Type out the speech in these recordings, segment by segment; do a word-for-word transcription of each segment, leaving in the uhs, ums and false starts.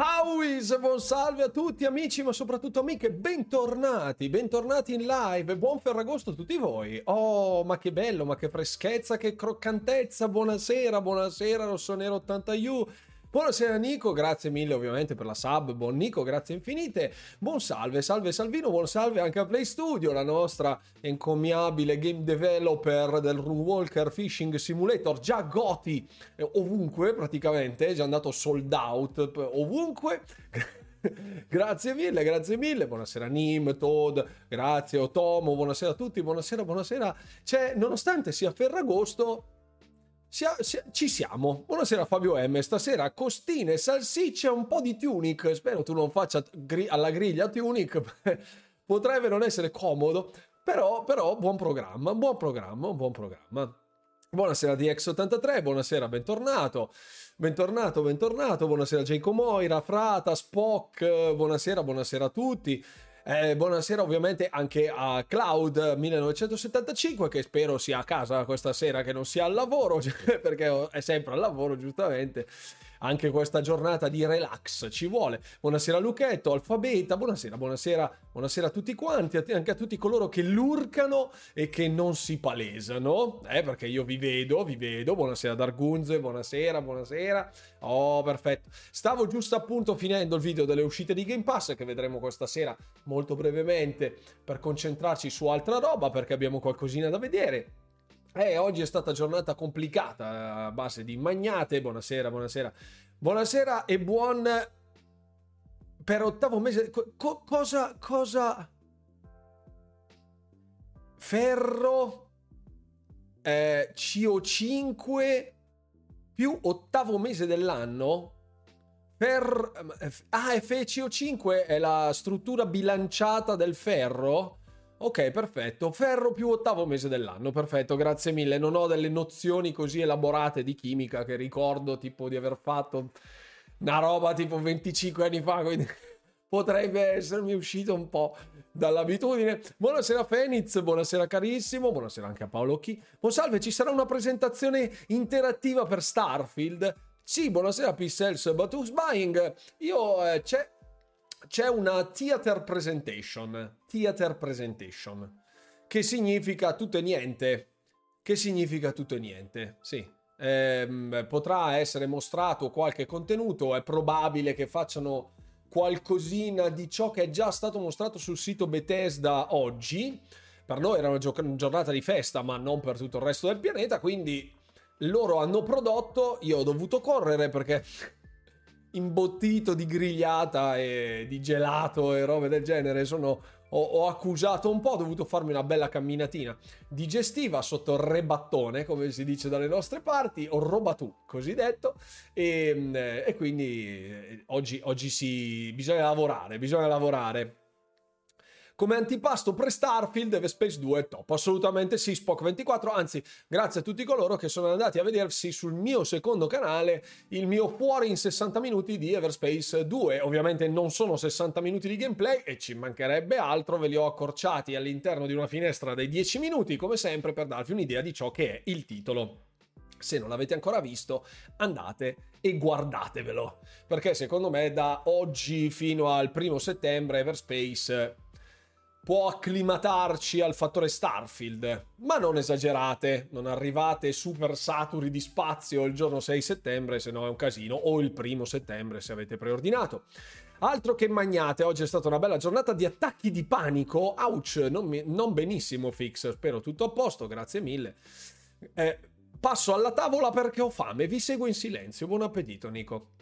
Howis, buon salve a tutti amici, ma soprattutto amiche, bentornati, bentornati in live, buon Ferragosto a tutti voi. Oh, ma che bello, ma che freschezza, che croccantezza, buonasera, buonasera Rossonero ottanta U, buonasera Nico, grazie mille ovviamente per la sub, buon Nico, grazie infinite, buon salve, salve Salvino, buon salve anche a Play Studio, la nostra encomiabile game developer del Runewalker Fishing Simulator, già goti ovunque praticamente, è già andato sold out ovunque. Grazie mille, grazie mille, buonasera Nim, Todd, grazie Otomo, buonasera a tutti, buonasera, buonasera. Cioè, nonostante sia Ferragosto, Sia, sia, ci siamo. Buonasera Fabio M, stasera costine, salsiccia, un po' di tunic, spero tu non faccia gri- alla griglia tunic, potrebbe non essere comodo, però, però buon programma, buon programma, buon programma. Buonasera D X ottantatré, buonasera, bentornato, bentornato, bentornato, buonasera Jacob Moira, Frata, Spock, buonasera, buonasera a tutti. Eh, buonasera ovviamente anche a Cloud millenovecentosettantacinque, che spero sia a casa questa sera, che non sia al lavoro, perché è sempre al lavoro giustamente, anche questa giornata di relax ci vuole. Buonasera Luchetto, Alfabeta, buonasera, buonasera, buonasera a tutti quanti, anche a tutti coloro che lurcano e che non si palesano, eh, perché io vi vedo, vi vedo. Buonasera Dargunze, buonasera, buonasera, oh perfetto, stavo giusto appunto finendo il video delle uscite di Game Pass, che vedremo questa sera molto brevemente per concentrarci su altra roba, perché abbiamo qualcosina da vedere. Eh, oggi è stata giornata complicata a base di magnate. Buonasera, buonasera, buonasera e buon per ottavo mese. Co- cosa, cosa Ferro eh, C O cinque più ottavo mese dell'anno. Per... Ah, F C O cinque è la struttura bilanciata del ferro. Ok, perfetto. Ferro più ottavo mese dell'anno. Perfetto, grazie mille. Non ho delle nozioni così elaborate di chimica, che ricordo tipo di aver fatto una roba tipo venticinque anni fa, quindi potrebbe essermi uscito un po' dall'abitudine. Buonasera Fenix, buonasera carissimo, buonasera anche a Paolo Chi. Buon salve, ci sarà una presentazione interattiva per Starfield. Sì, buonasera Pixels, but who's buying? Io eh, c'è, c'è una theater presentation, theater presentation, che significa tutto e niente, che significa tutto e niente, sì. Eh, potrà essere mostrato qualche contenuto, è probabile che facciano qualcosina di ciò che è già stato mostrato sul sito Bethesda oggi. Per noi era una giornata di festa, ma non per tutto il resto del pianeta, quindi... Loro hanno prodotto, io ho dovuto correre perché imbottito di grigliata e di gelato e robe del genere, sono ho, ho accusato un po', ho dovuto farmi una bella camminatina digestiva sotto il rebattone, come si dice dalle nostre parti, o robatù, così detto, e, e quindi oggi, oggi si, bisogna lavorare, bisogna lavorare. Come antipasto pre Starfield, Everspace due è top, assolutamente sì, Spock ventiquattro, anzi grazie a tutti coloro che sono andati a vedersi sul mio secondo canale il mio fuori in sessanta minuti di Everspace due, ovviamente non sono sessanta minuti di gameplay e ci mancherebbe altro, ve li ho accorciati all'interno di una finestra dei dieci minuti come sempre per darvi un'idea di ciò che è il titolo. Se non l'avete ancora visto, andate e guardatevelo, perché secondo me da oggi fino al primo settembre Everspace può acclimatarci al fattore Starfield, ma non esagerate, non arrivate super saturi di spazio il giorno sei settembre, se no è un casino, o il primo settembre se avete preordinato. Altro che magnate, oggi è stata una bella giornata di attacchi di panico, ouch, non, mi, non benissimo Fix, spero tutto a posto, grazie mille. Eh, passo alla tavola perché ho fame, vi seguo in silenzio, buon appetito Nico.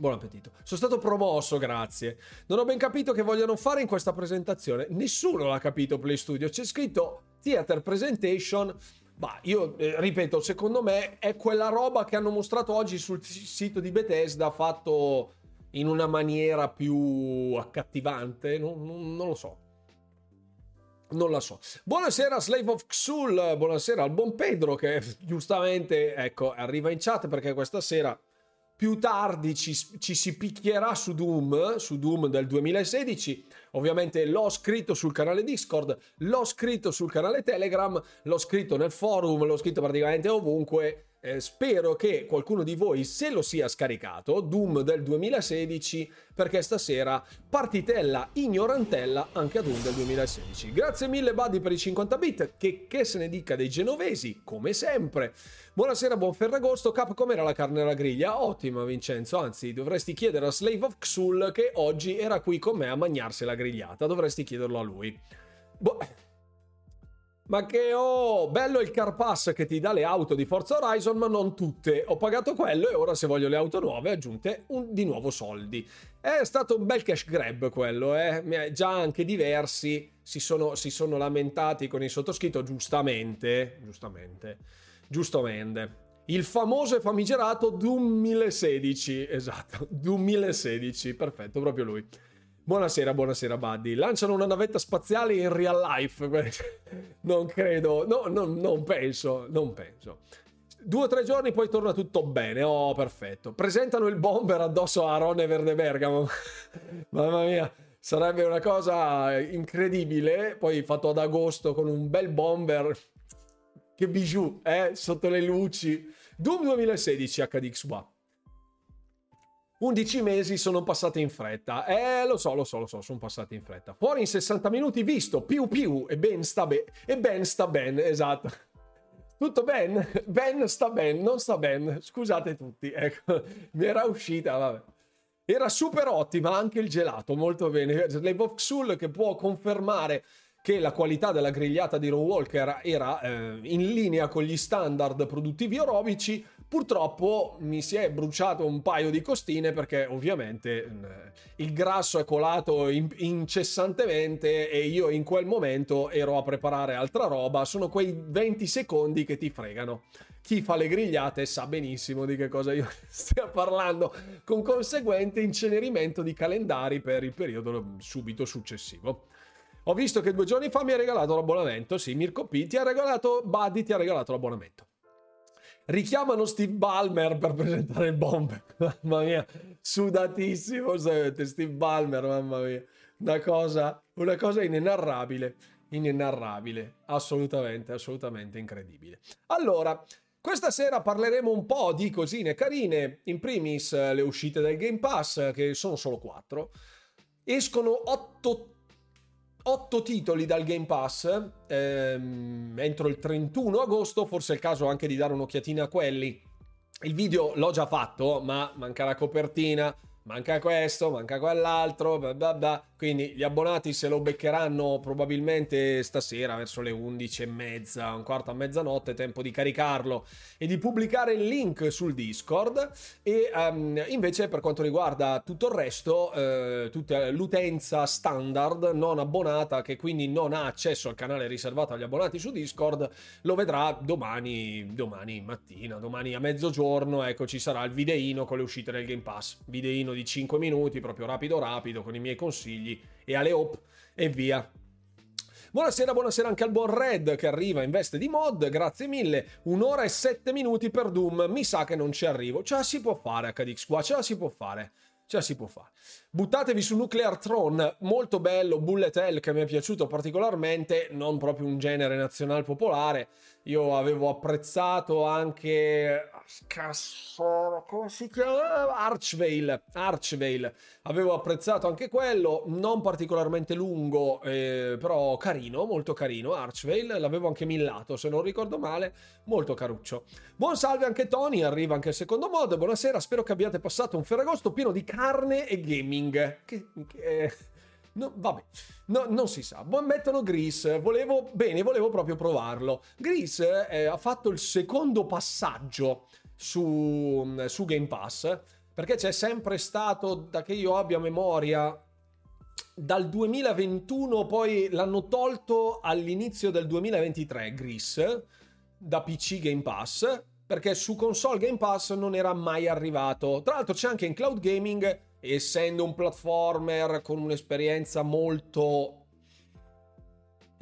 Buon appetito. Sono stato promosso, grazie. Non ho ben capito che vogliono fare in questa presentazione. Nessuno l'ha capito, Play Studio. C'è scritto Theater Presentation. Ma io, eh, ripeto, secondo me è quella roba che hanno mostrato oggi sul sito di Bethesda, fatto in una maniera più accattivante. Non, non, non lo so. Non la so. Buonasera Slave of Xul. Buonasera al buon Pedro che giustamente, ecco, arriva in chat perché questa sera... Più tardi ci, ci si picchierà su Doom, su Doom del duemilasedici. Ovviamente l'ho scritto sul canale Discord, l'ho scritto sul canale Telegram, l'ho scritto nel forum, l'ho scritto praticamente ovunque. Eh, spero che qualcuno di voi se lo sia scaricato, Doom del duemilasedici, perché stasera partitella ignorantella anche a Doom del duemilasedici. Grazie mille Buddy per i cinquanta bit, che, che se ne dica dei genovesi, come sempre. Buonasera, buon Ferragosto. Cap, com'era la carne alla griglia? Ottima Vincenzo, anzi dovresti chiedere a Slave of Xul che oggi era qui con me a mangiarsi la grigliata, dovresti chiederlo a lui. Boh. Ma che oh, bello il car pass che ti dà le auto di Forza Horizon, ma non tutte. Ho pagato quello e ora se voglio le auto nuove aggiunte un, di nuovo soldi. È stato un bel cash grab quello, eh. Già anche diversi si sono, si sono lamentati con il sottoscritto, giustamente, giustamente, giustamente. Il famoso e famigerato duemilasedici, esatto, duemilasedici, perfetto, proprio lui. Buonasera, buonasera Buddy. Lanciano una navetta spaziale in real life? Non credo, no, no, non penso, non penso. Due o tre giorni poi torna tutto bene, oh perfetto. Presentano il bomber addosso a Ron e Verde Bergamo. Mamma mia, sarebbe una cosa incredibile. Poi fatto ad agosto con un bel bomber, che bijou, eh, sotto le luci. Doom duemilasedici H D X W A. undici mesi sono passati in fretta. Eh, lo so, lo so, lo so, sono passati in fretta. Fuori in sessanta minuti visto, più più, e ben sta bene, e ben sta bene, esatto. Tutto ben, ben sta ben, non sta ben, scusate tutti, ecco, mi era uscita, vabbè. Era super ottima, anche il gelato, molto bene. Le Voxul che può confermare che la qualità della grigliata di Runewalker era eh, in linea con gli standard produttivi orobici. Purtroppo mi si è bruciato un paio di costine perché ovviamente eh, il grasso è colato in- incessantemente e io in quel momento ero a preparare altra roba. Sono quei venti secondi che ti fregano. Chi fa le grigliate sa benissimo di che cosa io stia parlando, con conseguente incenerimento di calendari per il periodo subito successivo. Ho visto che due giorni fa mi ha regalato l'abbonamento. Sì, Mirko P ti ha regalato, Buddy ti ha regalato l'abbonamento. Richiamano Steve Ballmer per presentare il bomber. Mamma mia, sudatissimo, sapete, Steve Ballmer, mamma mia. Una cosa, una cosa inenarrabile, inenarrabile, assolutamente, assolutamente incredibile. Allora, questa sera parleremo un po' di cosine carine, in primis le uscite del Game Pass, che sono solo quattro. Escono otto Otto titoli dal Game Pass ehm, entro il trentuno agosto, forse è il caso anche di dare un'occhiatina a quelli. Il video l'ho già fatto, ma manca la copertina, manca questo, manca quell'altro, bla bla bla. Quindi gli abbonati se lo beccheranno probabilmente stasera verso le undici e mezza, un quarto a mezzanotte, tempo di caricarlo e di pubblicare il link sul Discord. E um, invece per quanto riguarda tutto il resto, eh, tutta l'utenza standard non abbonata, che quindi non ha accesso al canale riservato agli abbonati su Discord, lo vedrà domani, domani mattina, domani a mezzogiorno. Ecco, ci sarà il videino con le uscite del Game Pass, videino di cinque minuti, proprio rapido rapido, con i miei consigli e alle op e via. Buonasera, buonasera anche al buon Red che arriva in veste di mod, grazie mille. Un'ora e sette minuti per Doom, mi sa che non ci arrivo. Ce la si può fare H D X qua, ce la si può fare, ce la si può fare. Buttatevi su Nuclear Throne, molto bello, bullet hell che mi è piaciuto particolarmente, non proprio un genere nazional popolare. Io avevo apprezzato anche Cazzo, come si chiama? Archvale, Archvale. Avevo apprezzato anche quello, non particolarmente lungo, eh, però carino, molto carino. Archvale l'avevo anche millato, se non ricordo male, molto caruccio. Buon salve anche Tony, arriva anche il secondo mod. Buonasera, spero che abbiate passato un Ferragosto pieno di carne e gaming. Che, che... No, vabbè, no, non si sa. Mettono Gris, volevo bene, volevo proprio provarlo. Gris eh, ha fatto il secondo passaggio su, su Game Pass, perché c'è sempre stato, da che io abbia memoria, dal duemilaventuno, poi l'hanno tolto all'inizio del duemilaventitré Gris da P C Game Pass, perché su console Game Pass non era mai arrivato. Tra l'altro c'è anche in cloud gaming, essendo un platformer con un'esperienza molto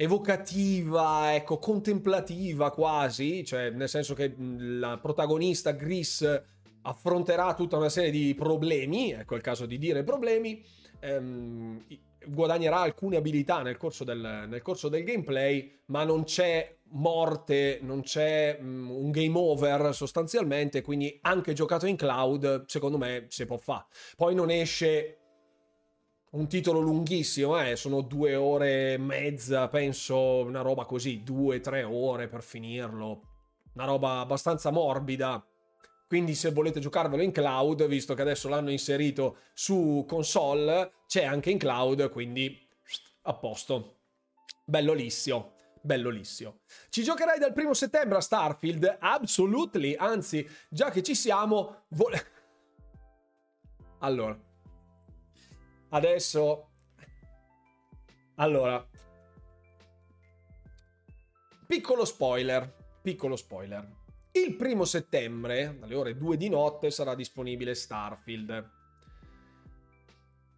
evocativa, ecco, contemplativa quasi, cioè nel senso che la protagonista Gris affronterà tutta una serie di problemi, ecco il caso di dire problemi, ehm, guadagnerà alcune abilità nel corso del, nel corso del gameplay, ma non c'è morte, non c'è um, un game over sostanzialmente, quindi anche giocato in cloud secondo me si può fare. Poi non esce un titolo lunghissimo, eh, sono due ore e mezza, penso, una roba così, due, tre ore per finirlo, una roba abbastanza morbida. Quindi se volete giocarvelo in cloud, visto che adesso l'hanno inserito su console, c'è anche in cloud, quindi a posto. Bello lissio, bello lissio. Ci giocherai dal primo settembre a Starfield? Absolutely, anzi, già che ci siamo... Vole... Allora. Adesso... Allora. Piccolo spoiler, piccolo spoiler. Il primo settembre, dalle ore due di notte, sarà disponibile Starfield.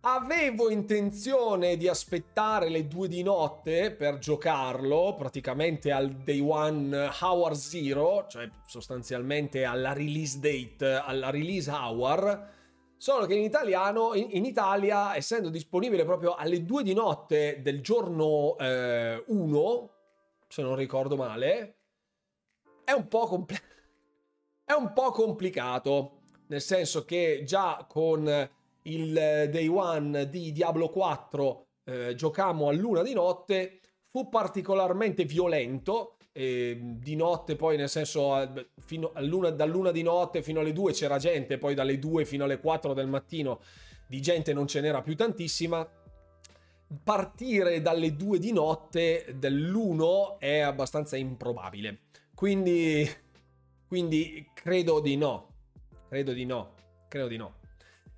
Avevo intenzione di aspettare le due di notte per giocarlo, praticamente al day one hour zero, cioè sostanzialmente alla release date, alla release hour, solo che in italiano, in, in Italia, essendo disponibile proprio alle due di notte del giorno eh, uno, se non ricordo male, è un po' compl- è un po' complicato, nel senso che già con il day one di Diablo quattro eh, giocammo all'una di notte, fu particolarmente violento eh, di notte, poi nel senso fino all'una, dall'una di notte fino alle due c'era gente, poi dalle due fino alle quattro del mattino di gente non ce n'era più tantissima. Partire dalle due di notte dell'uno è abbastanza improbabile. Quindi, quindi credo di no, credo di no, credo di no.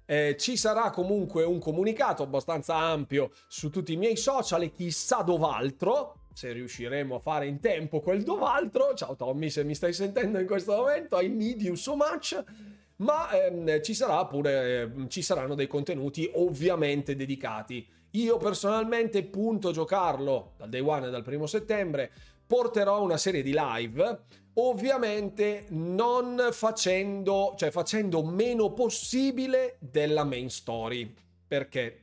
Eh, ci sarà comunque un comunicato abbastanza ampio su tutti i miei social e chissà dov'altro, se riusciremo a fare in tempo quel dov'altro. Ciao Tommy, se mi stai sentendo in questo momento, I need you so much. Ma ehm, ci sarà pure, eh, ci saranno dei contenuti ovviamente dedicati. Io personalmente punto a giocarlo dal day one e dal primo settembre. Porterò una serie di live, ovviamente non facendo, cioè facendo meno possibile della main story, perché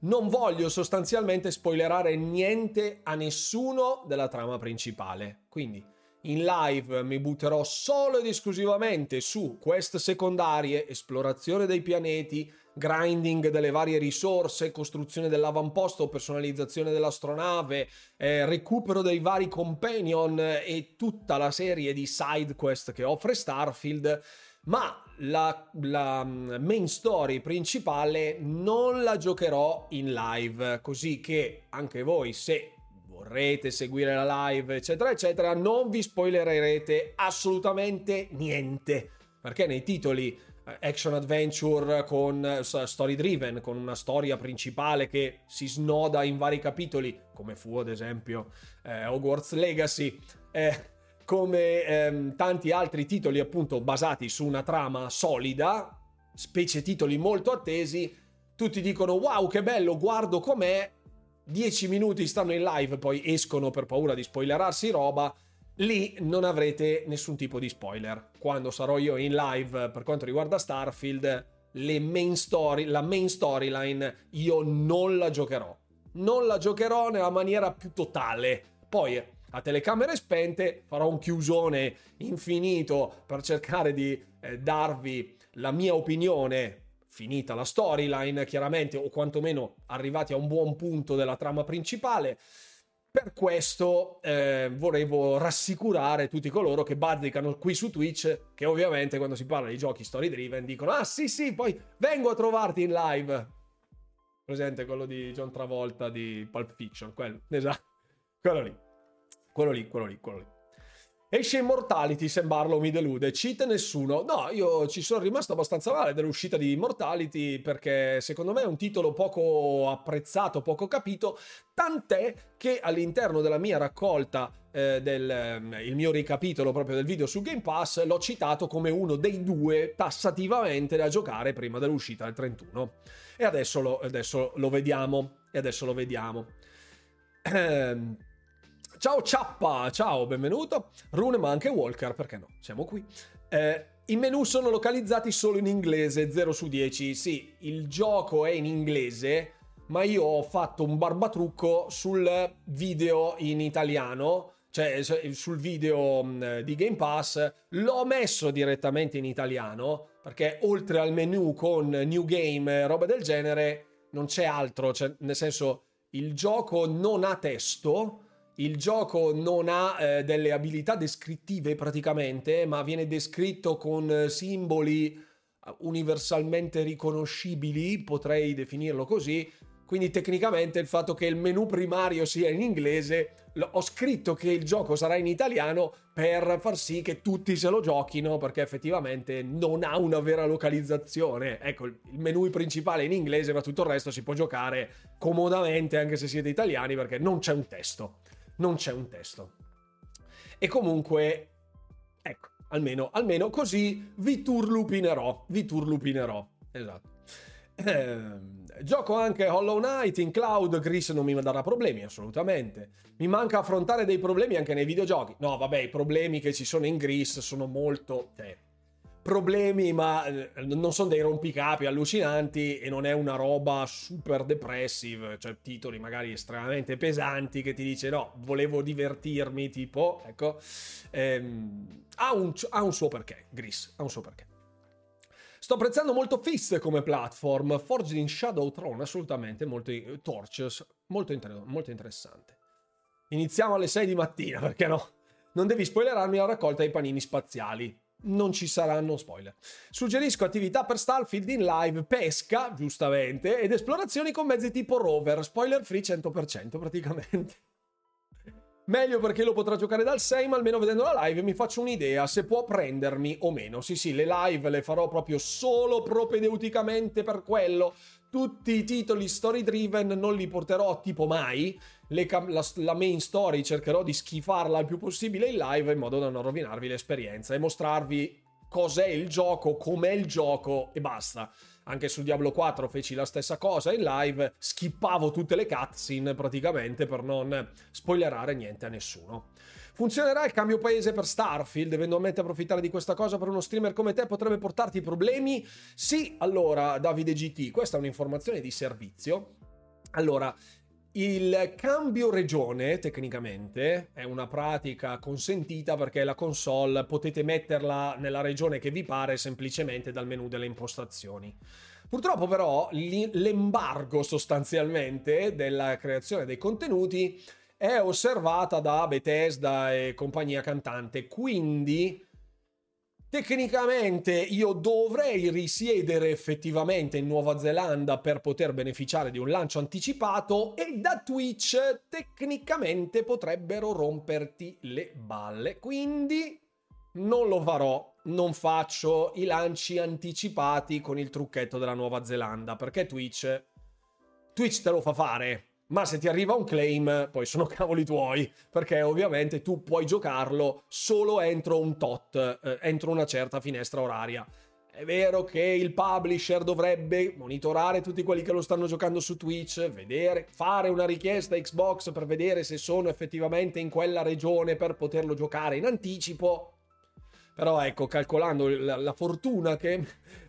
non voglio sostanzialmente spoilerare niente a nessuno della trama principale. Quindi in live mi butterò solo ed esclusivamente su quest secondarie, esplorazione dei pianeti, grinding delle varie risorse, costruzione dell'avamposto, personalizzazione dell'astronave, eh, recupero dei vari companion e tutta la serie di side quest che offre Starfield, ma la, la main story principale non la giocherò in live, così che anche voi, se vorrete seguire la live eccetera eccetera, non vi spoilererete assolutamente niente, perché nei titoli action adventure con story driven, con una storia principale che si snoda in vari capitoli, come fu ad esempio eh, Hogwarts Legacy, eh, come ehm, tanti altri titoli appunto basati su una trama solida, specie titoli molto attesi, tutti dicono wow che bello, guardo com'è, dieci minuti stanno in live, poi escono per paura di spoilerarsi roba. Lì non avrete nessun tipo di spoiler. Quando sarò io in live per quanto riguarda Starfield, le main story, la main storyline io non la giocherò. Non la giocherò nella maniera più totale. Poi a telecamere spente farò un chiusone infinito per cercare di eh, darvi la mia opinione finita la storyline, chiaramente, o quantomeno arrivati a un buon punto della trama principale. Per questo eh, volevo rassicurare tutti coloro che bazzicano qui su Twitch, che ovviamente quando si parla di giochi story driven dicono ah sì sì, poi vengo a trovarti in live. Presente quello di John Travolta di Pulp Fiction, quello, esatto, quello lì, quello lì, quello lì, quello lì. Esce Immortality, sembarlo mi delude, cheat nessuno. No, io ci sono rimasto abbastanza male dell'uscita di Immortality, perché secondo me è un titolo poco apprezzato, poco capito, tant'è che all'interno della mia raccolta, eh, del il mio ricapitolo proprio del video su Game Pass, l'ho citato come uno dei due tassativamente da giocare prima dell'uscita del trentuno. E adesso lo, adesso lo vediamo, e adesso lo vediamo. Ehm... Ciao Ciappa, ciao, benvenuto. Rune ma anche Walker, perché no? Siamo qui. Eh, I menu sono localizzati solo in inglese, zero su dieci. Sì, il gioco è in inglese, ma io ho fatto un barbatrucco sul video in italiano cioè sul video di Game Pass, l'ho messo direttamente in italiano, perché oltre al menu con New Game, roba del genere, non c'è altro, cioè, nel senso, il gioco non ha testo, il gioco non ha eh, delle abilità descrittive praticamente, ma viene descritto con simboli universalmente riconoscibili, potrei definirlo così. Quindi tecnicamente il fatto che il menu primario sia in inglese, ho scritto che il gioco sarà in italiano per far sì che tutti se lo giochino, perché effettivamente non ha una vera localizzazione. Ecco, il menu principale è in inglese, ma tutto il resto si può giocare comodamente anche se siete italiani, perché non c'è un testo, non c'è un testo. E comunque, ecco, almeno, almeno così vi turlupinerò, vi turlupinerò, esatto. Eh, gioco anche Hollow Knight in cloud. Gris non mi darà problemi assolutamente. Mi manca affrontare dei problemi anche nei videogiochi. No, vabbè, i problemi che ci sono in Gris sono molto eh, problemi, ma eh, non sono dei rompicapi allucinanti e non è una roba super depressive, cioè titoli magari estremamente pesanti che ti dice no, volevo divertirmi, tipo, ecco. ehm, ha, un, ha un suo perché Gris, ha un suo perché. Sto apprezzando molto Fist come platform, Forged in Shadow Throne, assolutamente, molto Torches, molto, inter- molto interessante. Iniziamo alle sei di mattina, perché no? Non devi spoilerarmi la raccolta dei panini spaziali, non ci saranno spoiler. Suggerisco attività per Starfield in live, pesca, giustamente, ed esplorazioni con mezzi tipo rover, spoiler free cento per cento praticamente. Meglio perché lo potrà giocare dal sei, ma almeno vedendo la live mi faccio un'idea se può prendermi o meno. Sì, sì, le live le farò proprio solo propedeuticamente per quello. Tutti i titoli story driven non li porterò tipo mai. Le, la, la main story cercherò di schifarla il più possibile in live in modo da non rovinarvi l'esperienza e mostrarvi cos'è il gioco, com'è il gioco e basta. Anche su Diablo quattro feci la stessa cosa in live, skippavo tutte le cutscene praticamente per non spoilerare niente a nessuno. Funzionerà il cambio paese per Starfield? Eventualmente approfittare di questa cosa per uno streamer come te potrebbe portarti problemi? Sì, allora Davide G T, questa è un'informazione di servizio. Allora, il cambio regione tecnicamente è una pratica consentita perché la console potete metterla nella regione che vi pare semplicemente dal menu delle impostazioni. Purtroppo però l'embargo sostanzialmente della creazione dei contenuti è osservata da Bethesda e compagnia cantante, quindi tecnicamente io dovrei risiedere effettivamente in Nuova Zelanda per poter beneficiare di un lancio anticipato e da Twitch tecnicamente potrebbero romperti le balle. Quindi non lo farò, non faccio i lanci anticipati con il trucchetto della Nuova Zelanda, perché Twitch, Twitch te lo fa fare. Ma se ti arriva un claim, poi sono cavoli tuoi, perché ovviamente tu puoi giocarlo solo entro un tot, eh, entro una certa finestra oraria. È vero che il publisher dovrebbe monitorare tutti quelli che lo stanno giocando su Twitch, vedere, fare una richiesta a Xbox per vedere se sono effettivamente in quella regione per poterlo giocare in anticipo. Però ecco, calcolando la, la fortuna che,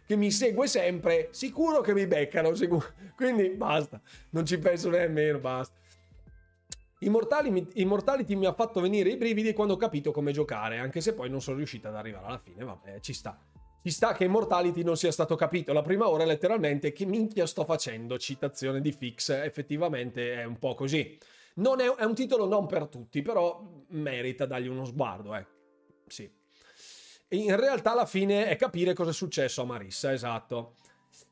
che mi segue sempre, sicuro che mi beccano, sicuro. Quindi basta, non ci penso nemmeno, basta. Immortality, Immortality mi ha fatto venire i brividi quando ho capito come giocare, anche se poi non sono riuscita ad arrivare alla fine, vabbè, ci sta. Ci sta che Immortality non sia stato capito, la prima ora letteralmente, che minchia sto facendo, citazione di Fix, effettivamente è un po' così. Non è, è un titolo non per tutti, però merita dargli uno sguardo, eh. Sì. In realtà alla fine è capire cosa è successo a Marissa, esatto.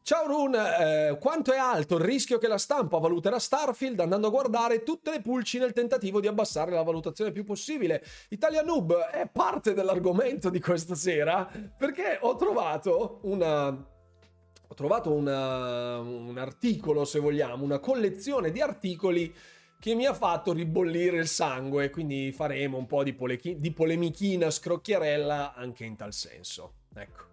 Ciao Run, eh, quanto è alto il rischio che la stampa valuterà Starfield andando a guardare tutte le pulci nel tentativo di abbassare la valutazione più possibile? Italia Noob è parte dell'argomento di questa sera perché ho trovato una... Ho trovato una, un articolo, se vogliamo, una collezione di articoli che mi ha fatto ribollire il sangue, quindi faremo un po' di, polechi- di polemichina scrocchiarella anche in tal senso. Ecco.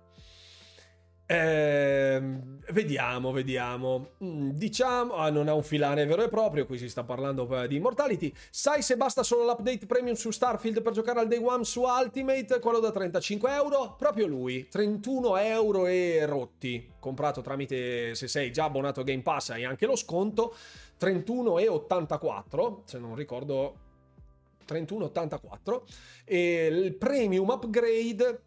Ehm, vediamo, vediamo. Diciamo, ah, non ha un filare vero e proprio, qui si sta parlando di Immortality. Sai se basta solo l'update premium su Starfield per giocare al Day One su Ultimate, quello da trentacinque euro? Proprio lui, trentuno euro e rotti. Comprato tramite, se sei già abbonato a Game Pass hai anche lo sconto. trentuno e ottantaquattro, se non ricordo trentuno ottantaquattro, e il Premium Upgrade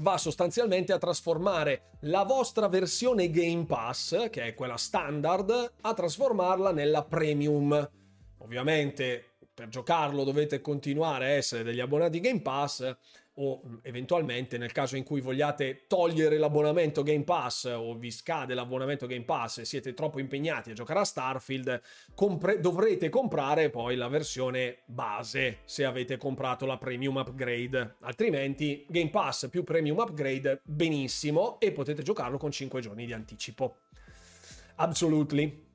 va sostanzialmente a trasformare la vostra versione Game Pass, che è quella standard, a trasformarla nella Premium. Ovviamente per giocarlo dovete continuare a essere degli abbonati Game Pass, o eventualmente nel caso in cui vogliate togliere l'abbonamento Game Pass o vi scade l'abbonamento Game Pass e siete troppo impegnati a giocare a Starfield, compre- dovrete comprare poi la versione base se avete comprato la Premium Upgrade, altrimenti Game Pass più Premium Upgrade, benissimo, e potete giocarlo con cinque giorni di anticipo. Absolutely.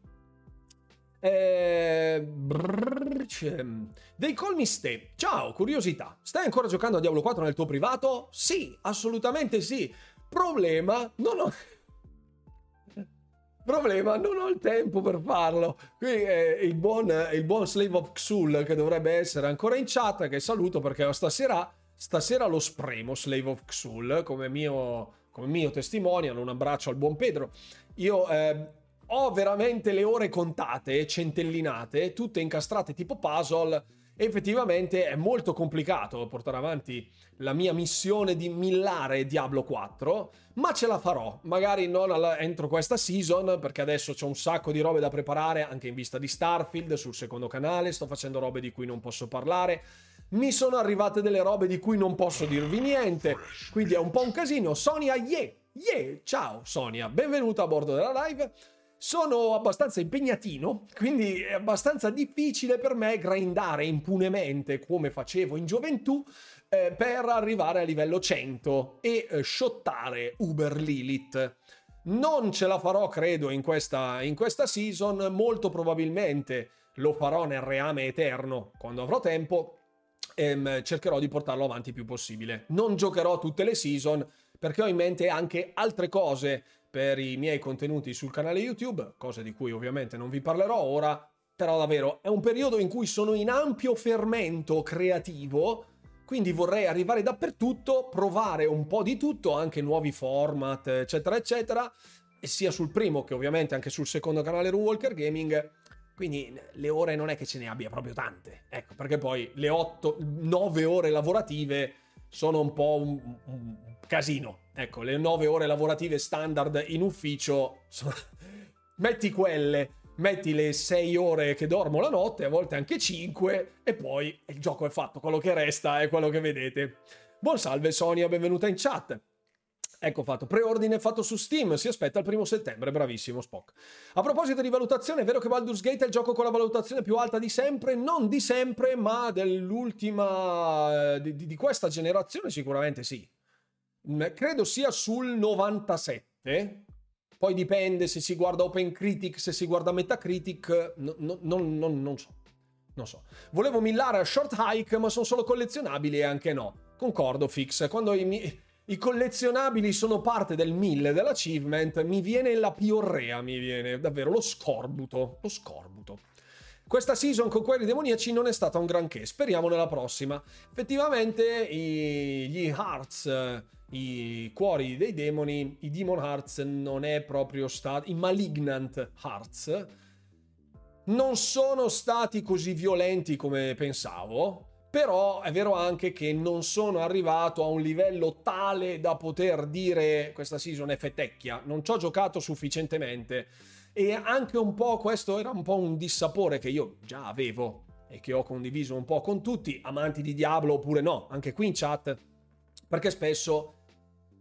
Eh... Dei colmi ste. Ciao, curiosità. Stai ancora giocando a Diablo quattro nel tuo privato? Sì, assolutamente sì. Problema, non ho... Problema, non ho il tempo per farlo. Qui è il buon, il buon Slave of Xul, che dovrebbe essere ancora in chat, che saluto perché stasera, stasera lo spremo Slave of Xul come mio, come mio testimonial. Un abbraccio al buon Pedro. Io... Eh, ho veramente le ore contate, centellinate, tutte incastrate tipo puzzle. Effettivamente è molto complicato portare avanti la mia missione di millare Diablo quattro, ma ce la farò, magari non alla, entro questa season, perché adesso c'ho un sacco di robe da preparare anche in vista di Starfield. Sul secondo canale sto facendo robe di cui non posso parlare, mi sono arrivate delle robe di cui non posso dirvi niente, quindi è un po' un casino. Sonia, yeah, yeah, ciao Sonia, benvenuta a bordo della live. Sono abbastanza impegnatino, quindi è abbastanza difficile per me grindare impunemente come facevo in gioventù eh, per arrivare a livello cento e eh, shottare Uber Lilith. Non ce la farò, credo, in questa, in questa season. Molto probabilmente lo farò nel reame eterno quando avrò tempo, e cercherò di portarlo avanti il più possibile. Non giocherò tutte le season perché ho in mente anche altre cose per i miei contenuti sul canale YouTube, cose di cui ovviamente non vi parlerò ora, però davvero è un periodo in cui sono in ampio fermento creativo, quindi vorrei arrivare dappertutto, provare un po' di tutto, anche nuovi format, eccetera, eccetera, e sia sul primo che ovviamente anche sul secondo canale Runewalker Gaming, quindi le ore non è che ce ne abbia proprio tante, ecco, perché poi le otto nove ore lavorative sono un po' un, un casino. Ecco, le nove ore lavorative standard in ufficio sono... metti quelle, metti le sei ore che dormo la notte, a volte anche cinque, e poi il gioco è fatto, quello che resta è quello che vedete. Buon salve Sonia, benvenuta in chat. Ecco fatto, preordine fatto su Steam, si aspetta il primo settembre, bravissimo Spock. A proposito di valutazione, è vero che Baldur's Gate è il gioco con la valutazione più alta di sempre? Non di sempre, ma dell'ultima... di, di questa generazione sicuramente sì. Credo sia sul novantasette, poi dipende se si guarda OpenCritic, se si guarda Metacritic, no, no, no, no, non so, non so. Volevo millare a Short Hike, ma sono solo collezionabili e anche no. Concordo, Fix, quando i, mi- i collezionabili sono parte del mille, dell'achievement, mi viene la piorrea, mi viene davvero lo scorbuto, lo scorbuto. Questa season con quelli demoniaci non è stata un granché, speriamo nella prossima. Effettivamente i, gli hearts, i cuori dei demoni, i demon hearts non è proprio stato, i malignant hearts non sono stati così violenti come pensavo, però è vero anche che non sono arrivato a un livello tale da poter dire questa season è fetecchia, non ci ho giocato sufficientemente. E anche un po' questo era un po' un dissapore che io già avevo e che ho condiviso un po' con tutti, amanti di Diablo oppure no, anche qui in chat, perché spesso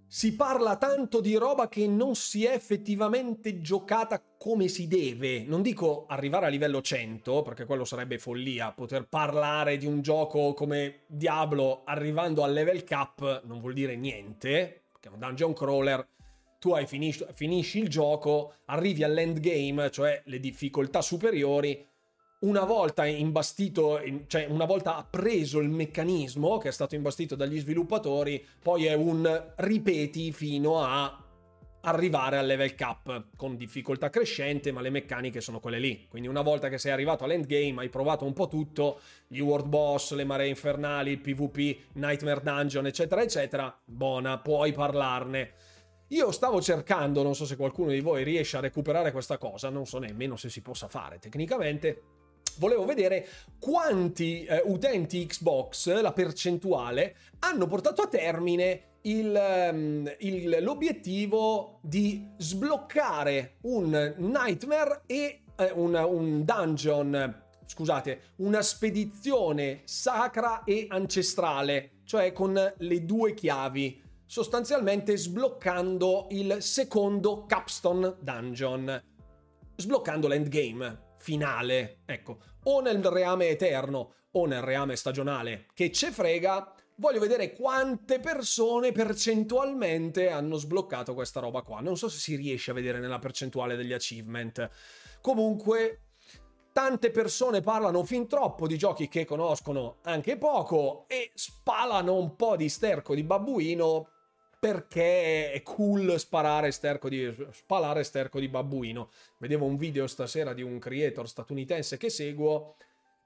si parla tanto di roba che non si è effettivamente giocata come si deve. Non dico arrivare a livello cento, perché quello sarebbe follia, poter parlare di un gioco come Diablo arrivando al level cap non vuol dire niente, perché è un dungeon crawler. Tu hai finisci, finisci il gioco, arrivi all'endgame, cioè le difficoltà superiori, una volta imbastito, cioè una volta appreso il meccanismo che è stato imbastito dagli sviluppatori, poi è un ripeti fino a arrivare al level cap, con difficoltà crescente, ma le meccaniche sono quelle lì. Quindi una volta che sei arrivato all'endgame, hai provato un po' tutto, gli world boss, le maree infernali, il PvP, Nightmare Dungeon, eccetera, eccetera, buona, puoi parlarne. Io stavo cercando, non so se qualcuno di voi riesce a recuperare questa cosa, non so nemmeno se si possa fare tecnicamente, volevo vedere quanti eh, utenti Xbox, la percentuale, hanno portato a termine il, um, il, l'obiettivo di sbloccare un nightmare e eh, un, un dungeon, scusate, una spedizione sacra e ancestrale, cioè con le due chiavi, sostanzialmente sbloccando il secondo Capstone Dungeon, sbloccando l'endgame finale, ecco, o nel reame eterno o nel reame stagionale, che ce frega. Voglio vedere quante persone percentualmente hanno sbloccato questa roba qua. Non so se si riesce a vedere nella percentuale degli achievement. Comunque, tante persone parlano fin troppo di giochi che conoscono anche poco e spalano un po' di sterco di babbuino, perché è cool sparare sterco di, spalare sterco di babbuino. Vedevo un video stasera di un creator statunitense che seguo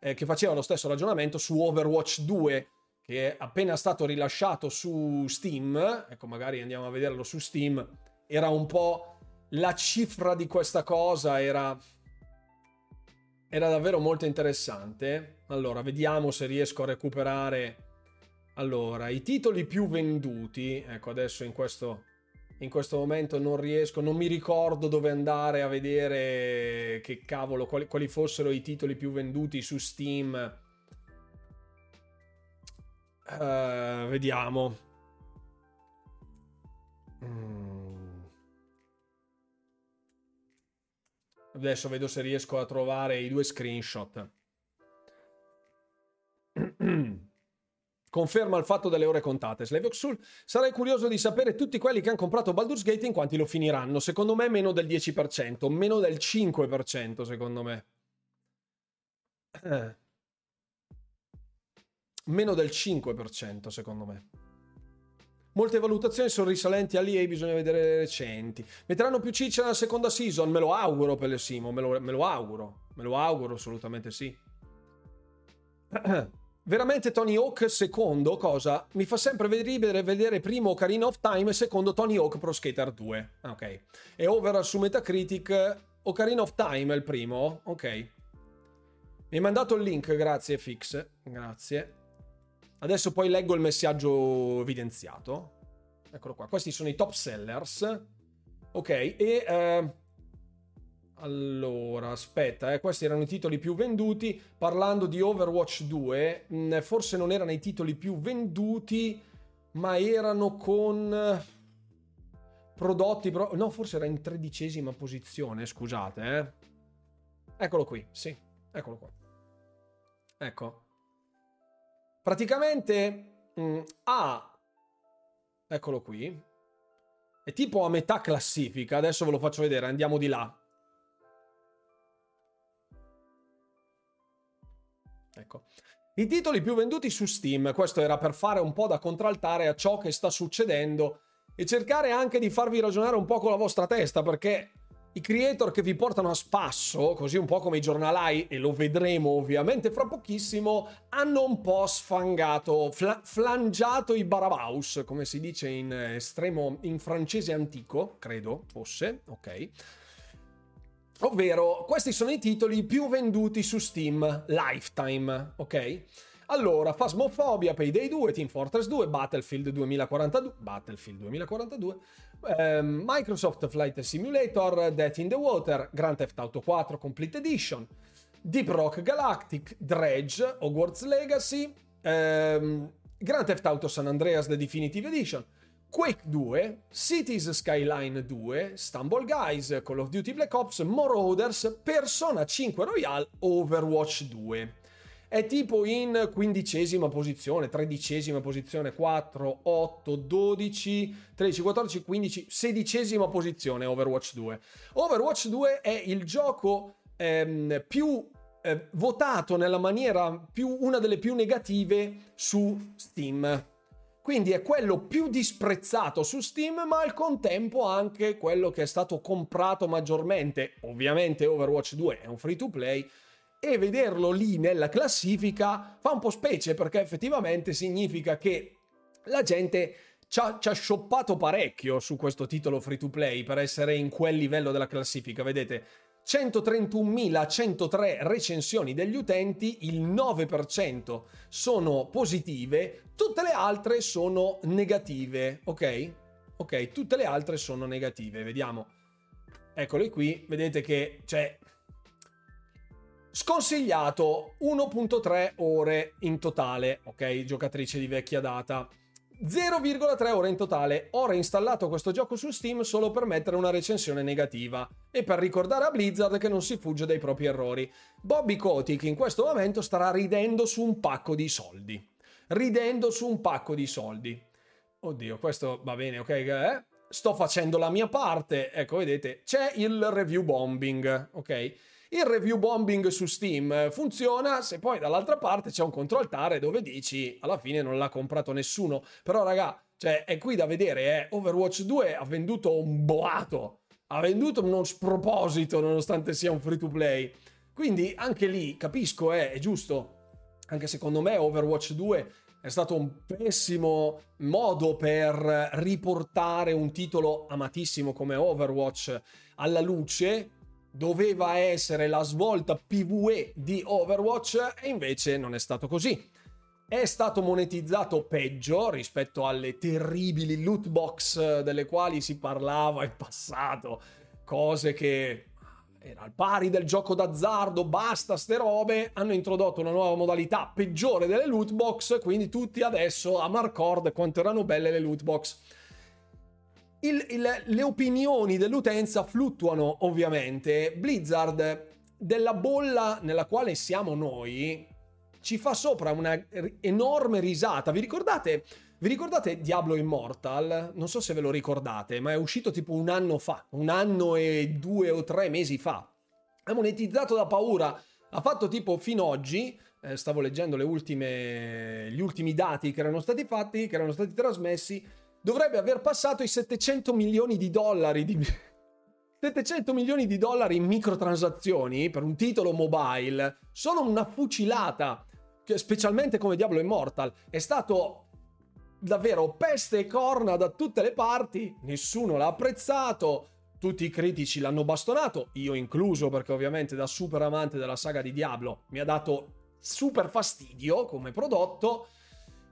eh, che faceva lo stesso ragionamento su Overwatch due, che è appena stato rilasciato su Steam. Ecco, magari andiamo a vederlo su Steam. Era un po' la cifra di questa cosa, era, era davvero molto interessante. Allora, vediamo se riesco a recuperare... Allora, i titoli più venduti, ecco, adesso in questo, in questo momento non riesco, non mi ricordo dove andare a vedere che cavolo, quali, quali fossero i titoli più venduti su Steam. Uh, vediamo. Mm. Adesso vedo se riesco a trovare i due screenshot. Conferma il fatto delle ore contate. Slavioxul, sarei curioso di sapere tutti quelli che hanno comprato Baldur's Gate in quanti lo finiranno. Secondo me meno del dieci per cento, meno del cinque per cento secondo me. Eh. Meno del cinque per cento secondo me. Molte valutazioni sono risalenti all'E A, bisogna vedere le recenti. Metteranno più ciccia nella seconda season? Me lo auguro per le Simo, me lo, me lo auguro. Me lo auguro assolutamente sì. Veramente Tony Hawk secondo cosa? Mi fa sempre vedere, vedere primo Ocarina of Time e secondo Tony Hawk Pro Skater due. Ah, ok. E over su Metacritic Ocarina of Time è il primo? Ok. Mi hai mandato il link, grazie Fix. Grazie. Adesso poi leggo il messaggio evidenziato. Eccolo qua. Questi sono i top sellers. Ok. E... Eh... Allora, aspetta, eh, questi erano i titoli più venduti. Parlando di Overwatch due, mh, forse non erano i titoli più venduti, ma erano con prodotti... Pro... No, forse era in tredicesima posizione, scusate. Eh. Eccolo qui, sì, eccolo qua. Ecco. Praticamente, mh, ah, eccolo qui. È tipo a metà classifica, adesso ve lo faccio vedere, andiamo di là. Ecco, i titoli più venduti su Steam, questo era per fare un po' da contraltare a ciò che sta succedendo e cercare anche di farvi ragionare un po' con la vostra testa, perché i creator che vi portano a spasso, così un po' come i giornalai, e lo vedremo ovviamente fra pochissimo, hanno un po' sfangato, fla- flangiato i barabaus, come si dice in estremo, in francese antico, credo fosse, ok. Ovvero, questi sono i titoli più venduti su Steam Lifetime, ok? Allora, Phasmophobia, Payday due, Team Fortress due, Battlefield duemilaquarantadue, Battlefield duemilaquarantadue, eh, Microsoft Flight Simulator, Death in the Water, Grand Theft Auto quattro Complete Edition, Deep Rock Galactic, Dredge, Hogwarts Legacy, ehm, Grand Theft Auto San Andreas The Definitive Edition, Quake due, Cities Skyline due, Stumble Guys, Call of Duty Black Ops, Marauders, Persona cinque Royale, Overwatch due. È tipo in quindicesima posizione, tredicesima posizione, quattro, otto, dodici, tredici, quattordici, quindici, sedicesima posizione Overwatch due. Overwatch due è il gioco ehm, più eh, votato nella maniera più, una delle più negative su Steam. Quindi è quello più disprezzato su Steam, ma al contempo anche quello che è stato comprato maggiormente. Ovviamente Overwatch due è un free to play e vederlo lì nella classifica fa un po' specie, perché effettivamente significa che la gente ci ha, ci ha shoppato parecchio su questo titolo free to play per essere in quel livello della classifica. Vedete, centotrentunomilacentotre recensioni degli utenti, il nove per cento sono positive, tutte le altre sono negative, ok? Ok, tutte le altre sono negative, vediamo. Eccole qui, vedete che c'è sconsigliato uno virgola tre ore in totale, ok? Giocatrice di vecchia data. zero virgola tre ore in totale. Ho reinstallato questo gioco su Steam solo per mettere una recensione negativa e per ricordare a Blizzard che non si fugge dai propri errori. Bobby Kotick in questo momento starà ridendo su un pacco di soldi. Ridendo su un pacco di soldi. Oddio, questo va bene, ok? Eh? Sto facendo la mia parte. Ecco, vedete, c'è il review bombing, ok? Il review bombing su Steam funziona se poi dall'altra parte c'è un controaltare dove dici alla fine non l'ha comprato nessuno. Però raga, cioè è qui da vedere, eh. Overwatch due ha venduto un boato, ha venduto uno sproposito nonostante sia un free to play. Quindi anche lì capisco, eh, è giusto. Anche secondo me Overwatch due è stato un pessimo modo per riportare un titolo amatissimo come Overwatch alla luce. Doveva essere la svolta PvE di Overwatch e invece non è stato così. È stato monetizzato peggio rispetto alle terribili loot box delle quali si parlava in passato, cose che era al pari del gioco d'azzardo, basta ste robe. Hanno introdotto una nuova modalità peggiore delle loot box, quindi tutti adesso a Marcord quanto erano belle le loot box. Il, il, le opinioni dell'utenza fluttuano ovviamente. Blizzard, della bolla nella quale siamo noi, ci fa sopra una enorme risata. Vi ricordate, vi ricordate Diablo Immortal? Non so se ve lo ricordate, ma è uscito tipo un anno fa, un anno e due o tre mesi fa. Ha monetizzato da paura, ha fatto tipo fino ad oggi. Eh, stavo leggendo le ultime, gli ultimi dati che erano stati fatti, che erano stati trasmessi. Dovrebbe aver passato i settecento milioni di dollari di settecento milioni di dollari in microtransazioni per un titolo mobile. Sono una fucilata, che specialmente come Diablo Immortal è stato davvero peste e corna da tutte le parti, nessuno l'ha apprezzato, tutti i critici l'hanno bastonato, io incluso, perché ovviamente da super amante della saga di Diablo mi ha dato super fastidio come prodotto.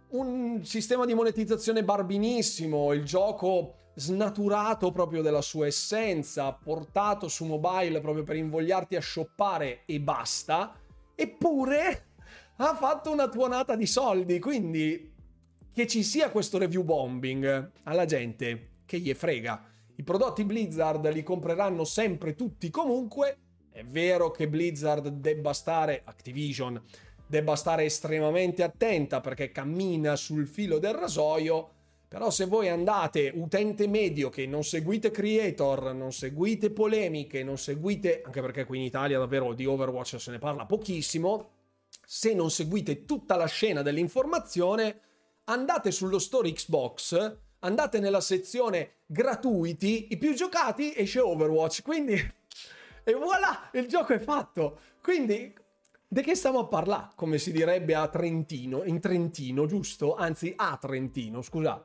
Un sistema di monetizzazione barbinissimo, il gioco snaturato proprio della sua essenza, portato su mobile proprio per invogliarti a shoppare e basta, eppure ha fatto una tuonata di soldi. Quindi che ci sia questo review bombing, alla gente che gli frega, i prodotti Blizzard li compreranno sempre tutti comunque. È vero che Blizzard debba stare, Activision debba stare estremamente attenta perché cammina sul filo del rasoio, però se voi andate utente medio che non seguite creator, non seguite polemiche, non seguite, anche perché qui in Italia davvero di Overwatch se ne parla pochissimo, se non seguite tutta la scena dell'informazione, andate sullo store Xbox, andate nella sezione gratuiti, i più giocati, esce Overwatch, quindi e voilà, il gioco è fatto. Quindi di che stiamo a parlare, come si direbbe a Trentino, in Trentino, giusto? Anzi, a Trentino, scusa.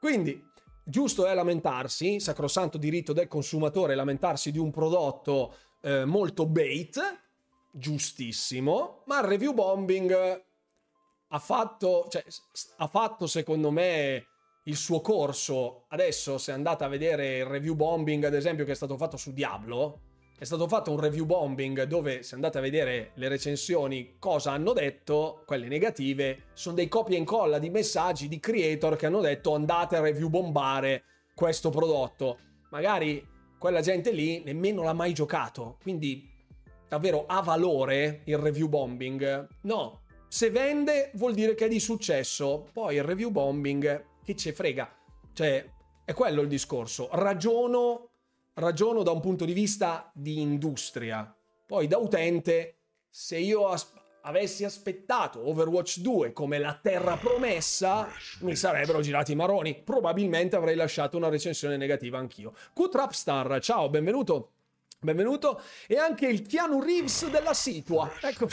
Quindi, giusto è lamentarsi, sacrosanto diritto del consumatore, lamentarsi di un prodotto eh, molto bait, giustissimo, ma il review bombing ha fatto, cioè, ha fatto secondo me il suo corso. Adesso, se andate a vedere il review bombing, ad esempio, che è stato fatto su Diablo, è stato fatto un review bombing dove, se andate a vedere le recensioni, cosa hanno detto, quelle negative, sono dei copia e incolla di messaggi di creator che hanno detto andate a review bombare questo prodotto. Magari quella gente lì nemmeno l'ha mai giocato, quindi davvero ha valore il review bombing? No, se vende vuol dire che è di successo, poi il review bombing che ce frega? Cioè, è quello il discorso. Ragiono... Ragiono da un punto di vista di industria, poi da utente, se io as- avessi aspettato Overwatch due come la terra promessa, mi sarebbero girati i maroni, probabilmente avrei lasciato una recensione negativa anch'io. Q-Trapstar, ciao, benvenuto, benvenuto, e anche il Keanu Reeves della situa, ecco.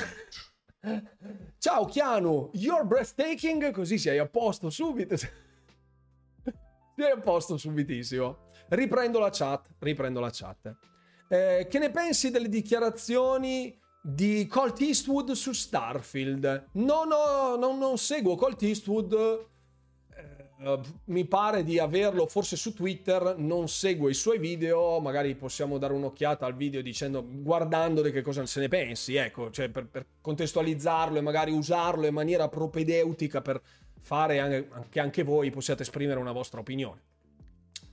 Ciao Keanu, you're breathtaking, così sei a posto subito, sei a posto subitissimo. Riprendo la chat, riprendo la chat. Eh, che ne pensi delle dichiarazioni di Colt Eastwood su Starfield? No, no, no, non seguo Colt Eastwood. Eh, mi pare di averlo forse su Twitter, non seguo i suoi video. Magari possiamo dare un'occhiata al video dicendo, guardandole, che cosa se ne pensi, ecco, cioè per, per contestualizzarlo e magari usarlo in maniera propedeutica per fare anche, che anche voi possiate esprimere una vostra opinione.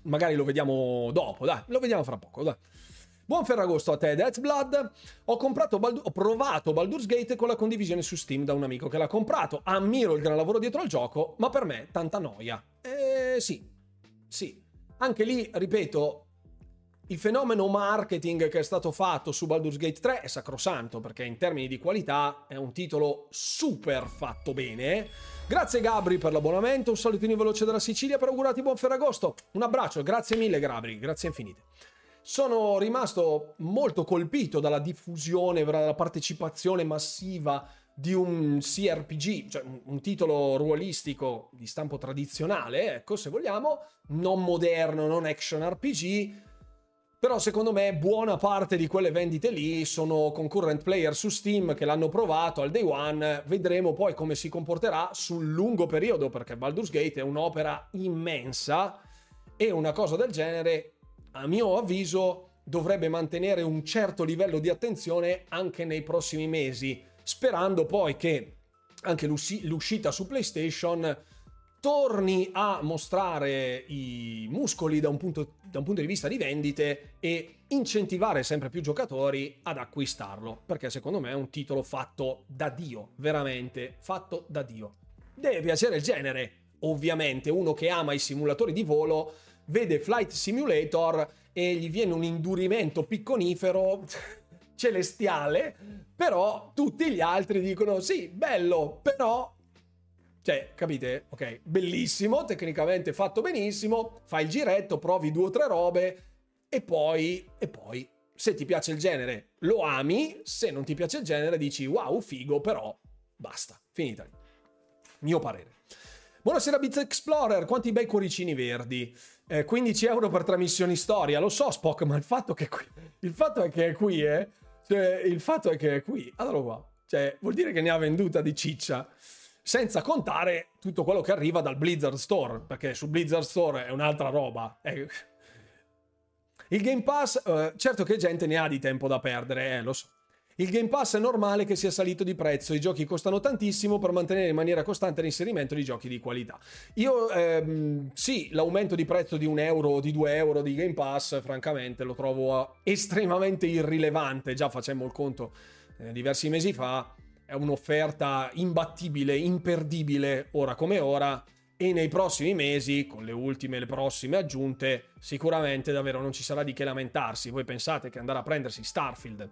Magari lo vediamo dopo, dai, lo vediamo fra poco, dai. Buon Ferragosto a te, Death Blood. Ho comprato Baldur- ho provato Baldur's Gate con la condivisione su Steam da un amico che l'ha comprato. Ammiro il gran lavoro dietro al gioco, ma per me tanta noia. Eh sì, sì. Anche lì, ripeto, il fenomeno marketing che è stato fatto su Baldur's Gate tre è sacrosanto, perché in termini di qualità è un titolo super fatto bene. Grazie Gabri per l'abbonamento, un salutino veloce dalla Sicilia per augurarti buon Ferragosto. Un abbraccio, grazie mille Gabri, grazie infinite. Sono rimasto molto colpito dalla diffusione, dalla partecipazione massiva di un C R P G, cioè un titolo ruolistico di stampo tradizionale, ecco, se vogliamo, non moderno, non action R P G, però secondo me buona parte di quelle vendite lì sono concurrent player su Steam che l'hanno provato al day one. Vedremo poi come si comporterà sul lungo periodo, perché Baldur's Gate è un'opera immensa e una cosa del genere, a mio avviso, dovrebbe mantenere un certo livello di attenzione anche nei prossimi mesi, sperando poi che anche l'uscita su PlayStation torni a mostrare i muscoli da un punto, da un punto di vista di vendite e incentivare sempre più giocatori ad acquistarlo, perché secondo me è un titolo fatto da Dio, veramente fatto da Dio. Deve piacere il genere, ovviamente, uno che ama i simulatori di volo vede Flight Simulator e gli viene un indurimento picconifero celestiale, però tutti gli altri dicono sì, bello, però, cioè, capite? Ok, bellissimo, tecnicamente fatto benissimo, fai il giretto, provi due o tre robe e poi, e poi, se ti piace il genere lo ami, se non ti piace il genere dici wow, figo, però basta, finita. Mio parere. Buonasera Biz Explorer, quanti bei cuoricini verdi. Eh, quindici euro per tre missioni storia, lo so Spock, ma il fatto che qui, il fatto è che è qui, eh. Cioè, il fatto è che è qui. Allora qua, cioè, vuol dire che ne ha venduta di ciccia, senza contare tutto quello che arriva dal Blizzard Store, perché su Blizzard Store è un'altra roba. Eh. Il Game Pass, eh, certo che gente ne ha di tempo da perdere, eh, lo so. Il Game Pass è normale che sia salito di prezzo, i giochi costano tantissimo per mantenere in maniera costante l'inserimento di giochi di qualità. Io ehm, sì, l'aumento di prezzo di un euro o di due euro di Game Pass francamente lo trovo estremamente irrilevante, già facemmo il conto eh, diversi mesi fa, è un'offerta imbattibile, imperdibile ora come ora, e nei prossimi mesi, con le ultime e le prossime aggiunte, sicuramente davvero non ci sarà di che lamentarsi. Voi pensate che andare a prendersi Starfield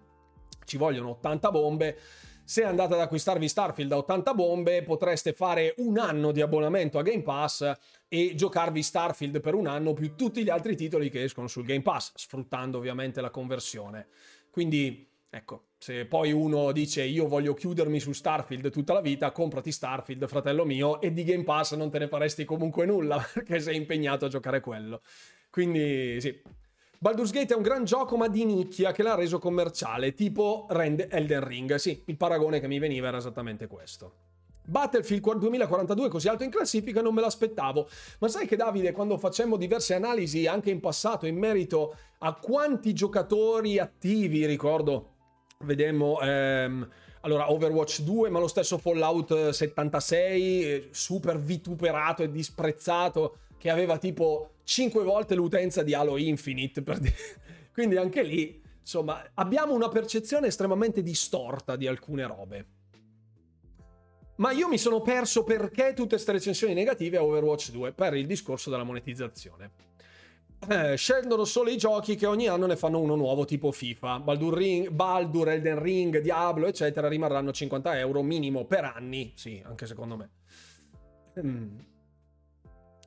ci vogliono ottanta bombe, se andate ad acquistarvi Starfield da ottanta bombe potreste fare un anno di abbonamento a Game Pass e giocarvi Starfield per un anno più tutti gli altri titoli che escono sul Game Pass, sfruttando ovviamente la conversione. Quindi ecco, se poi uno dice io voglio chiudermi su Starfield tutta la vita, comprati Starfield fratello mio, e di Game Pass non te ne faresti comunque nulla perché sei impegnato a giocare quello. Quindi sì, Baldur's Gate è un gran gioco ma di nicchia che l'ha reso commerciale, tipo Elden Ring. Sì, il paragone che mi veniva era esattamente questo. Battlefield duemilaquarantadue così alto in classifica non me l'aspettavo, ma sai che Davide, quando facemmo diverse analisi anche in passato in merito a quanti giocatori attivi, ricordo, vedemmo ehm, allora Overwatch due, ma lo stesso Fallout settantasei, super vituperato e disprezzato, che aveva tipo cinque volte l'utenza di Halo Infinite, per dire. Quindi anche lì, insomma, abbiamo una percezione estremamente distorta di alcune robe. Ma io mi sono perso perché tutte ste recensioni negative a Overwatch due, per il discorso della monetizzazione. Eh, scendono solo i giochi che ogni anno ne fanno uno nuovo, tipo FIFA, Baldur, Ring, Baldur, Elden Ring, Diablo, eccetera, rimarranno cinquanta euro minimo per anni, sì, anche secondo me. Mm.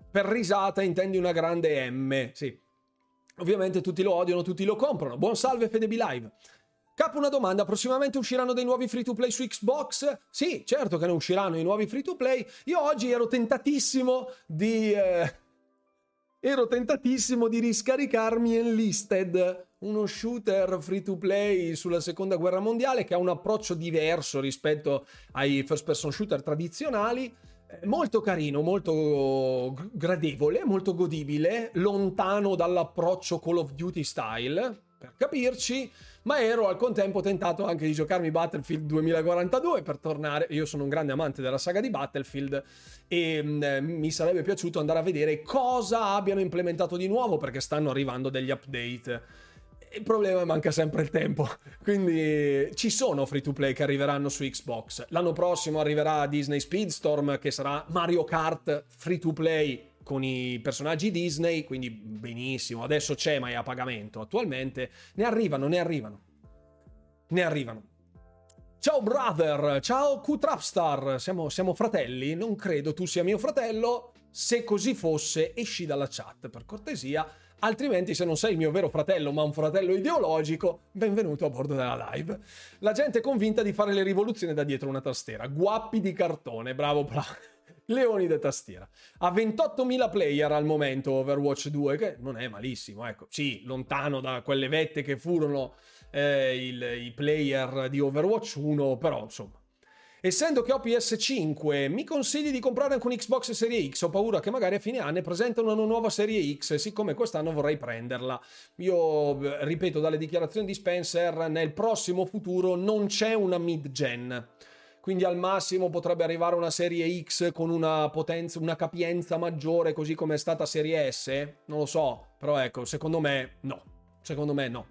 Per risata intendi una grande M, sì. Ovviamente tutti lo odiano, tutti lo comprano. Buon salve Fede Live. Capo, una domanda, prossimamente usciranno dei nuovi free to play su Xbox? Sì, certo che ne usciranno i nuovi free to play. Io oggi ero tentatissimo di... Eh... ero tentatissimo di riscaricarmi Enlisted, uno shooter free to play sulla seconda guerra mondiale che ha un approccio diverso rispetto ai first person shooter tradizionali, molto carino, molto gradevole, molto godibile, lontano dall'approccio Call of Duty style, per capirci, ma ero al contempo tentato anche di giocarmi Battlefield duemilaquarantadue per tornare. Io sono un grande amante della saga di Battlefield e mh, mi sarebbe piaciuto andare a vedere cosa abbiano implementato di nuovo, perché stanno arrivando degli update. Il problema è che manca sempre il tempo, quindi ci sono free to play che arriveranno su Xbox. L'anno prossimo arriverà Disney Speedstorm, che sarà Mario Kart free to play con i personaggi Disney, quindi benissimo. Adesso c'è, ma è a pagamento attualmente. Ne arrivano, ne arrivano, ne arrivano. Ciao brother, ciao Q-Trapstar, siamo, siamo fratelli? Non credo tu sia mio fratello, se così fosse esci dalla chat per cortesia. Altrimenti, se non sei il mio vero fratello ma un fratello ideologico, benvenuto a bordo della live. La gente è convinta di fare le rivoluzioni da dietro una tastiera. Guappi di cartone, bravo bravo. Leoni da tastiera. Ha ventottomila player al momento Overwatch due, che non è malissimo, ecco. Sì, lontano da quelle vette che furono eh, il, i player di Overwatch uno, però insomma. Essendo che ho P S cinque, mi consigli di comprare anche un Xbox Serie X? Ho paura che magari a fine anno presentano una nuova Serie X, siccome quest'anno vorrei prenderla. Io ripeto, dalle dichiarazioni di Spencer, nel prossimo futuro non c'è una mid-gen, quindi al massimo potrebbe arrivare una Serie X con una potenza, una capienza maggiore, così come è stata Serie S. Non lo so, però ecco, secondo me no, secondo me no.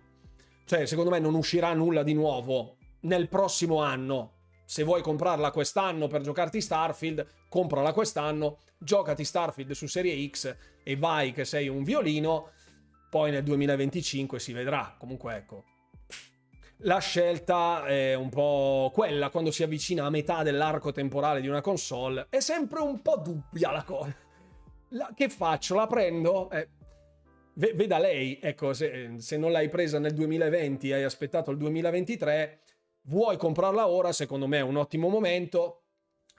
Cioè, secondo me non uscirà nulla di nuovo nel prossimo anno. Se vuoi comprarla quest'anno per giocarti Starfield, comprala quest'anno, giocati Starfield su Serie X e vai che sei un violino, poi nel duemilaventicinque si vedrà. Comunque ecco, la scelta è un po' quella, quando si avvicina a metà dell'arco temporale di una console è sempre un po' dubbia la cosa. La, che faccio? La prendo? Eh, veda lei, ecco, se, se non l'hai presa nel duemilaventi e hai aspettato il duemilaventitré... Vuoi comprarla ora? Secondo me è un ottimo momento.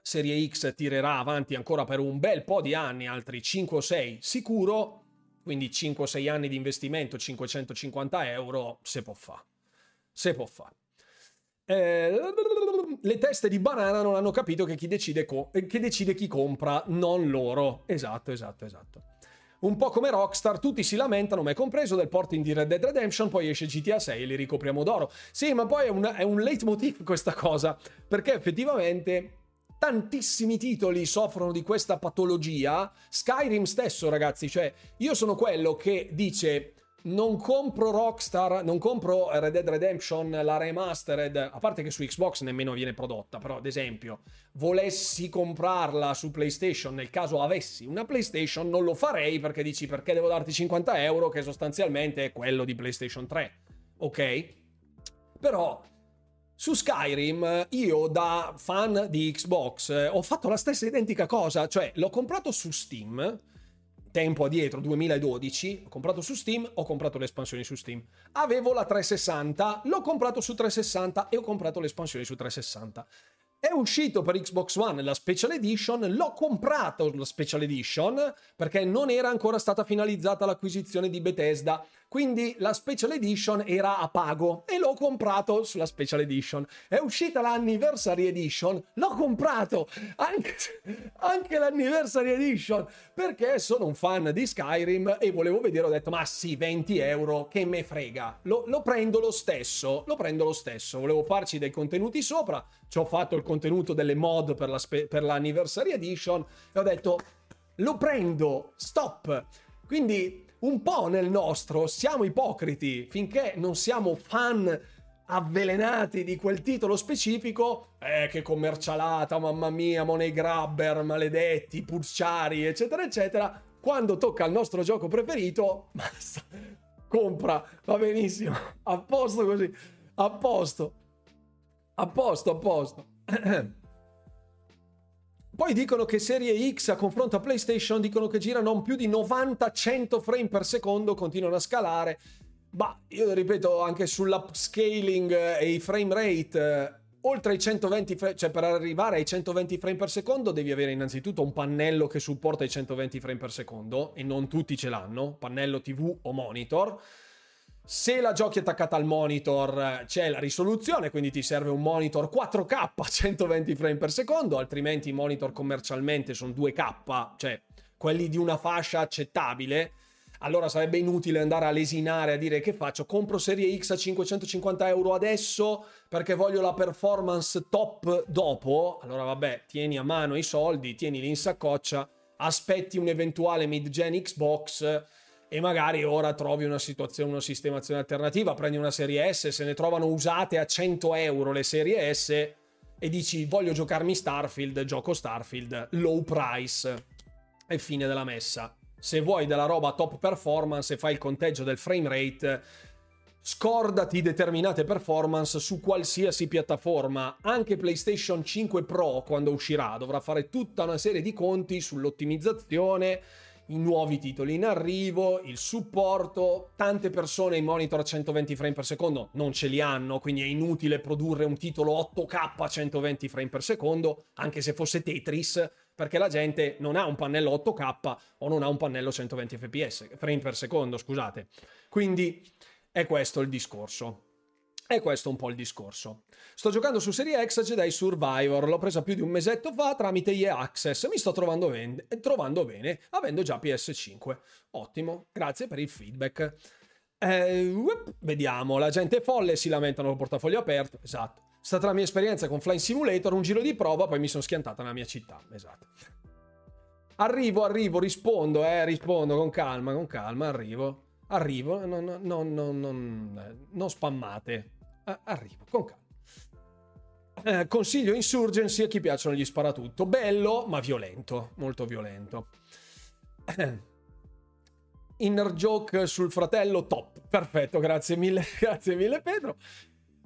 Serie X tirerà avanti ancora per un bel po' di anni, altri cinque o sei sicuro, quindi cinque o sei anni di investimento, cinquecentocinquanta euro, se può fa. Se può fa. Eh, le teste di banana non hanno capito che chi decide, co- che decide chi compra, non loro. Esatto, esatto, esatto. Un po' come Rockstar, tutti si lamentano, me compreso, del porting di Red Dead Redemption, poi esce G T A sei e li ricopriamo d'oro. Sì, ma poi è un, è un leitmotiv questa cosa, perché effettivamente tantissimi titoli soffrono di questa patologia. Skyrim stesso, ragazzi, cioè io sono quello che dice non compro Rockstar, non compro Red Dead Redemption, la remastered, a parte che su Xbox nemmeno viene prodotta, però ad esempio volessi comprarla su PlayStation, nel caso avessi una PlayStation, non lo farei, perché dici perché devo darti cinquanta euro che sostanzialmente è quello di PlayStation tre, ok? Però su Skyrim io, da fan di Xbox, ho fatto la stessa identica cosa, cioè l'ho comprato su Steam tempo addietro, duemiladodici, ho comprato su Steam, ho comprato le espansioni su Steam, avevo la trecentosessanta, l'ho comprato su trecentosessanta e ho comprato le espansioni su trecentosessanta. È uscito per Xbox One la Special Edition, l'ho comprato la Special Edition perché non era ancora stata finalizzata l'acquisizione di Bethesda, quindi la Special Edition era a pago e l'ho comprato sulla Special Edition. È uscita la Anniversary Edition, l'ho comprato anche, anche l'Anniversary Edition, perché sono un fan di Skyrim e volevo vedere, ho detto ma sì, venti euro, che me frega, lo, lo prendo lo stesso, lo prendo lo stesso, volevo farci dei contenuti sopra, ci ho fatto il contenuto delle mod per la spe- per l'Anniversary Edition e ho detto lo prendo, stop. Quindi un po' nel nostro siamo ipocriti, finché non siamo fan avvelenati di quel titolo specifico, eh che commercialata, mamma mia, money grabber, maledetti, purciari, eccetera eccetera, quando tocca il nostro gioco preferito basta, compra, va benissimo, a posto così, a posto a posto a posto Poi dicono che Serie X a confronto a PlayStation, dicono che gira non più di novanta cento frame per secondo, continuano a scalare. Ma io ripeto, anche sull'upscaling e i frame rate oltre ai centoventi, cioè per arrivare ai centoventi frame per secondo devi avere innanzitutto un pannello che supporta i centoventi frame per secondo, e non tutti ce l'hanno, pannello tivù o monitor. Se la giochi attaccata al monitor c'è la risoluzione, quindi ti serve un monitor quattro K a centoventi frame per secondo, altrimenti i monitor commercialmente sono due K, cioè quelli di una fascia accettabile. Allora sarebbe inutile andare a lesinare, a dire che faccio, compro serie X a cinquecentocinquanta euro adesso perché voglio la performance top dopo. Allora vabbè, tieni a mano i soldi, tienili in saccoccia, aspetti un eventuale mid-gen Xbox e magari ora trovi una situazione, una sistemazione alternativa, prendi una serie S, se ne trovano usate a cento euro le serie S e dici voglio giocarmi Starfield, gioco Starfield, low price e fine della messa. Se vuoi della roba top performance e fai il conteggio del frame rate, scordati determinate performance su qualsiasi piattaforma. Anche PlayStation cinque Pro, quando uscirà, dovrà fare tutta una serie di conti sull'ottimizzazione, i nuovi titoli in arrivo, il supporto. Tante persone i monitor a centoventi frame per secondo non ce li hanno, quindi è inutile produrre un titolo otto K a centoventi frame per secondo, anche se fosse Tetris, perché la gente non ha un pannello otto K o non ha un pannello centoventi fps, frame per secondo, scusate. Quindi è questo il discorso. È questo un po' il discorso. Sto giocando su Serie X a Jedi Survivor, l'ho presa più di un mesetto fa tramite E A Access, mi sto trovando, ben, trovando bene, avendo già P S cinque. Ottimo, grazie per il feedback. Eh, whoop, vediamo, la gente è folle, si lamentano del portafoglio aperto, esatto. È stata la mia esperienza con Flying Simulator, un giro di prova, poi mi sono schiantata nella mia città, esatto. Arrivo, arrivo, rispondo, eh, rispondo con calma, con calma, arrivo, arrivo, non, non, non, non, non spammate, arrivo, con calma. Eh, consiglio Insurgency a chi piacciono gli sparatutto, bello ma violento, molto violento. Inner joke sul fratello, top, perfetto, grazie mille, grazie mille Pedro.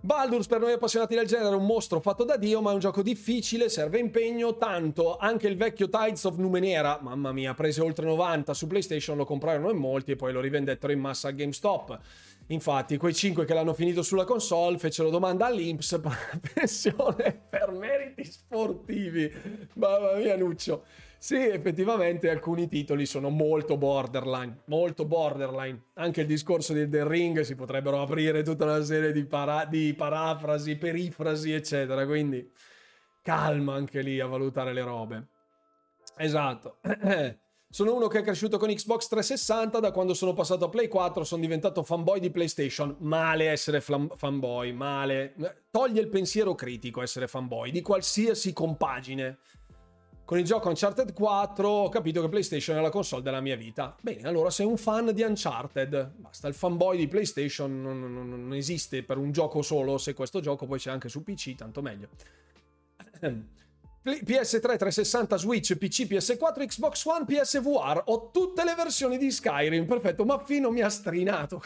Baldur's per noi appassionati del genere è un mostro fatto da Dio, ma è un gioco difficile, serve impegno, tanto anche il vecchio Tides of Numenera, mamma mia, prese oltre novanta su PlayStation, lo comprarono in molti e poi lo rivendettero in massa a GameStop. Infatti quei cinque che l'hanno finito sulla console fecero domanda all'Inps per la pensione per meriti sportivi, mamma mia Nuccio. Sì, effettivamente alcuni titoli sono molto borderline, molto borderline. Anche il discorso di Elden Ring, si potrebbero aprire tutta una serie di, para- di parafrasi, perifrasi, eccetera. Quindi calma anche lì a valutare le robe. Esatto. Sono uno che è cresciuto con Xbox trecentosessanta, da quando sono passato a Play quattro sono diventato fanboy di PlayStation. Male essere flam- fanboy, male. Toglie il pensiero critico essere fanboy, di qualsiasi compagine. Con il gioco Uncharted quattro ho capito che PlayStation è la console della mia vita. Bene, allora sei un fan di Uncharted. Basta, il fanboy di PlayStation non, non, non esiste per un gioco solo. Se questo gioco poi c'è anche su P C, tanto meglio. P S tre, trecentosessanta, Switch, P C, P S quattro, Xbox One, P S V R. Ho tutte le versioni di Skyrim. Perfetto, ma Fino mi ha strinato.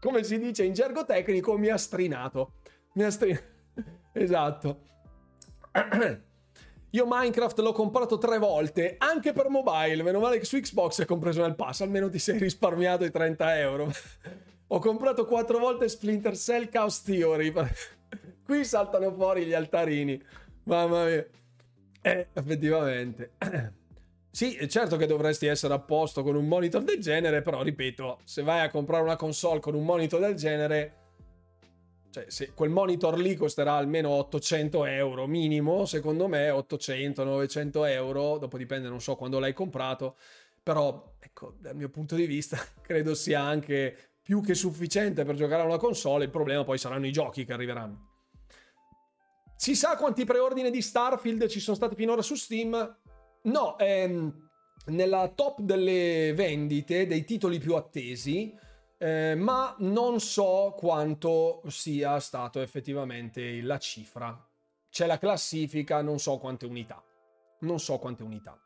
Come si dice in gergo tecnico, mi ha strinato. Mi ha strinato. Esatto. Io Minecraft l'ho comprato tre volte, anche per mobile, meno male che su Xbox è compreso nel pass, almeno ti sei risparmiato i trenta euro. Ho comprato quattro volte Splinter Cell Chaos Theory. Qui saltano fuori gli altarini, mamma mia. Eh, effettivamente. Sì, è certo che dovresti essere a posto con un monitor del genere, però ripeto, se vai a comprare una console con un monitor del genere... Cioè, se quel monitor lì costerà almeno ottocento euro minimo, secondo me ottocento novecento euro, dopo dipende, non so quando l'hai comprato, però ecco, dal mio punto di vista credo sia anche più che sufficiente per giocare a una console. Il problema poi saranno i giochi che arriveranno. Si sa quanti preordini di Starfield ci sono stati finora su Steam? No, ehm, nella top delle vendite dei titoli più attesi, Eh, ma non so quanto sia stato effettivamente la cifra. C'è la classifica, non so quante unità. Non so quante unità.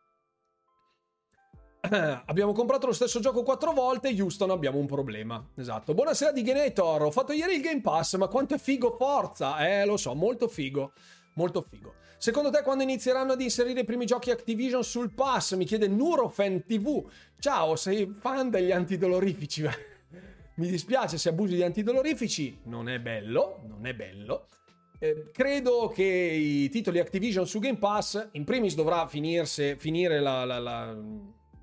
Abbiamo comprato lo stesso gioco quattro volte, Houston, abbiamo un problema. Esatto. Buonasera di Genetor, ho fatto ieri il Game Pass, ma quanto è figo Forza! Eh, lo so, molto figo. Molto figo. Secondo te quando inizieranno ad inserire i primi giochi Activision sul pass? Mi chiede Nurofen T V. Ciao, sei fan degli antidolorifici? Mi dispiace se abusi di antidolorifici, non è bello, non è bello. Eh, credo che i titoli Activision su Game Pass, in primis dovrà finirse, finire la, la, la,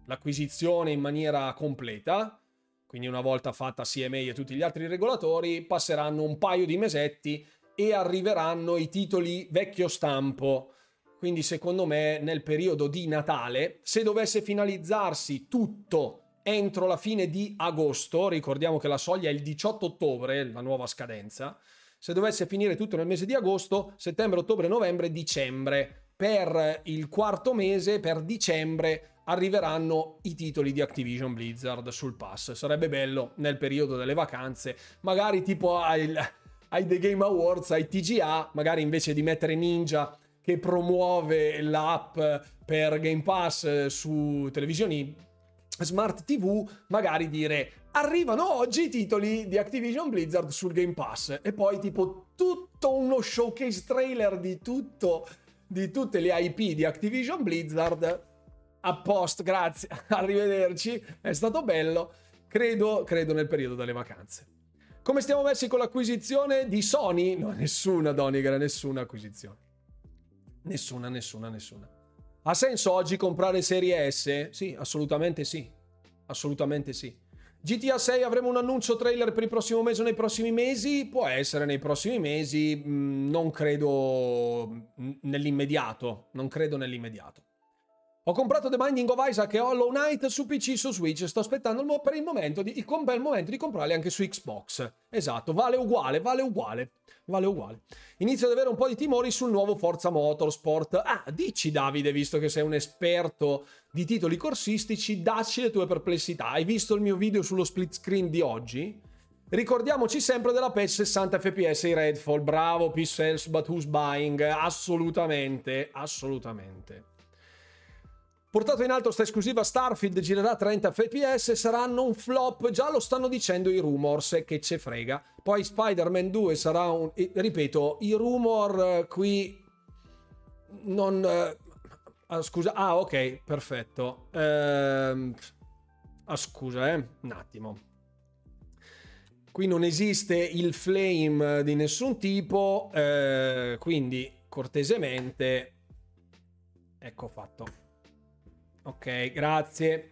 l'acquisizione in maniera completa, quindi una volta fatta C M A e tutti gli altri regolatori, passeranno un paio di mesetti e arriveranno i titoli vecchio stampo. Quindi secondo me nel periodo di Natale, se dovesse finalizzarsi tutto entro la fine di agosto, ricordiamo che la soglia è il diciotto ottobre, la nuova scadenza, se dovesse finire tutto nel mese di agosto, settembre, ottobre, novembre, dicembre, per il quarto mese, per dicembre, arriveranno i titoli di Activision Blizzard sul pass. Sarebbe bello nel periodo delle vacanze, magari tipo ai, ai The Game Awards, ai T G A, magari invece di mettere Ninja che promuove l'app per Game Pass su televisioni Smart T V, magari dire arrivano oggi i titoli di Activision Blizzard sul Game Pass, e poi tipo tutto uno showcase trailer di tutto, di tutte le I P di Activision Blizzard. A post, grazie, arrivederci, è stato bello. Credo, credo nel periodo delle vacanze. Come stiamo messi con l'acquisizione di Sony? No, nessuna, Doniger, nessuna acquisizione. Nessuna, nessuna, nessuna. Ha senso oggi comprare Serie S? Sì, assolutamente sì. Assolutamente sì. G T A sei avremo un annuncio trailer per il prossimo mese o nei prossimi mesi? Può essere nei prossimi mesi, non credo nell'immediato. Non credo nell'immediato. Ho comprato The Binding of Isaac e Hollow Knight su P C, su Switch. Sto aspettando il mo- per il momento di il com- bel momento di comprarli anche su Xbox. Esatto, vale uguale, vale uguale. Vale uguale. Inizio ad avere un po' di timori sul nuovo Forza Motorsport. Ah, dici Davide, visto che sei un esperto di titoli corsistici, dacci le tue perplessità. Hai visto il mio video sullo split screen di oggi? Ricordiamoci sempre della patch sessanta effe pi esse in Redfall. Bravo, peace sells, but who's buying? Assolutamente, assolutamente. Portato in alto sta esclusiva, Starfield girerà trenta effe pi esse, saranno un flop, già lo stanno dicendo i rumors, che ce frega. Poi Spider-Man due sarà un... ripeto, i rumor qui non... Ah, scusa, ah ok, perfetto. Ehm... Ah scusa, eh, un attimo. Qui non esiste il flame di nessun tipo, eh, quindi cortesemente... Ecco fatto. Ok, grazie.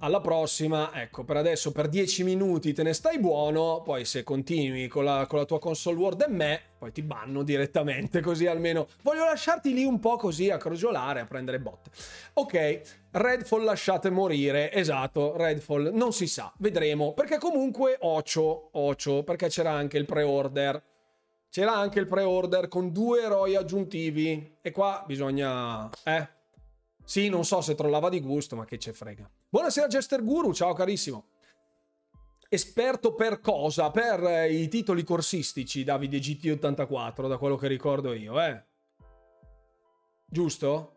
Alla prossima. Ecco, per adesso per dieci minuti te ne stai buono, poi se continui con la, con la tua console war e me, poi ti banno direttamente, così almeno voglio lasciarti lì un po' così a crogiolare, a prendere botte. Ok, Redfall lasciate morire, esatto, Redfall non si sa, vedremo, perché comunque ocio, ocio, perché c'era anche il pre-order. C'era anche il pre-order con due eroi aggiuntivi e qua bisogna... eh Sì, non so se trollava di gusto, ma che ce frega. Buonasera Jester Guru, ciao carissimo. Esperto per cosa? Per i titoli corsistici, Davide G T ottantaquattro, da quello che ricordo io, eh. Giusto?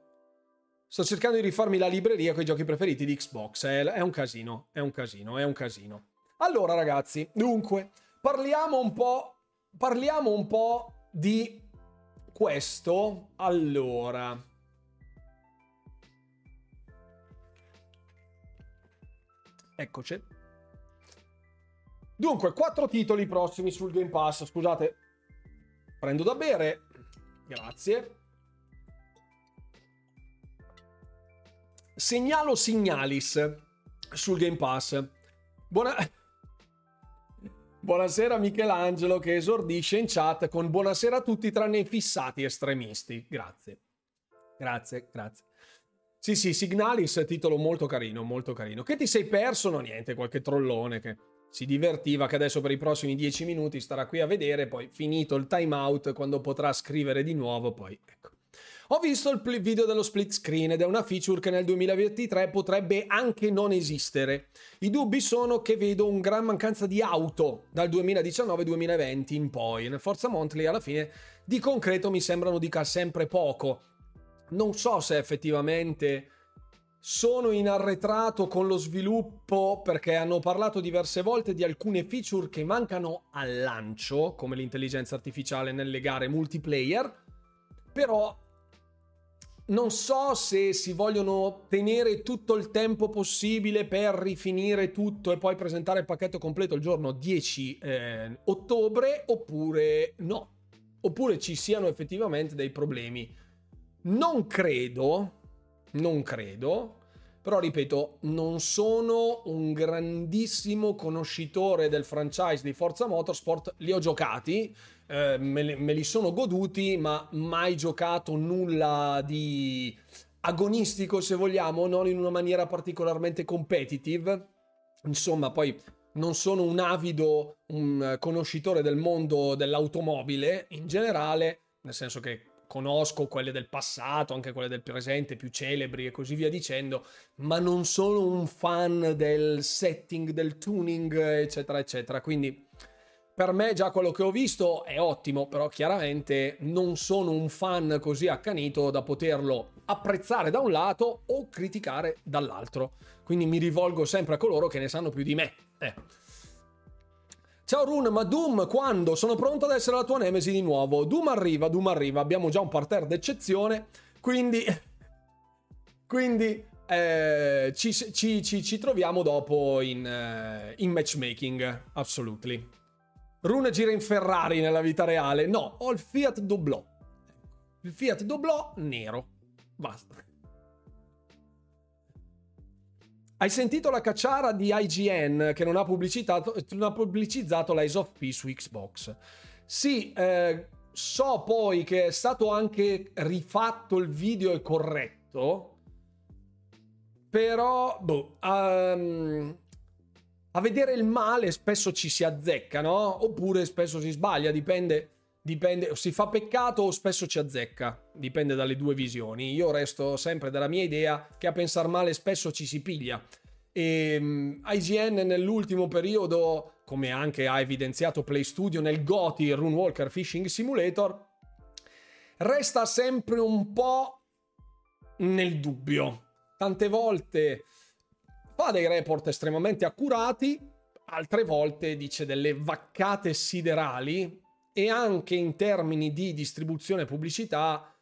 Sto cercando di rifarmi la libreria con i giochi preferiti di Xbox, eh. È un casino, è un casino, è un casino. Allora ragazzi, dunque, parliamo un po', parliamo un po' di questo. Allora... Eccoci. Dunque, quattro titoli prossimi sul Game Pass. Scusate, prendo da bere. Grazie. Segnalo Signalis sul Game Pass. Buona... Buonasera Michelangelo, che esordisce in chat con buonasera a tutti tranne i fissati estremisti. Grazie. Grazie, grazie. Sì, sì, Signalis, titolo molto carino, molto carino. Che ti sei perso? No, niente, qualche trollone che si divertiva, che adesso per i prossimi dieci minuti starà qui a vedere, poi finito il time out, quando potrà scrivere di nuovo, poi ecco. Ho visto il video dello split screen ed è una feature che nel duemilaventitré potrebbe anche non esistere. I dubbi sono che vedo un gran mancanza di auto dal duemiladiciannove duemilaventi in poi. Nel Forza Montreal alla fine di concreto mi sembrano dica sempre poco. Non so se effettivamente sono in arretrato con lo sviluppo, perché hanno parlato diverse volte di alcune feature che mancano al lancio, come l'intelligenza artificiale nelle gare multiplayer, però non so se si vogliono tenere tutto il tempo possibile per rifinire tutto e poi presentare il pacchetto completo il giorno dieci eh, ottobre, oppure no, oppure ci siano effettivamente dei problemi. Non credo, non credo, però ripeto, non sono un grandissimo conoscitore del franchise di Forza Motorsport, li ho giocati, eh, me, li, me li sono goduti, ma mai giocato nulla di agonistico, se vogliamo, non in una maniera particolarmente competitive. Insomma, poi non sono un avido un conoscitore del mondo dell'automobile in generale, nel senso che conosco quelle del passato, anche quelle del presente, più celebri e così via dicendo, ma non sono un fan del setting, del tuning, eccetera, eccetera. Quindi per me già quello che ho visto è ottimo, però chiaramente non sono un fan così accanito da poterlo apprezzare da un lato o criticare dall'altro. Quindi mi rivolgo sempre a coloro che ne sanno più di me. Eh. Ciao Rune, ma Doom quando? Sono pronto ad essere la tua nemesi di nuovo. Doom arriva, Doom arriva. Abbiamo già un parterre d'eccezione, quindi quindi eh, ci, ci, ci, ci troviamo dopo in, eh, in matchmaking, absolutely. Rune gira in Ferrari nella vita reale. No, ho il Fiat Doblò. Il Fiat Doblò nero. Basta. Hai sentito la cacciara di I G N che non ha pubblicizzato, non ha pubblicizzato l'Eyes of P su Xbox? Sì, eh, so poi che è stato anche rifatto il video e corretto, però boh, um, a vedere il male spesso ci si azzecca, no? Oppure spesso si sbaglia, dipende, dipende, si fa peccato o spesso ci azzecca, dipende dalle due visioni. Io resto sempre della mia idea che a pensar male spesso ci si piglia, e um, I G N nell'ultimo periodo, come anche ha evidenziato Play Studio nel G O T Y Runewalker Fishing Simulator, resta sempre un po' nel dubbio, tante volte fa dei report estremamente accurati, altre volte dice delle vaccate siderali. E anche in termini di distribuzione e pubblicità,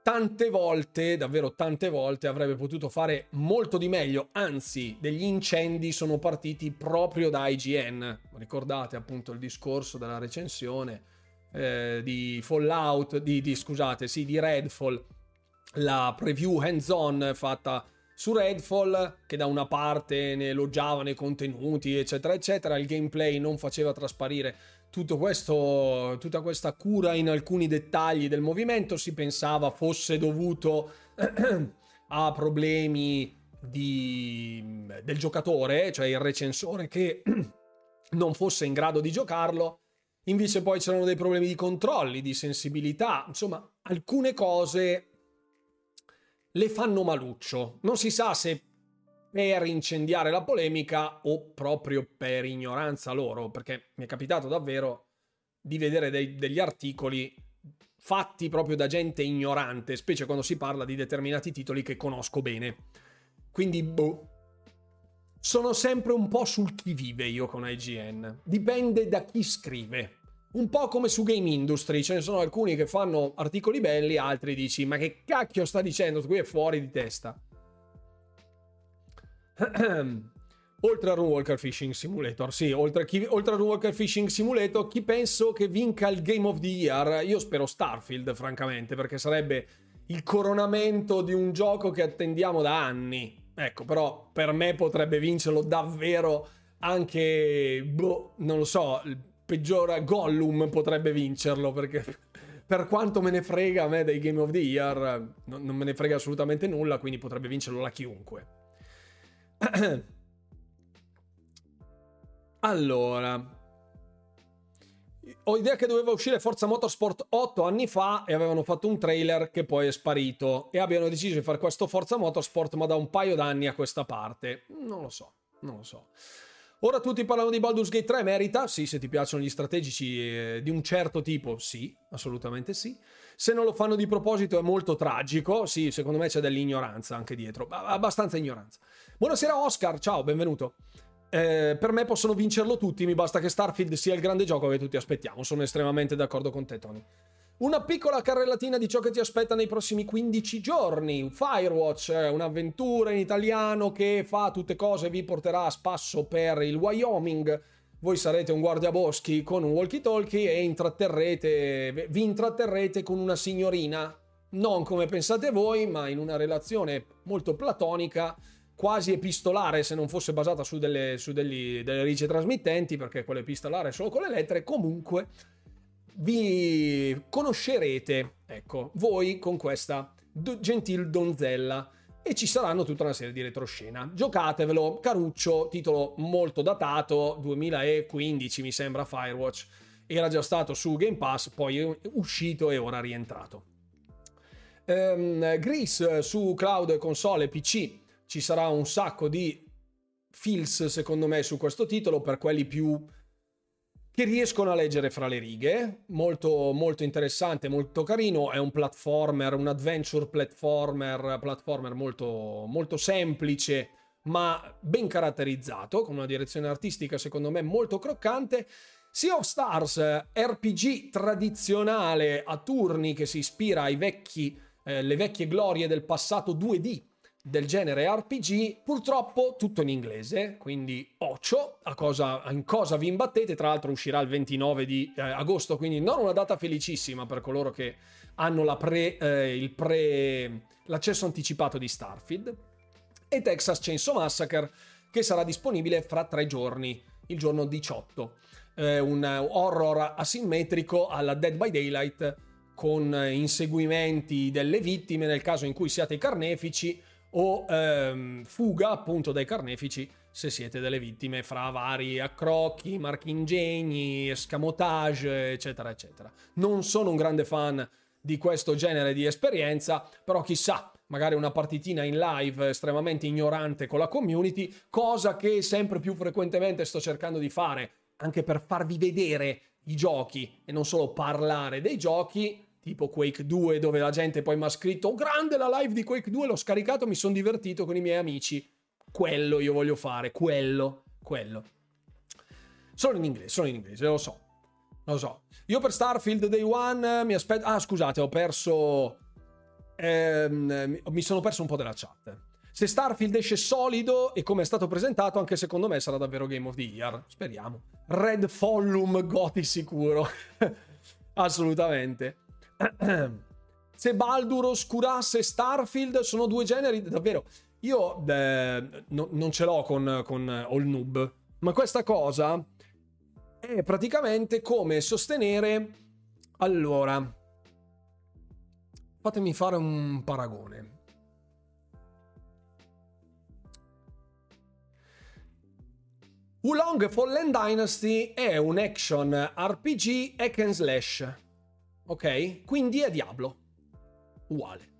tante volte, davvero tante volte, avrebbe potuto fare molto di meglio. Anzi, degli incendi sono partiti proprio da I G N. Ricordate appunto il discorso della recensione eh, di Fallout, di, di scusate, sì, di Redfall, la preview hands-on fatta su Redfall, che da una parte ne elogiavano i contenuti, eccetera, eccetera, il gameplay non faceva trasparire tutto questo, tutta questa cura in alcuni dettagli del movimento, si pensava fosse dovuto a problemi di, del giocatore, cioè il recensore che non fosse in grado di giocarlo. Invece poi c'erano dei problemi di controlli, di sensibilità, insomma alcune cose le fanno maluccio. Non si sa se per incendiare la polemica o proprio per ignoranza loro, perché mi è capitato davvero di vedere dei, degli articoli fatti proprio da gente ignorante, specie quando si parla di determinati titoli che conosco bene. Quindi boh, sono sempre un po' sul chi vive io con I G N, dipende da chi scrive, un po' come su Game Industry, ce ne sono alcuni che fanno articoli belli, altri dici ma che cacchio sta dicendo, qui è fuori di testa. Oltre a Runewalker Fishing Simulator, sì, oltre a, chi, oltre a Runewalker Fishing Simulator, chi penso che vinca il Game of the Year? Io spero Starfield, francamente, perché sarebbe il coronamento di un gioco che attendiamo da anni. Ecco, però per me potrebbe vincerlo davvero anche, boh, non lo so, il peggior Gollum potrebbe vincerlo, perché per quanto me ne frega a me dei Game of the Year, non, non me ne frega assolutamente nulla, quindi potrebbe vincerlo la chiunque. Allora, ho idea che doveva uscire Forza Motorsport otto anni fa e avevano fatto un trailer che poi è sparito e abbiano deciso di fare questo Forza Motorsport, ma da un paio d'anni a questa parte non lo so, non lo so. Ora tutti parlano di Baldur's Gate tre, merita? Sì, se ti piacciono gli strategici di un certo tipo, sì, assolutamente sì. Se non lo fanno di proposito è molto tragico, sì, secondo me c'è dell'ignoranza anche dietro, abbastanza ignoranza. Buonasera Oscar, ciao, benvenuto. Eh, per me possono vincerlo tutti, mi basta che Starfield sia il grande gioco che tutti aspettiamo, sono estremamente d'accordo con te Tony. Una piccola carrellatina di ciò che ti aspetta nei prossimi quindici giorni. Firewatch, un'avventura in italiano che fa tutte cose, vi porterà a spasso per il Wyoming. Voi sarete un guardiaboschi con un walkie-talkie e intratterrete, vi intratterrete con una signorina, non come pensate voi, ma in una relazione molto platonica, quasi epistolare se non fosse basata su delle, su degli, delle ricce trasmittenti, perché quello epistolare è solo con le lettere. Comunque vi conoscerete, ecco, voi con questa do- gentil donzella, e ci saranno tutta una serie di retroscena. Giocatevelo, caruccio, titolo molto datato, duemilaquindici mi sembra. Firewatch era già stato su Game Pass, poi è uscito e ora è rientrato. ehm, Gris su cloud, console, P C. Ci sarà un sacco di feels, secondo me, su questo titolo, per quelli più che riescono a leggere fra le righe. Molto molto interessante, molto carino. È un platformer, un adventure platformer, platformer molto, molto semplice ma ben caratterizzato, con una direzione artistica secondo me molto croccante. Sea of Stars, R P G tradizionale a turni che si ispira ai vecchi, eh, le vecchie glorie del passato due D del genere R P G, purtroppo tutto in inglese, quindi occhio a cosa, in cosa vi imbattete. Tra l'altro uscirà il ventinove di eh, agosto, quindi non una data felicissima per coloro che hanno la pre, eh, il pre, l'accesso anticipato di Starfield. E Texas Chainsaw Massacre, che sarà disponibile fra tre giorni, il giorno diciotto, eh, un horror asimmetrico alla Dead by Daylight, con inseguimenti delle vittime nel caso in cui siate i carnefici, o ehm, fuga appunto dai carnefici se siete delle vittime, fra vari accrocchi, marchingegni, escamotage, eccetera eccetera. Non sono un grande fan di questo genere di esperienza, però chissà, magari una partitina in live estremamente ignorante con la community, cosa che sempre più frequentemente sto cercando di fare, anche per farvi vedere i giochi e non solo parlare dei giochi. Tipo Quake due, dove la gente poi mi ha scritto: oh, grande la live di Quake due, l'ho scaricato, mi sono divertito con i miei amici. Quello io voglio fare, quello, quello. Solo in inglese, solo in inglese, lo so, lo so. Io per Starfield Day One mi aspetto... Ah, scusate, ho perso... Ehm, mi sono perso un po' della chat. Se Starfield esce solido e come è stato presentato, anche secondo me sarà davvero Game of the Year. Speriamo. Redfall, goti sicuro. Assolutamente. Se Baldur oscurasse Starfield, sono due generi davvero. Io eh, no, non ce l'ho con, con All Noob, ma questa cosa è praticamente come sostenere... Allora, fatemi fare un paragone. Wulong Fallen Dynasty è un action R P G hack and slash, ok? Quindi è Diablo, uguale.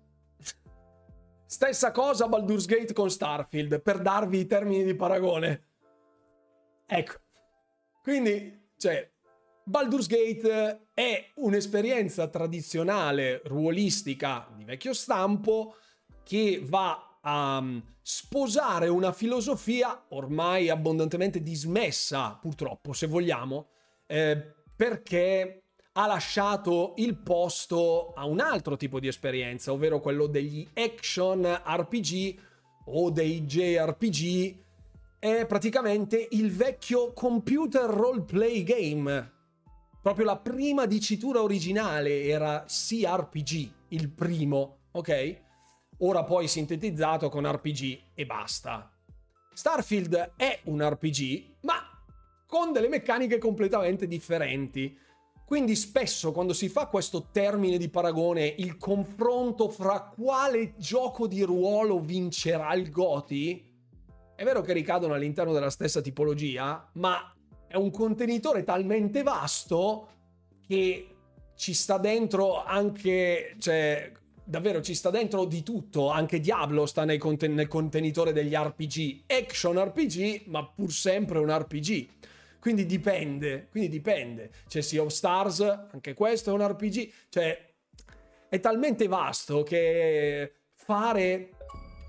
Stessa cosa Baldur's Gate con Starfield, per darvi i termini di paragone. Ecco, quindi, cioè, Baldur's Gate è un'esperienza tradizionale ruolistica di vecchio stampo che va a sposare una filosofia ormai abbondantemente dismessa, purtroppo, se vogliamo, eh, perché... ha lasciato il posto a un altro tipo di esperienza, ovvero quello degli action R P G o dei J R P G. È praticamente il vecchio computer role play game. Proprio la prima dicitura originale era C R P G, il primo, ok? Ora poi sintetizzato con R P G e basta. Starfield è un R P G, ma con delle meccaniche completamente differenti. Quindi spesso quando si fa questo termine di paragone, il confronto fra quale gioco di ruolo vincerà il GOTY, è vero che ricadono all'interno della stessa tipologia, ma è un contenitore talmente vasto che ci sta dentro anche, cioè davvero ci sta dentro di tutto. Anche Diablo sta nel contenitore degli R P G, action R P G, ma pur sempre un R P G. Quindi dipende, quindi dipende. C'è Sea of Stars, anche questo è un R P G. Cioè, è talmente vasto che fare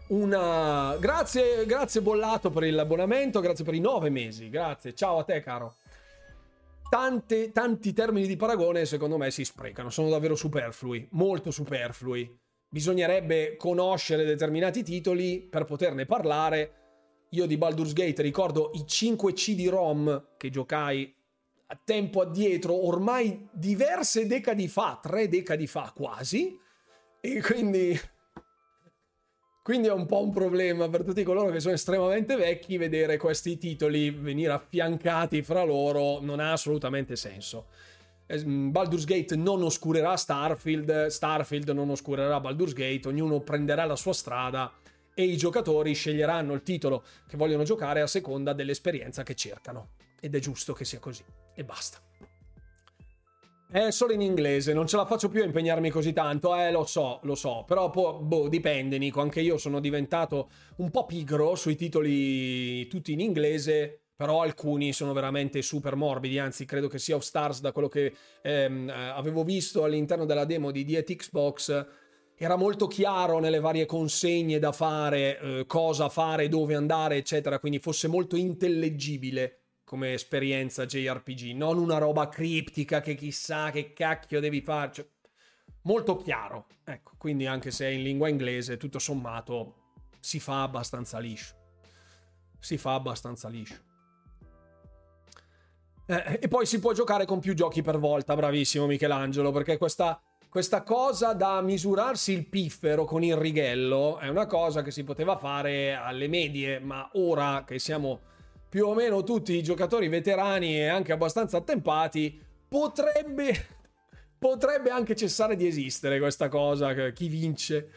una... Grazie, grazie Bollato per l'abbonamento, grazie per i nove mesi. Grazie, ciao a te, caro. tante, tanti termini di paragone secondo me si sprecano, sono davvero superflui, molto superflui. Bisognerebbe conoscere determinati titoli per poterne parlare. Io di Baldur's Gate ricordo i cinque C D-ROM che giocai a tempo addietro, ormai diverse decadi fa, tre decadi fa quasi, e quindi... Quindi è un po' un problema per tutti coloro che sono estremamente vecchi vedere questi titoli venire affiancati fra loro, non ha assolutamente senso. Baldur's Gate non oscurerà Starfield, Starfield non oscurerà Baldur's Gate, ognuno prenderà la sua strada e i giocatori sceglieranno il titolo che vogliono giocare a seconda dell'esperienza che cercano. Ed è giusto che sia così, e basta. È solo in inglese, non ce la faccio più a impegnarmi così tanto, eh lo so, lo so, però po- boh, dipende, Nico, anche io sono diventato un po' pigro sui titoli tutti in inglese, però alcuni sono veramente super morbidi, anzi credo che sia Of Stars, da quello che ehm, avevo visto all'interno della demo di Diet Xbox, era molto chiaro nelle varie consegne da fare, eh, cosa fare, dove andare, eccetera, quindi fosse molto intellegibile come esperienza J R P G, non una roba criptica che chissà che cacchio devi farci, molto chiaro, ecco, quindi anche se è in lingua inglese tutto sommato si fa abbastanza liscio, si fa abbastanza liscio. Eh, e poi si può giocare con più giochi per volta, bravissimo Michelangelo, perché questa, questa cosa da misurarsi il piffero con il righello è una cosa che si poteva fare alle medie, ma ora che siamo più o meno tutti i giocatori veterani e anche abbastanza attempati, potrebbe, potrebbe anche cessare di esistere questa cosa, chi vince,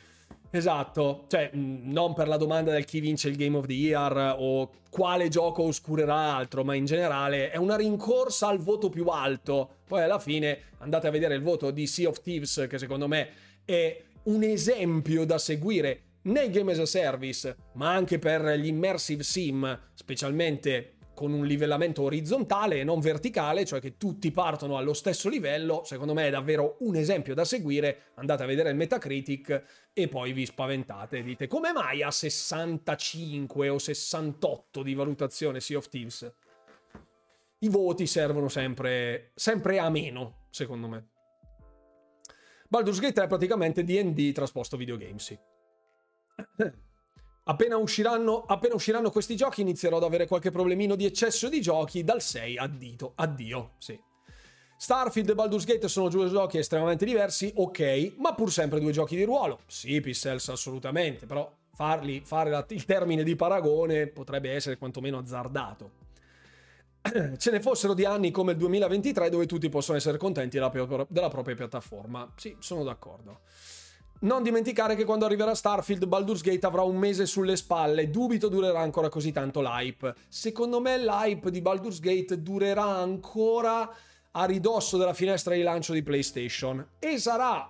esatto, cioè non per la domanda del chi vince il Game of the Year o quale gioco oscurerà altro, ma in generale è una rincorsa al voto più alto, poi alla fine andate a vedere il voto di Sea of Thieves, che secondo me è un esempio da seguire nei Game as a Service, ma anche per gli immersive sim, specialmente con un livellamento orizzontale e non verticale, cioè che tutti partono allo stesso livello, secondo me è davvero un esempio da seguire, andate a vedere il Metacritic e poi vi spaventate e dite come mai a sessantacinque o sessantotto di valutazione Sea of Thieves? I voti servono sempre, sempre a meno, secondo me. Baldur's Gate è praticamente D and D trasposto videogame, sì. Appena usciranno, appena usciranno questi giochi inizierò ad avere qualche problemino di eccesso di giochi dal sei addito, addio, sì. Starfield e Baldur's Gate sono due giochi estremamente diversi, ok, ma pur sempre due giochi di ruolo, sì, Pixels assolutamente, però farli, fare il termine di paragone potrebbe essere quantomeno azzardato. Ce ne fossero di anni come il duemilaventitré dove tutti possono essere contenti della, della propria piattaforma, sì, sono d'accordo. Non dimenticare che quando arriverà Starfield, Baldur's Gate avrà un mese sulle spalle. Dubito durerà ancora così tanto l'hype. Secondo me l'hype di Baldur's Gate durerà ancora a ridosso della finestra di lancio di PlayStation. E sarà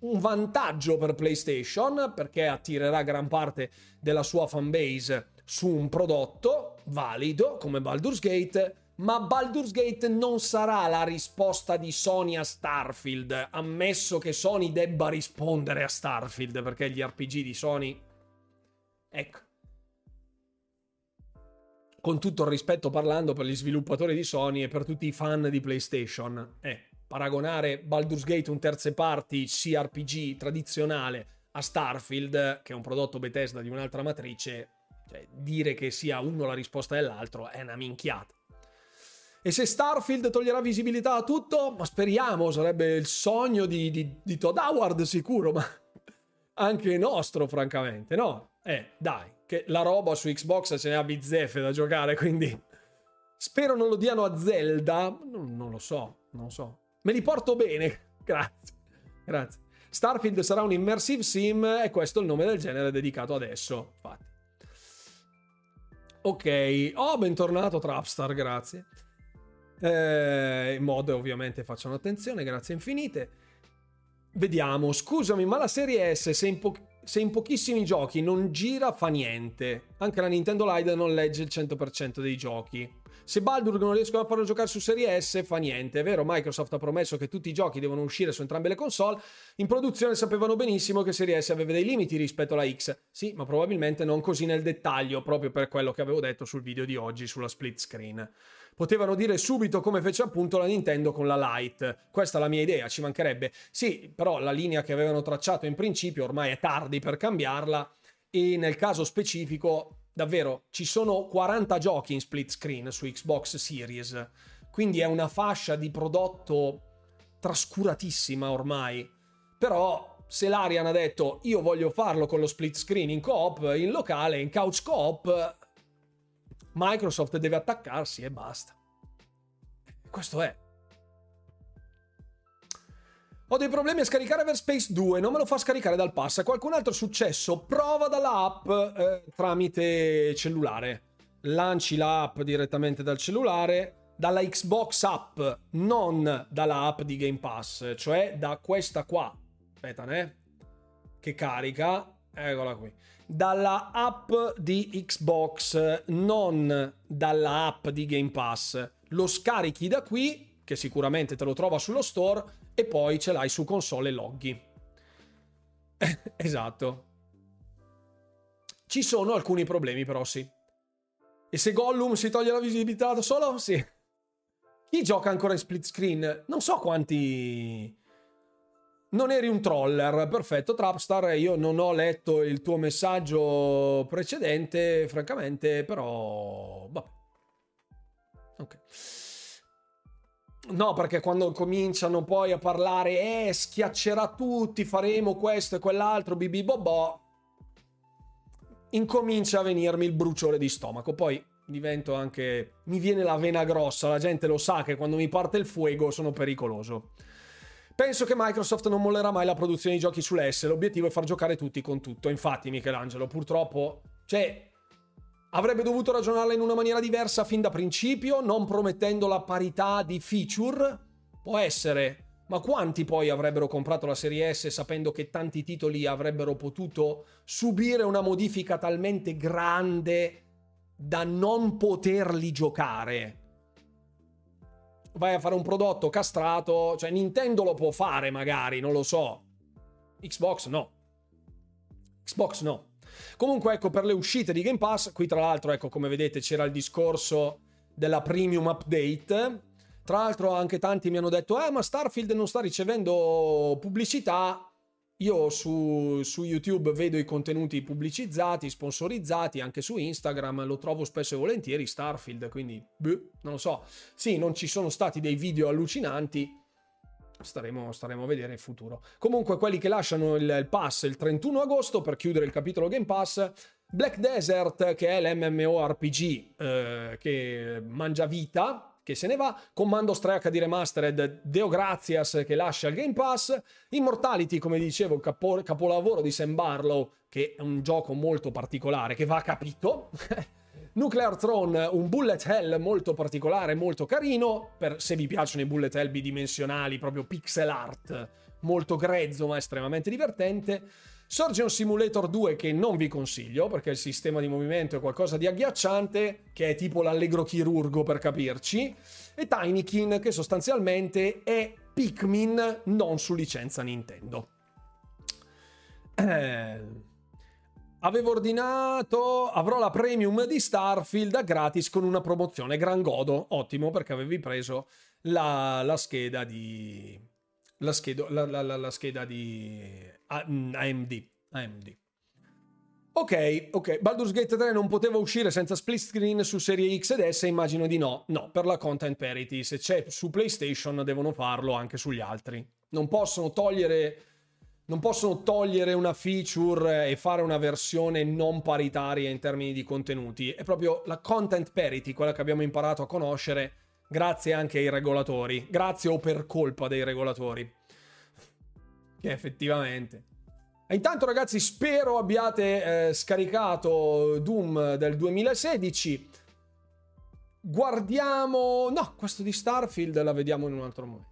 un vantaggio per PlayStation, perché attirerà gran parte della sua fanbase su un prodotto valido come Baldur's Gate. Ma Baldur's Gate non sarà la risposta di Sony a Starfield, ammesso che Sony debba rispondere a Starfield, perché gli R P G di Sony... Ecco. Con tutto il rispetto parlando per gli sviluppatori di Sony e per tutti i fan di PlayStation, eh, paragonare Baldur's Gate, un terze party C R P G tradizionale, a Starfield, che è un prodotto Bethesda di un'altra matrice, cioè dire che sia uno la risposta dell'altro è una minchiata. E se Starfield toglierà visibilità a tutto? Ma speriamo, sarebbe il sogno di, di, di Todd Howard sicuro, ma anche nostro francamente, no? Eh, dai, che la roba su Xbox ce ne ha bizzeffe da giocare, quindi spero non lo diano a Zelda, non, non lo so, non lo so. Me li porto bene, grazie, grazie. Starfield sarà un immersive sim e questo è il nome del genere dedicato adesso, infatti. Ok, oh, bentornato Trapstar, grazie. Eh, in mod ovviamente facciano attenzione, grazie infinite. Vediamo, scusami, ma la serie S se in, po- se in pochissimi giochi non gira fa niente, anche la Nintendo Lite non legge il cento per cento dei giochi, Se Baldur non riescono a farlo giocare su Serie S, fa niente, è vero? Microsoft ha promesso che tutti i giochi devono uscire su entrambe le console. In produzione sapevano benissimo che Serie S aveva dei limiti rispetto alla X. Sì, ma probabilmente non così nel dettaglio, proprio per quello che avevo detto sul video di oggi sulla split screen. Potevano dire subito, come fece appunto la Nintendo con la Lite. Questa è la mia idea, ci mancherebbe. Sì, però la linea che avevano tracciato in principio ormai è tardi per cambiarla, e nel caso specifico davvero ci sono quaranta giochi in split screen su Xbox Series, quindi è una fascia di prodotto trascuratissima ormai. Però se l'Arian ha detto io voglio farlo con lo split screen in coop, in locale, in couch coop, Microsoft deve attaccarsi e basta. Questo è. Ho dei problemi a scaricare Everspace due, non me lo fa scaricare dal pass. Qualcun altro successo? Prova dalla app eh, tramite cellulare. Lanci la app direttamente dal cellulare, dalla Xbox app, non dalla app di Game Pass, cioè da questa qua. Aspetta, eh? Che carica. Eccola qui. Dalla app di Xbox, non dalla app di Game Pass. Lo scarichi da qui, che sicuramente te lo trova sullo store, e poi ce l'hai su console e loghi. Esatto. Ci sono alcuni problemi però, sì. E se Gollum si toglie la visibilità da solo? Sì. Chi gioca ancora in split screen? Non so quanti... Non eri un troller, perfetto Trapstar, io non ho letto il tuo messaggio precedente, francamente, però... Vabbè. Ok. No, perché quando cominciano poi a parlare eh, schiaccerà tutti, faremo questo e quell'altro, bibi bobò, incomincia a venirmi il bruciore di stomaco. Poi divento anche... mi viene la vena grossa, la gente lo sa che quando mi parte il fuego sono pericoloso. Penso che Microsoft non mollerà mai la produzione di giochi sull'S, l'obiettivo è far giocare tutti con tutto. Infatti Michelangelo, purtroppo... cioè... avrebbe dovuto ragionarla in una maniera diversa fin da principio, non promettendo la parità di feature. Può essere, ma quanti poi avrebbero comprato la Serie S sapendo che tanti titoli avrebbero potuto subire una modifica talmente grande da non poterli giocare? Vai a fare un prodotto castrato, cioè Nintendo lo può fare magari, non lo so. Xbox no. Xbox no. Comunque ecco, per le uscite di Game Pass, qui tra l'altro ecco, come vedete c'era il discorso della premium update, tra l'altro anche tanti mi hanno detto eh ma Starfield non sta ricevendo pubblicità. Io su, su YouTube vedo i contenuti pubblicizzati, sponsorizzati, anche su Instagram lo trovo spesso e volentieri Starfield, quindi beh, non lo so. Sì, non ci sono stati dei video allucinanti. Staremo, staremo a vedere in futuro. Comunque quelli che lasciano il, il pass il trentuno agosto, per chiudere il capitolo Game Pass, Black Desert, che è l'MMORPG eh, che mangia vita, che se ne va, Commando tre H D Remastered, Deo Grazias, che lascia il Game Pass, Immortality, come dicevo, il capo, capolavoro di Sam Barlow, che è un gioco molto particolare, che va capito. Nuclear Throne, un bullet hell molto particolare, molto carino, per se vi piacciono i bullet hell bidimensionali, proprio pixel art, molto grezzo ma estremamente divertente. Surgeon Simulator due, che non vi consiglio perché il sistema di movimento è qualcosa di agghiacciante, che è tipo l'allegro chirurgo per capirci, e Tinykin, che sostanzialmente è Pikmin non su licenza Nintendo. Eh... Avevo ordinato, avrò la premium di Starfield a gratis con una promozione, gran godo, ottimo, perché avevi preso la, la scheda di la scheda la, la, la scheda di A M D. A M D. Ok, ok, Baldur's Gate tre non poteva uscire senza split screen su Serie X ed S, immagino di no. No, per la content parity, se c'è su PlayStation devono farlo anche sugli altri. Non possono togliere Non possono togliere una feature e fare una versione non paritaria in termini di contenuti. È proprio la content parity, quella che abbiamo imparato a conoscere grazie anche ai regolatori. Grazie o per colpa dei regolatori. Che effettivamente... E intanto ragazzi, spero abbiate eh, scaricato Doom del duemilasedici. Guardiamo... No, questo di Starfield la vediamo in un altro momento.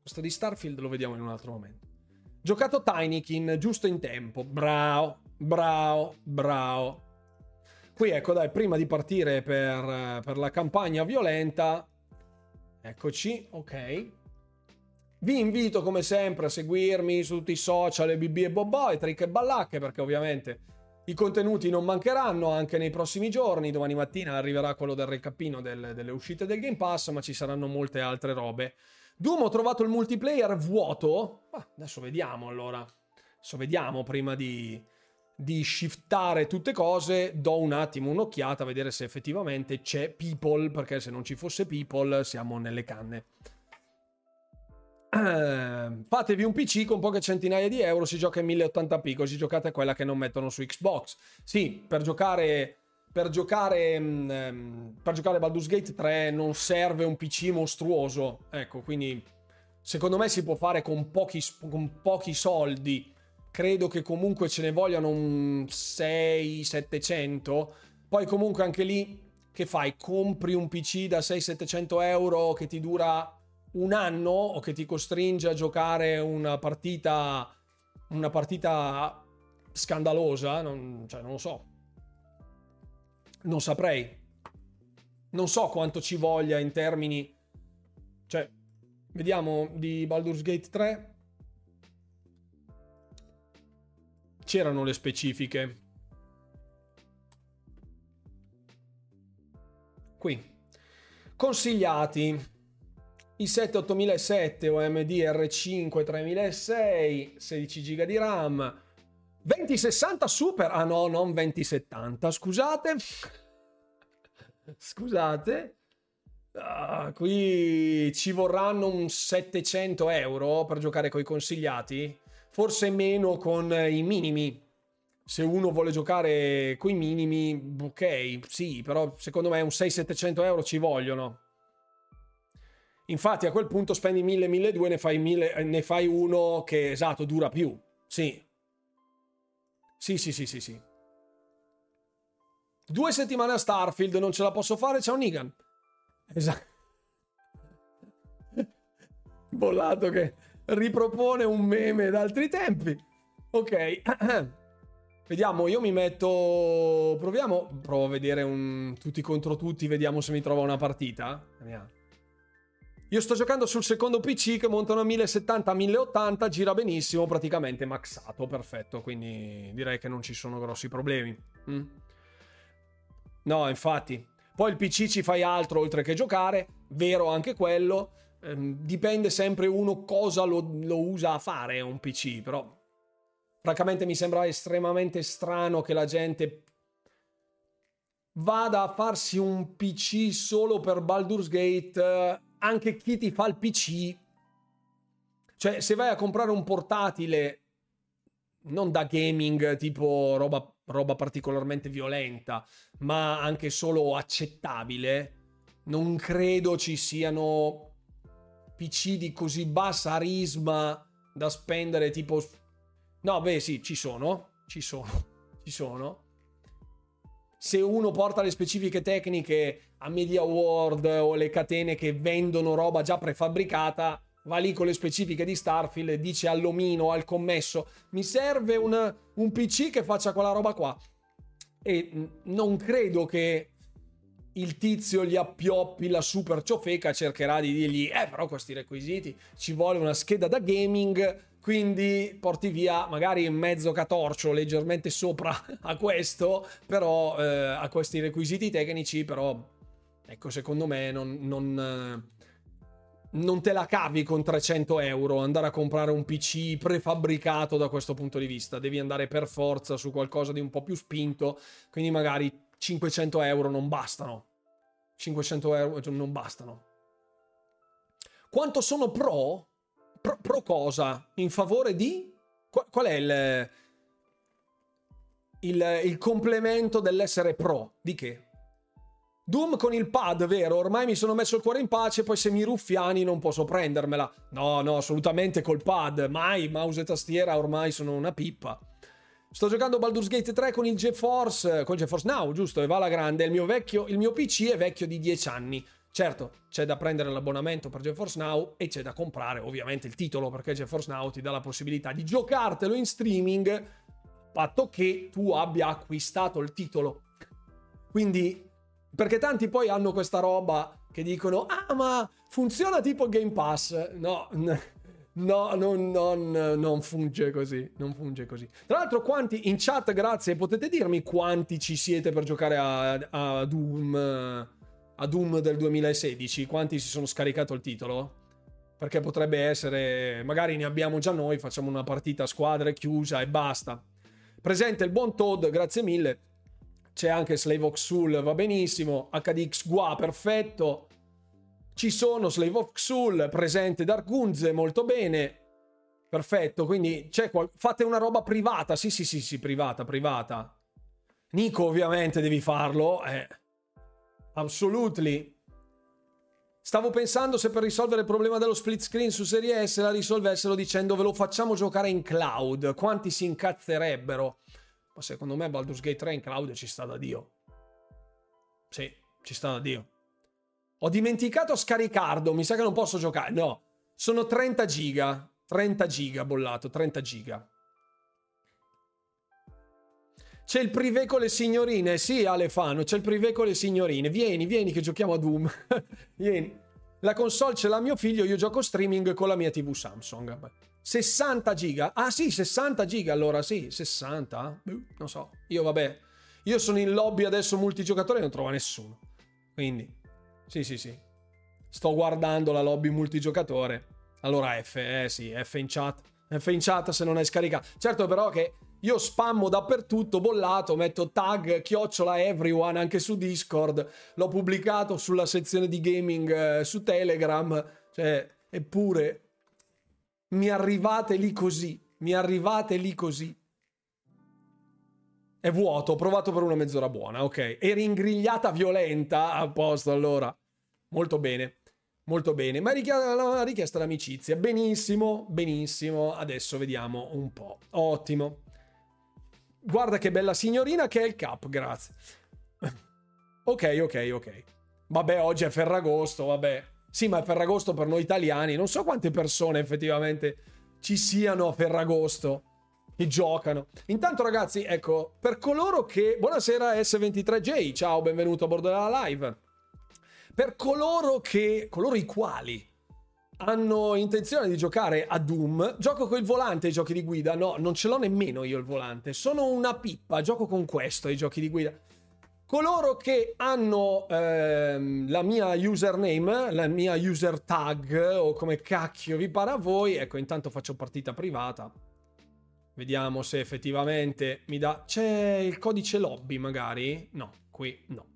Questo di Starfield lo vediamo in un altro momento. Giocato Tinykin giusto in tempo, bravo, bravo, bravo. Qui ecco, dai, prima di partire per, per la campagna violenta, eccoci, ok. Vi invito come sempre a seguirmi su tutti i social, e B B e Bobò, e Trick e Ballacche, perché ovviamente i contenuti non mancheranno anche nei prossimi giorni. Domani mattina arriverà quello del recapino del, delle uscite del Game Pass, ma ci saranno molte altre robe. Doom, ho trovato il multiplayer vuoto. Ah, adesso vediamo allora. Adesso vediamo prima di, di shiftare tutte cose. Do un attimo un'occhiata a vedere se effettivamente c'è people, perché se non ci fosse people siamo nelle canne. Fatevi un P C con poche centinaia di euro, si gioca in mille ottanta p, così giocate a quella che non mettono su Xbox. Sì, per giocare per giocare per giocare Baldur's Gate tre non serve un P C mostruoso, ecco, quindi secondo me si può fare con pochi, con pochi soldi. Credo che comunque ce ne vogliano un sei settecento, poi comunque anche lì che fai? Compri un P C da sei settecento euro che ti dura un anno o che ti costringe a giocare una partita una partita scandalosa, non, cioè non lo so, non saprei, non so quanto ci voglia in termini, cioè vediamo di Baldur's Gate tre, c'erano le specifiche qui consigliati i sette ottomila sette O M D R cinque tremila sei, sedici giga di RAM, duemila sessanta Super, ah no, non duemila settanta, scusate scusate ah, qui ci vorranno un settecento euro per giocare coi consigliati, forse meno con i minimi. Se uno vuole giocare coi minimi, ok, sì, però secondo me un sei settecento euro ci vogliono. Infatti a quel punto spendi mille milleduecento, ne fai mille, ne fai uno che esatto dura più. Sì. Sì, sì, sì, sì, sì. Due settimane a Starfield, non ce la posso fare, ciao Negan. Esatto. Bollato che ripropone un meme da altri tempi. Ok. Vediamo, io mi metto, proviamo, provo a vedere un tutti contro tutti, vediamo se mi trovo una partita. Andiamo. Io sto giocando sul secondo P C che montano a mille settanta mille ottanta, gira benissimo, praticamente maxato, perfetto, quindi direi che non ci sono grossi problemi. Mm. No, infatti. Poi il P C ci fai altro oltre che giocare, vero anche quello, ehm, dipende sempre uno cosa lo, lo usa a fare un P C, però francamente mi sembra estremamente strano che la gente vada a farsi un P C solo per Baldur's Gate. Eh, anche chi ti fa il P C, cioè se vai a comprare un portatile non da gaming, tipo roba, roba particolarmente violenta, ma anche solo accettabile, non credo ci siano P C di così bassa risma da spendere tipo... No, beh sì, ci sono, ci sono, ci sono. Se uno porta le specifiche tecniche a Media World o le catene che vendono roba già prefabbricata, va lì con le specifiche di Starfield e dice all'omino, al commesso, mi serve un, un P C che faccia quella roba qua. E non credo che il tizio gli appioppi la super ciofeca, cercherà di dirgli eh però questi requisiti, ci vuole una scheda da gaming, quindi porti via magari mezzo catorcio, leggermente sopra a questo, però eh, a questi requisiti tecnici, però ecco, secondo me non, non, non te la cavi con trecento euro andare a comprare un P C prefabbricato da questo punto di vista. Devi andare per forza su qualcosa di un po' più spinto, quindi magari cinquecento euro non bastano. cinquecento euro non bastano. Quanto sono pro? Pro, pro cosa? In favore di? Qual, qual è il, il, il complemento dell'essere pro? Di che? Doom con il pad, vero? Ormai mi sono messo il cuore in pace, poi se mi ruffiani non posso prendermela. No, no, assolutamente col pad, mai, mouse e tastiera ormai sono una pippa. Sto giocando Baldur's Gate tre con il GeForce, con GeForce Now, giusto? E va alla grande, il mio vecchio, il mio P C è vecchio di dieci anni. Certo, c'è da prendere l'abbonamento per GeForce Now e c'è da comprare ovviamente il titolo, perché GeForce Now ti dà la possibilità di giocartelo in streaming, patto che tu abbia acquistato il titolo. Quindi, perché tanti poi hanno questa roba che dicono, ah, ma funziona tipo Game Pass. No, no, non, non, non funge così, non funge così. Tra l'altro, quanti in chat, grazie, potete dirmi quanti ci siete per giocare a, a Doom, a Doom del duemilasedici? Quanti si sono scaricato il titolo? Perché potrebbe essere, magari ne abbiamo già noi, facciamo una partita a squadre chiusa e basta. Presente il buon Todd, grazie mille. C'è anche Slave of Soul, va benissimo. H D X Gua, perfetto. Ci sono Slave of Soul, presente Darkunze, molto bene. Perfetto, quindi c'è qual- fate una roba privata. Sì, sì, sì, sì, privata, privata. Nico, ovviamente devi farlo. Eh. Absolutely. Stavo pensando se per risolvere il problema dello split screen su Serie S la risolvessero dicendo ve lo facciamo giocare in cloud. Quanti si incazzerebbero? Ma secondo me Baldur's Gate tre in cloud ci sta da Dio. Sì, ci sta da Dio. Ho dimenticato a scaricarlo, mi sa che non posso giocare. No, sono trenta giga. trenta giga bollato, trenta giga. C'è il privé con le signorine. Sì, Alefano, c'è il privé con le signorine. Vieni, vieni che giochiamo a Doom. Vieni. La console ce l'ha mio figlio, io gioco streaming con la mia tivù Samsung. sessanta giga. Ah sì, sessanta giga allora, sì, sessanta. Non so. Io vabbè. Io sono in lobby adesso multigiocatore e non trovo nessuno. Quindi sì, sì, sì. Sto guardando la lobby multigiocatore. Allora F, eh sì, F in chat. F in chat se non hai scaricato. Certo però che io spammo dappertutto, bollato, metto tag, chiocciola everyone anche su Discord, l'ho pubblicato sulla sezione di gaming eh, su Telegram, cioè, eppure mi arrivate lì così, mi arrivate lì così. È vuoto, ho provato per una mezz'ora buona, ok. E ringrigliata violenta, a posto allora. Molto bene, molto bene. Ma è richiesta, la richiesta d'amicizia, benissimo, benissimo. Adesso vediamo un po', ottimo. Guarda che bella signorina che è il cap, grazie. Ok, ok, ok. Vabbè, oggi è Ferragosto, vabbè. Sì, ma è Ferragosto per noi italiani. Non so quante persone effettivamente ci siano a Ferragosto che giocano. Intanto, ragazzi, ecco, per coloro che... Buonasera S ventitré J, ciao, benvenuto a bordo della live. Per coloro che... coloro i quali... hanno intenzione di giocare a Doom, gioco con il volante ai giochi di guida. No, non ce l'ho nemmeno io il volante, sono una pippa, gioco con questo ai giochi di guida. Coloro che hanno ehm, la mia username, la mia user tag o come cacchio vi pare a voi, ecco, intanto faccio partita privata, vediamo se effettivamente mi dà. C'è il codice lobby magari? No, qui no.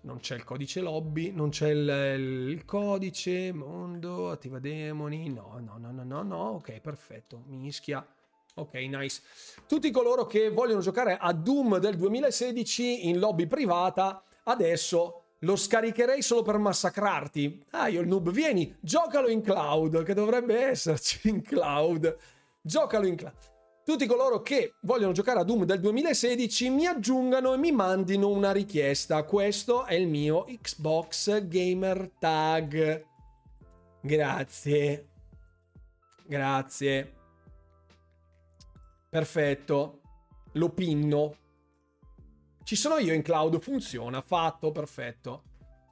Non c'è il codice lobby, non c'è il, il codice mondo, attiva demoni, no, no, no, no, no, no, ok, perfetto, mischia, ok, nice. Tutti coloro che vogliono giocare a Doom del duemilasedici in lobby privata, adesso lo scaricherei solo per massacrarti. Ah, io il noob, vieni, giocalo in cloud, che dovrebbe esserci in cloud, giocalo in cloud. Tutti coloro che vogliono giocare a Doom del duemilasedici mi aggiungano e mi mandino una richiesta. Questo è il mio Xbox Gamer Tag. Grazie. Grazie. Perfetto. Lo pinno. Ci sono io in cloud, funziona, fatto, perfetto.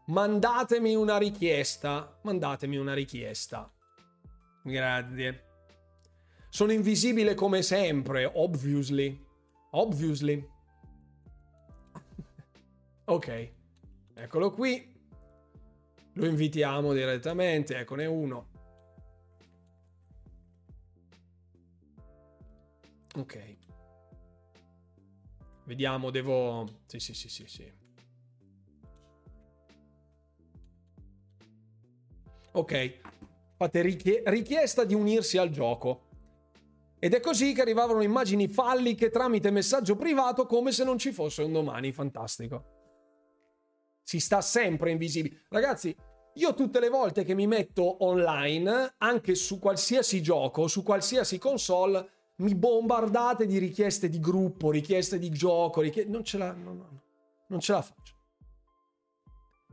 Mandatemi una richiesta. Mandatemi una richiesta. Grazie. Sono invisibile come sempre, obviously. Obviously. Ok. Eccolo qui. Lo invitiamo direttamente, eccone uno. Ok. Vediamo, devo... Sì, sì, sì, sì, sì. Ok. Fate richie- richiesta di unirsi al gioco. Ed è così che arrivavano immagini falliche tramite messaggio privato come se non ci fosse un domani. Fantastico. Si sta sempre invisibili. Ragazzi, io tutte le volte che mi metto online, anche su qualsiasi gioco, su qualsiasi console, mi bombardate di richieste di gruppo, richieste di gioco, richieste... Non ce la... No, no, non ce la faccio.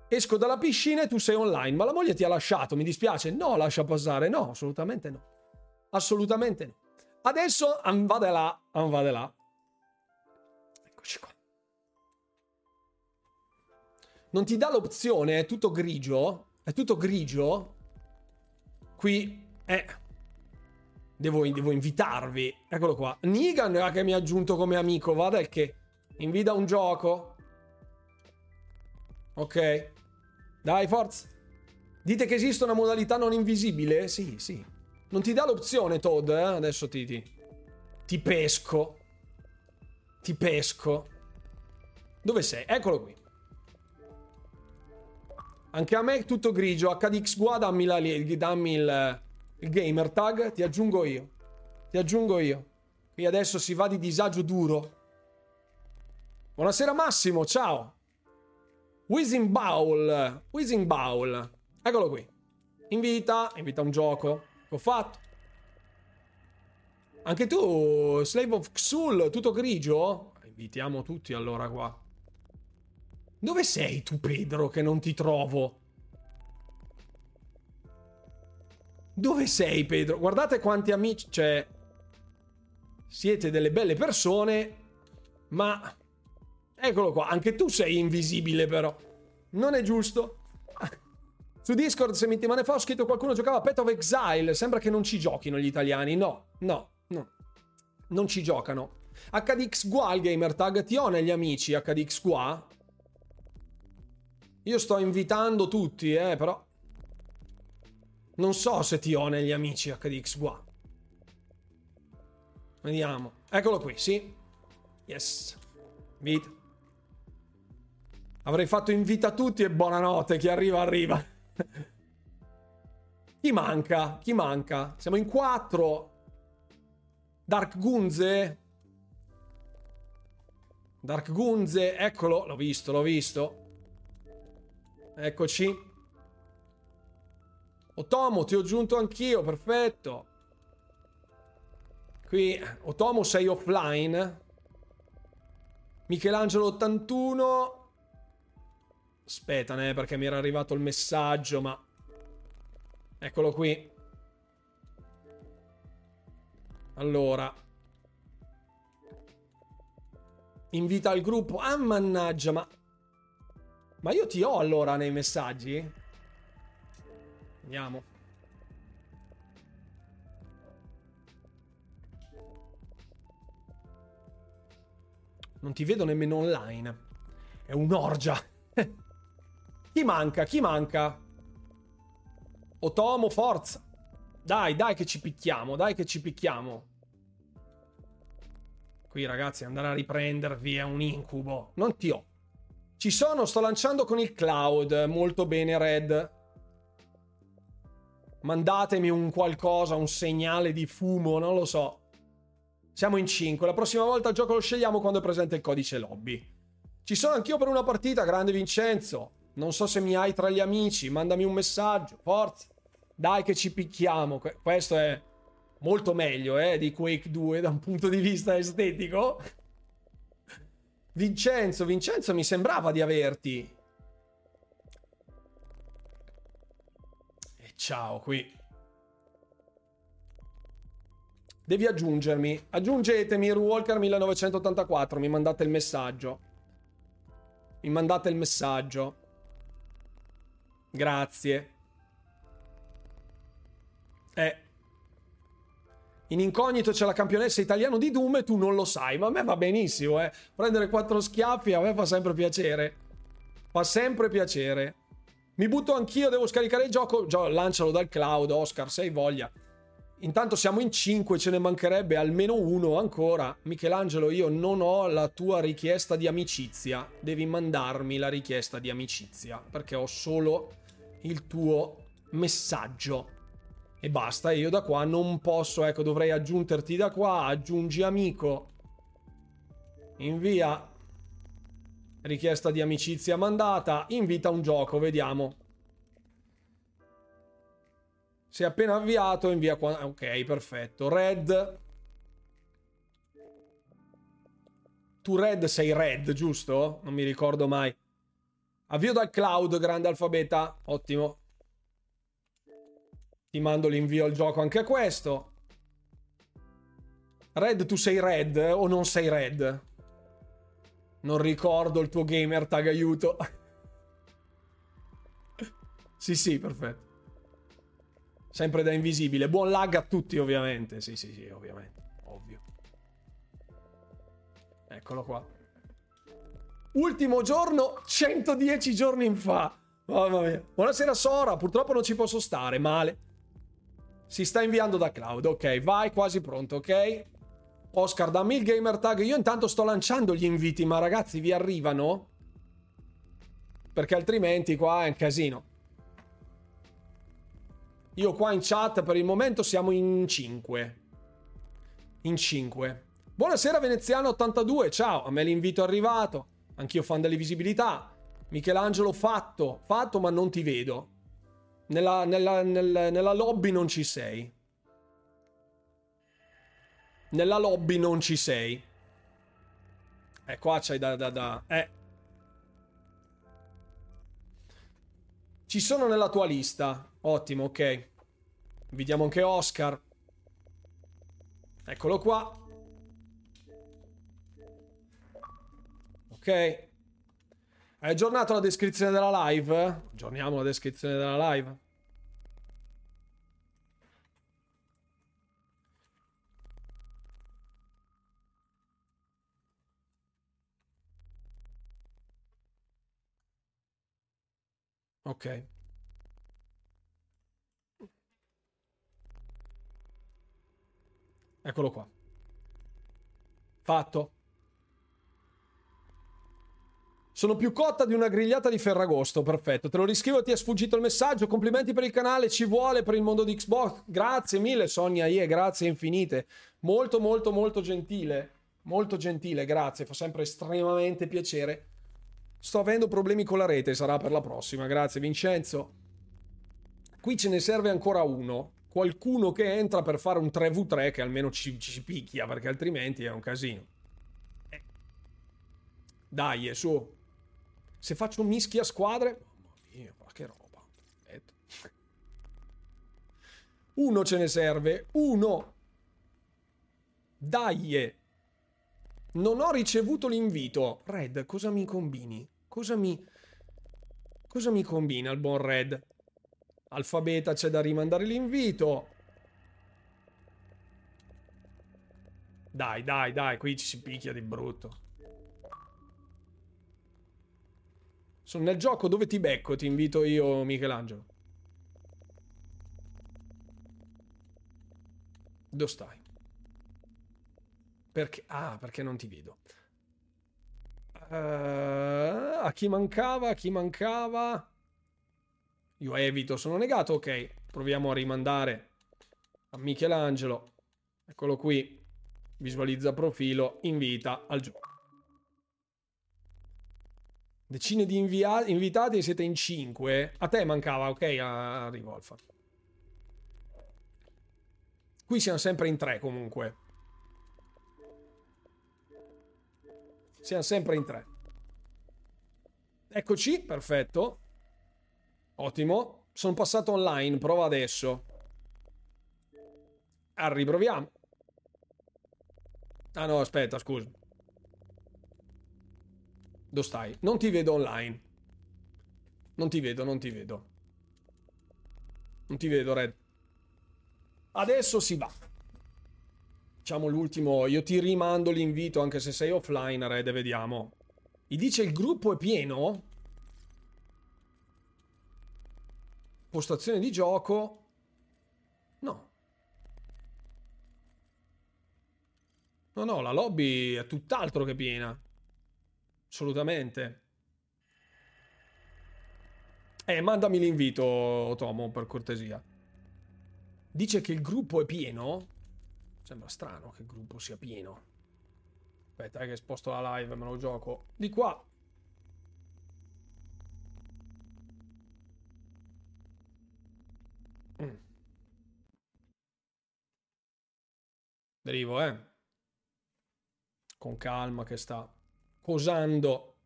Esco dalla piscina e tu sei online. Ma la moglie ti ha lasciato, mi dispiace. No, lascia passare. No, assolutamente no. Assolutamente no. Adesso andate là, andate là. Eccoci qua. non ti dà l'opzione, è tutto grigio, è tutto grigio. Qui eh, devo, devo invitarvi, eccolo qua, Nigan che mi ha aggiunto come amico, vada e che invita un gioco. Ok, dai, forza. Dite che esiste una modalità non invisibile? Sì, sì. Non ti dà l'opzione, Todd, eh? Adesso ti, ti... Ti pesco. Ti pesco. Dove sei? Eccolo qui. Anche a me è tutto grigio. H D X G U A, dammi, la, dammi il, il gamer tag. Ti aggiungo io. Ti aggiungo io. Qui adesso si va di disagio duro. Buonasera Massimo, ciao. Whizzing Bowl. Whizzing Bowl. Eccolo qui. Invita. Invita un gioco. Ho fatto anche tu Slave of Xul, tutto grigio. Invitiamo tutti allora qua. Dove sei tu, Pedro, che non ti trovo? Dove sei, Pedro? Guardate quanti amici c'è, siete delle belle persone, ma eccolo qua, anche tu sei invisibile, però non è giusto. Su Discord settimane fa ho scritto qualcuno giocava a Path of Exile, sembra che non ci giochino gli italiani, no, no, no, non ci giocano. H D X G U A il gamer tag, ti ho negli amici H D X G U A? Io sto invitando tutti, eh, però non so se ti ho negli amici H D X G U A. Vediamo, eccolo qui, sì, yes, invita. Avrei fatto invita tutti e buonanotte, chi arriva arriva. Chi manca? Chi manca? Siamo in quattro. Dark Gunze. Dark Gunze, eccolo. L'ho visto, l'ho visto. Eccoci. Otomo, ti ho aggiunto anch'io, perfetto. Qui, Otomo, sei offline. Michelangelo ottantuno. Aspetta, né, perché mi era arrivato il messaggio, ma... Eccolo qui. Allora. Invita al gruppo. Ah, mannaggia, ma... Ma io ti ho, allora, nei messaggi? Andiamo. Non ti vedo nemmeno online. È un'orgia. Chi manca? Chi manca? Otomo, forza! Dai, dai che ci picchiamo, dai che ci picchiamo. Qui, ragazzi, andare a riprendervi è un incubo. Non ti ho. Ci sono, sto lanciando con il cloud. Molto bene, Red. Mandatemi un qualcosa, un segnale di fumo, non lo so. Siamo in cinque. La prossima volta il gioco lo scegliamo quando è presente il codice lobby. Ci sono anch'io per una partita, grande Vincenzo. Non so se mi hai tra gli amici, mandami un messaggio, forza. Dai che ci picchiamo. Questo è molto meglio eh, di Quake due da un punto di vista estetico. Vincenzo, Vincenzo mi sembrava di averti. E ciao qui. Devi aggiungermi. Aggiungetemi, Runewalker millenovecentottantaquattro, mi mandate il messaggio. Mi mandate il messaggio. Grazie. Eh. In incognito c'è la campionessa italiana di Doom e tu non lo sai, ma a me va benissimo, eh. Prendere quattro schiaffi a me fa sempre piacere. Fa sempre piacere. Mi butto anch'io, devo scaricare il gioco. Già, lancialo dal cloud, Oscar, se hai voglia. Intanto siamo in cinque, ce ne mancherebbe almeno uno ancora. Michelangelo, io non ho la tua richiesta di amicizia. Devi mandarmi la richiesta di amicizia, perché ho solo... il tuo messaggio e basta. Io da qua non posso, ecco, dovrei aggiungerti da qua. Aggiungi amico, invia richiesta di amicizia mandata, invita un gioco, vediamo se è appena avviato, invia qua. Ok, perfetto. Red, tu Red sei Red, giusto? Non mi ricordo mai. Avvio dal cloud, grande alfabeta. Ottimo. Ti mando l'invio al gioco anche a questo. Red, tu sei Red o non sei Red? Non ricordo il tuo gamer tag, aiuto. Sì, sì, perfetto. Sempre da invisibile. Buon lag a tutti, ovviamente. Sì, sì, sì, ovviamente. Ovvio. Eccolo qua. Ultimo giorno, centodieci giorni in fa. Mamma mia. Buonasera, Sora. Purtroppo non ci posso stare, male. Si sta inviando da cloud. Ok, vai, quasi pronto, ok? Oscar, dammi il gamer tag. Io intanto sto lanciando gli inviti, ma ragazzi, vi arrivano? Perché altrimenti qua è un casino. Io qua in chat per il momento siamo in cinque. In cinque. Buonasera Veneziano ottantadue, ciao. A me l'invito è arrivato. Anch'io fan delle visibilità. Michelangelo fatto, fatto ma non ti vedo. Nella, nella, nel, nella lobby non ci sei. Nella lobby non ci sei. Eh, qua c'hai da... da, da. Eh. Ci sono nella tua lista. Ottimo, ok. Vediamo anche Oscar. Eccolo qua. Ok. Hai aggiornato la descrizione della live? Aggiorniamo la descrizione della live. Ok. Eccolo qua. Fatto. Sono più cotta di una grigliata di Ferragosto, perfetto. Te lo riscrivo, ti è sfuggito il messaggio. Complimenti per il canale, ci vuole per il mondo di Xbox. Grazie mille Sonia Ie, grazie infinite. Molto molto molto gentile. Molto gentile, grazie. Fa sempre estremamente piacere. Sto avendo problemi con la rete, sarà per la prossima. Grazie Vincenzo. Qui ce ne serve ancora uno. Qualcuno che entra per fare un tre vu tre che almeno ci, ci picchia, perché altrimenti è un casino. Eh. Dai, su. Se faccio mischia squadre... Mamma mia, che roba. Aspetta. Uno ce ne serve. Uno. Dai. Non ho ricevuto l'invito. Red, cosa mi combini? Cosa mi... Cosa mi combina il buon Red? Alfabeta, c'è da rimandare l'invito. Dai, dai, dai, qui ci si picchia di brutto. Sono nel gioco, dove ti becco? Ti invito io, Michelangelo. Dove stai? Perché? Ah, perché non ti vedo. Uh, a chi mancava? A chi mancava? Io evito, sono negato, ok. Proviamo a rimandare a Michelangelo. Eccolo qui. Visualizza profilo, invita al gioco. Decine di invia- invitati, siete in cinque. A te mancava, ok, a Rivolfa. Qui siamo sempre in tre comunque. Siamo sempre in tre. Eccoci, perfetto. Ottimo, sono passato online, prova adesso. Ah, riproviamo. Ah no, aspetta, scusa. Dove stai? Non ti vedo online. Non ti vedo, non ti vedo. Non ti vedo, Red. Adesso si va. Facciamo l'ultimo, io ti rimando l'invito anche se sei offline, Red, vediamo. Mi dice il gruppo è pieno? Postazione di gioco. No. No, no, la lobby è tutt'altro che piena. Assolutamente. Eh, mandami l'invito, Tomo, per cortesia. Dice che il gruppo è pieno? Sembra strano che il gruppo sia pieno. Aspetta, eh, che sposto la live, me lo gioco. Di qua. Derivo, eh. Con calma che sta cosando.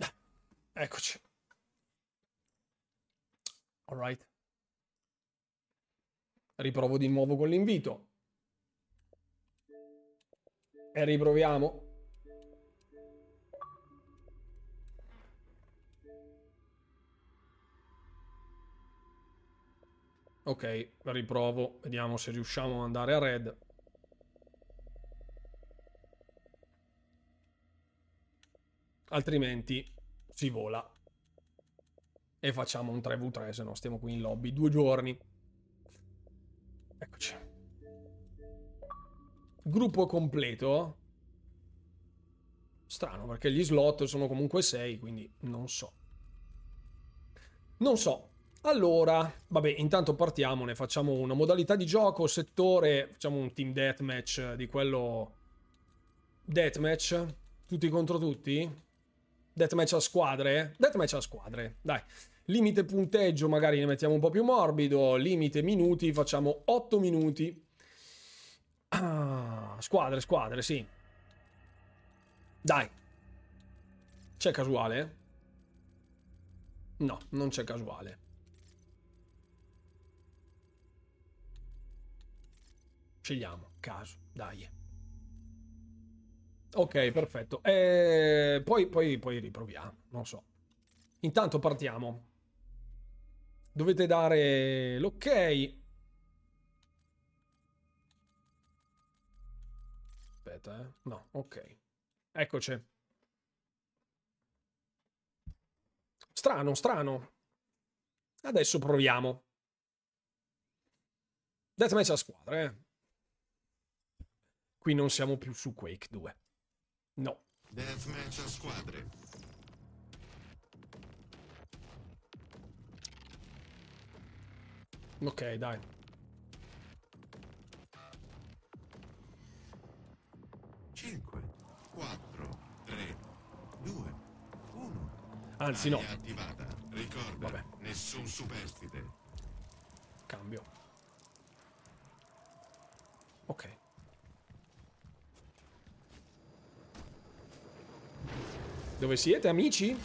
Ah, eccoci. All right. Riprovo di nuovo con l'invito. E riproviamo. Ok, riprovo, vediamo se riusciamo ad andare a Red. Altrimenti si vola. E facciamo un tre vu tre, se no stiamo qui in lobby due giorni. Eccoci. Gruppo completo. Strano, perché gli slot sono comunque sei, quindi non so. Non so. Allora, vabbè, intanto partiamo, ne facciamo una modalità di gioco, settore, facciamo un team deathmatch di quello... Deathmatch? Tutti contro tutti? Deathmatch a squadre? Deathmatch a squadre, dai. Limite punteggio magari ne mettiamo un po' più morbido, limite minuti, facciamo otto minuti. Ah, squadre, squadre, sì. Dai. C'è casuale? No, non c'è casuale. Scegliamo caso, dai. Ok, perfetto. E poi, poi, poi riproviamo, non so. Intanto partiamo. Dovete dare l'ok. Aspetta, eh. No, ok. Eccoci. Strano, strano. Adesso proviamo. Deathmatch a squadra, eh. Qui non siamo più su Quake due. No. Deathmatch a squadre. Ok, dai. cinque, quattro, tre, due, uno. Anzi no. Attivata. Ricorda, vabbè. Nessun superstite. Cambio. Ok. Dove siete, amici?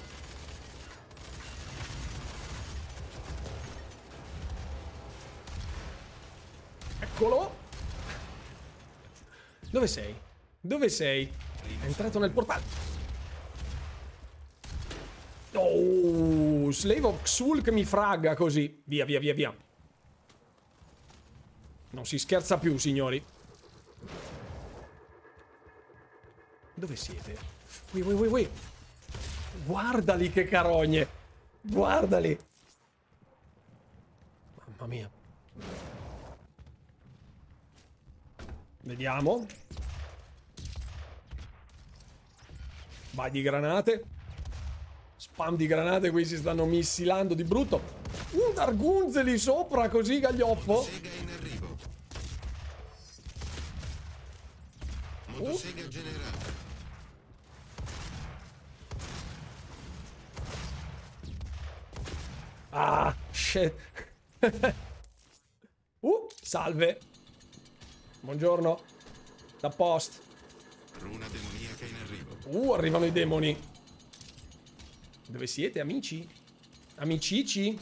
Eccolo! Dove sei? Dove sei? È entrato nel portale. Oh, Slave of Xul che mi fragga così. Via, via, via, via. Non si scherza più, signori. Dove siete? Ui, ui, ui, ui. Guardali che carogne. Guardali. Mamma mia. Vediamo. Vai di granate. Spam di granate. Qui si stanno missilando di brutto. Un Dargunzeli sopra così, gaglioppo. Motosega in arrivo. Motosega generale. Ah, shit. Uh, salve. Buongiorno. Da post. Runa demoniaca in arrivo. Uh, arrivano i demoni. Dove siete, amici? Amicici?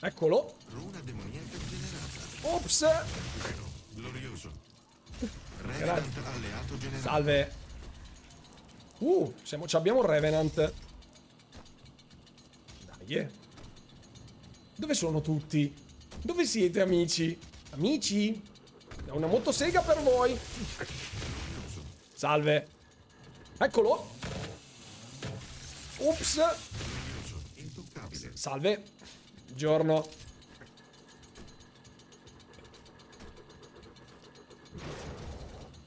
Eccolo. Runa demoniaca generata. Ops. Glorioso. Revenant alleato generato. Salve. Uh, siamo, abbiamo un Revenant. Yeah. Dove sono tutti? Dove siete, amici? Amici? Ho una motosega per voi. Salve. Eccolo. Ops. Salve. Buongiorno.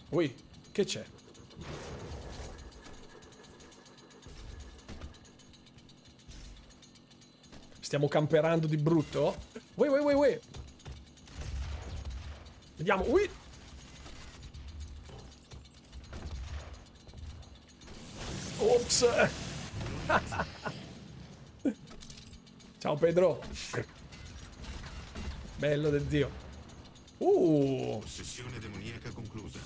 Ui, che c'è? Stiamo camperando di brutto. Uè, uè, uè, uè. Vediamo. Ui. Ops. Ciao, Pedro. Bello del dio. Uh. Possessione demoniaca conclusa.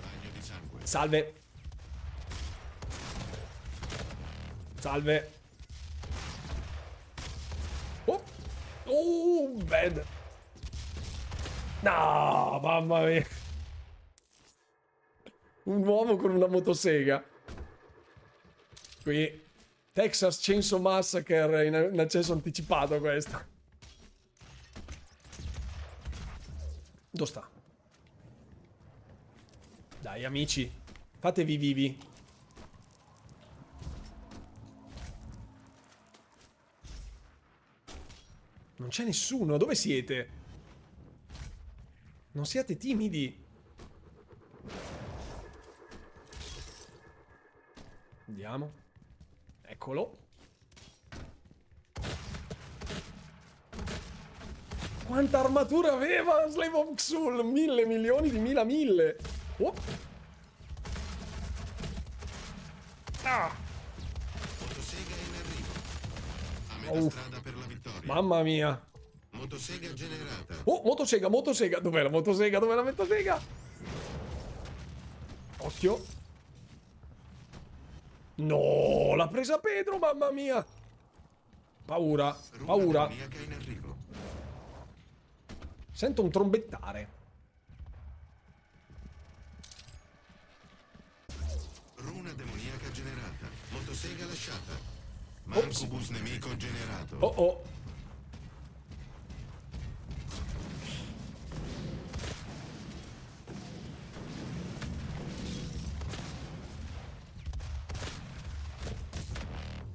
Bagno di sangue. Salve. Salve. Oh, bad. No, mamma mia. Un uomo con una motosega. Qui Texas Chainsaw Massacre in accesso anticipato questo. punto sta. Dai, amici, fatevi vivi. Non c'è nessuno. Dove siete? Non siate timidi. Andiamo. Eccolo. Quanta armatura aveva Slave of Xul? Mille milioni di mila mille. Oh. Ah. Motosega in arrivo. A metà oh. strada per la vittoria. Mamma mia. Motosega generata. Oh, motosega, motosega. Dov'è la motosega? Dov'è la motosega? Occhio. No, l'ha presa Pedro, mamma mia. Paura, paura. Sento un trombettare. Runa demoniaca generata. Motosega lasciata. Marcobus nemico generato. Oh oh.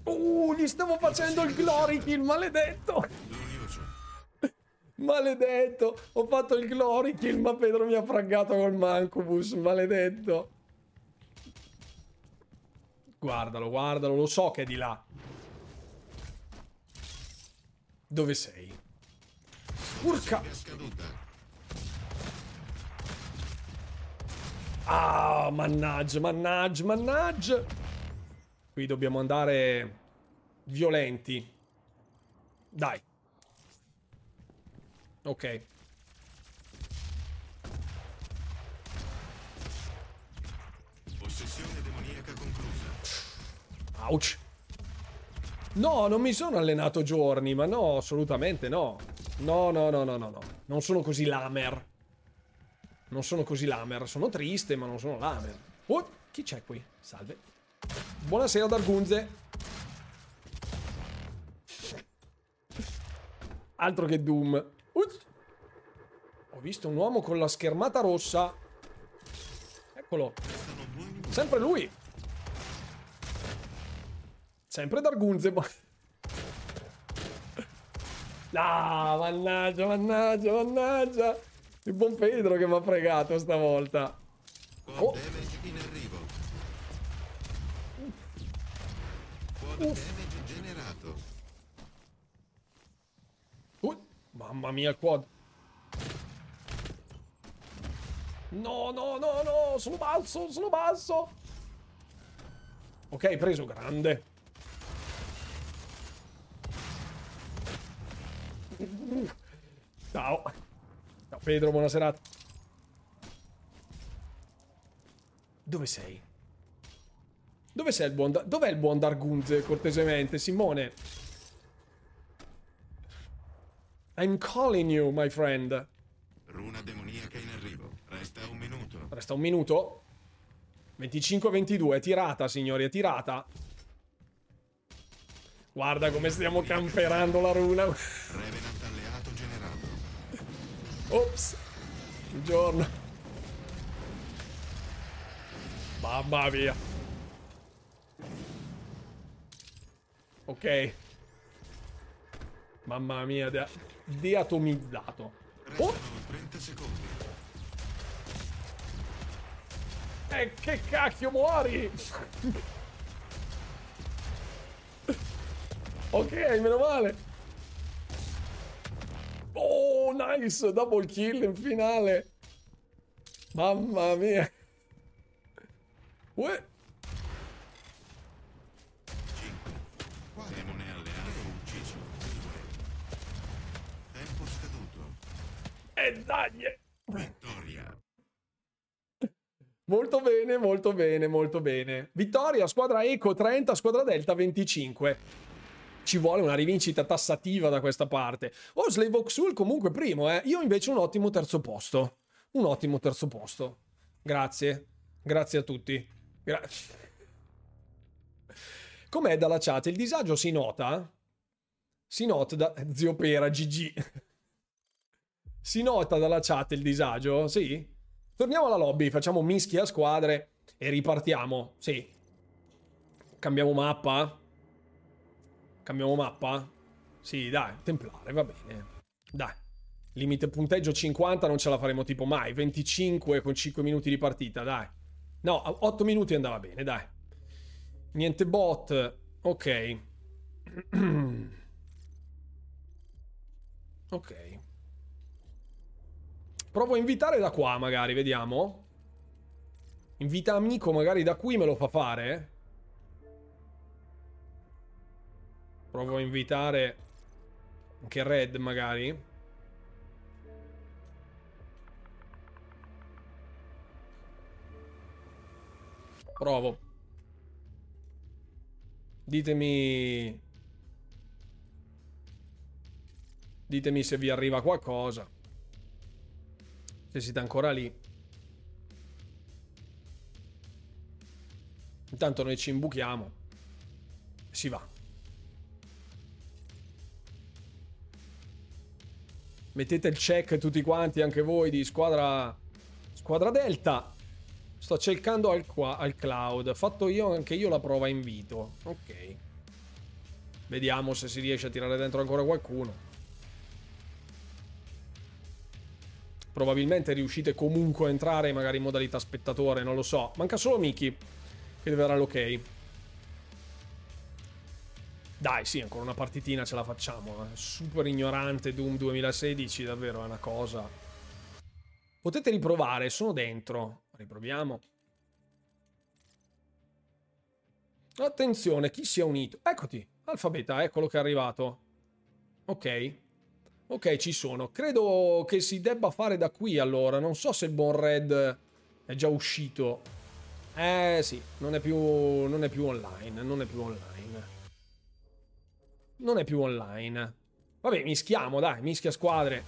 Uh, gli stavo facendo il glory kill, maledetto. Maledetto, ho fatto il glory kill, ma Pedro mi ha fraggato col mancubus, maledetto. Guardalo, guardalo, lo so che è di là. Dove sei? Urca. Ah, mannaggia, mannaggia, mannaggia. Qui dobbiamo andare violenti. Dai. Ok. Possessione demoniaca conclusa. Ouch. No, non mi sono allenato giorni, ma no, assolutamente no. No, no, no, no, no, no. Non sono così lamer. Non sono così lamer. Sono triste, ma non sono lamer. Oh, chi c'è qui? Salve. Buonasera, Dargunze. Altro che Doom. Uff. Ho visto un uomo con la schermata rossa. Eccolo. Sempre lui. Sempre Dargunze. Ah, mannaggia, mannaggia, mannaggia. Il buon Pedro che mi ha fregato stavolta. Oh. Uff. Mamma mia, il quad. No, no, no, no. Sono basso, sono basso. Ok, preso, grande. Ciao. Ciao Pedro, buona serata. Dove sei? Dove sei il buon da- Dov'è il buon Dargunze, cortesemente, Simone? I'm calling you, my friend. Runa demoniaca in arrivo. Resta un minuto. Resta un minuto? venticinque a ventidue. È tirata, signori, è tirata. Guarda come stiamo camperando la runa. Revenant alleato generato. Ops. Buongiorno. Mamma mia. Ok. Mamma mia, de- deatomizzato. Oh! trenta secondi. Eh, che cacchio, muori! Ok, meno male. Oh, nice! Double kill in finale. Mamma mia. Uè. E dai! Vittoria. Molto bene, molto bene, molto bene. Vittoria, squadra Eco trenta, squadra Delta venticinque. Ci vuole una rivincita tassativa da questa parte. Oh, Slave Oxul comunque primo, eh. Io invece un ottimo terzo posto. Un ottimo terzo posto. Grazie. Grazie a tutti. Grazie. Com'è dalla chat? Il disagio si nota? Si nota da... Zio Pera, G G. Si nota dalla chat il disagio? Sì? Torniamo alla lobby, facciamo mischia a squadre e ripartiamo. Sì. Cambiamo mappa? Cambiamo mappa? Sì, dai, templare, va bene. Dai. Limite punteggio cinquanta, non ce la faremo tipo mai. venticinque con cinque minuti di partita, dai. No, otto minuti andava bene, dai. Niente bot. Ok. Ok. Provo a invitare da qua, magari, vediamo. Invita amico, magari da qui me lo fa fare. Provo a invitare anche Red, magari. Provo. Ditemi... Ditemi se vi arriva qualcosa. Se siete ancora lì. Intanto noi ci imbuchiamo. Si va. Mettete il check tutti quanti, anche voi, di squadra... Squadra Delta. Sto cercando al, qua, al cloud. Fatto io, anche io la prova invito. Ok. Vediamo se si riesce a tirare dentro ancora qualcuno. Probabilmente riuscite comunque a entrare, magari in modalità spettatore, non lo so. Manca solo Miki, che deve dare l'ok. Dai, sì, ancora una partitina ce la facciamo. Eh. Super ignorante Doom duemilasedici, davvero, è una cosa. Potete riprovare, sono dentro. Riproviamo. Attenzione, chi si è unito? Eccoti, Alfabeta, eccolo che è arrivato. Ok. Ok, ci sono. Credo che si debba fare da qui, allora. Non so se il buon Red è già uscito. Eh, sì. Non è più... Non è più online. Non è più online. Non è più online. Vabbè, mischiamo, dai. Mischia squadre.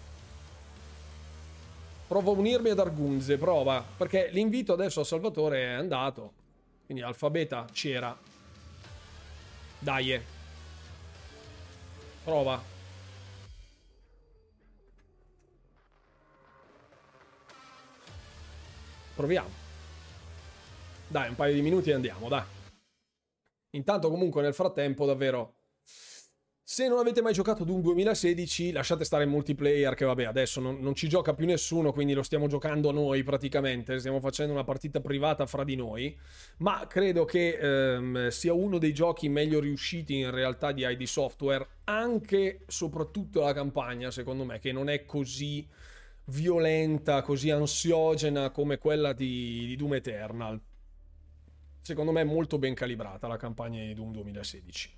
Provo a unirmi ad Argunze. Prova. Perché l'invito adesso a Salvatore è andato. Quindi Alfabeta c'era. Dai. Prova. Proviamo. Dai, un paio di minuti e andiamo, dai. Intanto comunque nel frattempo davvero, se non avete mai giocato Doom duemilasedici, lasciate stare il multiplayer, che vabbè adesso non, non ci gioca più nessuno, quindi lo stiamo giocando noi praticamente, stiamo facendo una partita privata fra di noi, ma credo che ehm, sia uno dei giochi meglio riusciti in realtà di I D Software, anche soprattutto la campagna secondo me, che non è così... violenta, così ansiogena come quella di, di Doom Eternal. Secondo me è molto ben calibrata la campagna di Doom duemilasedici.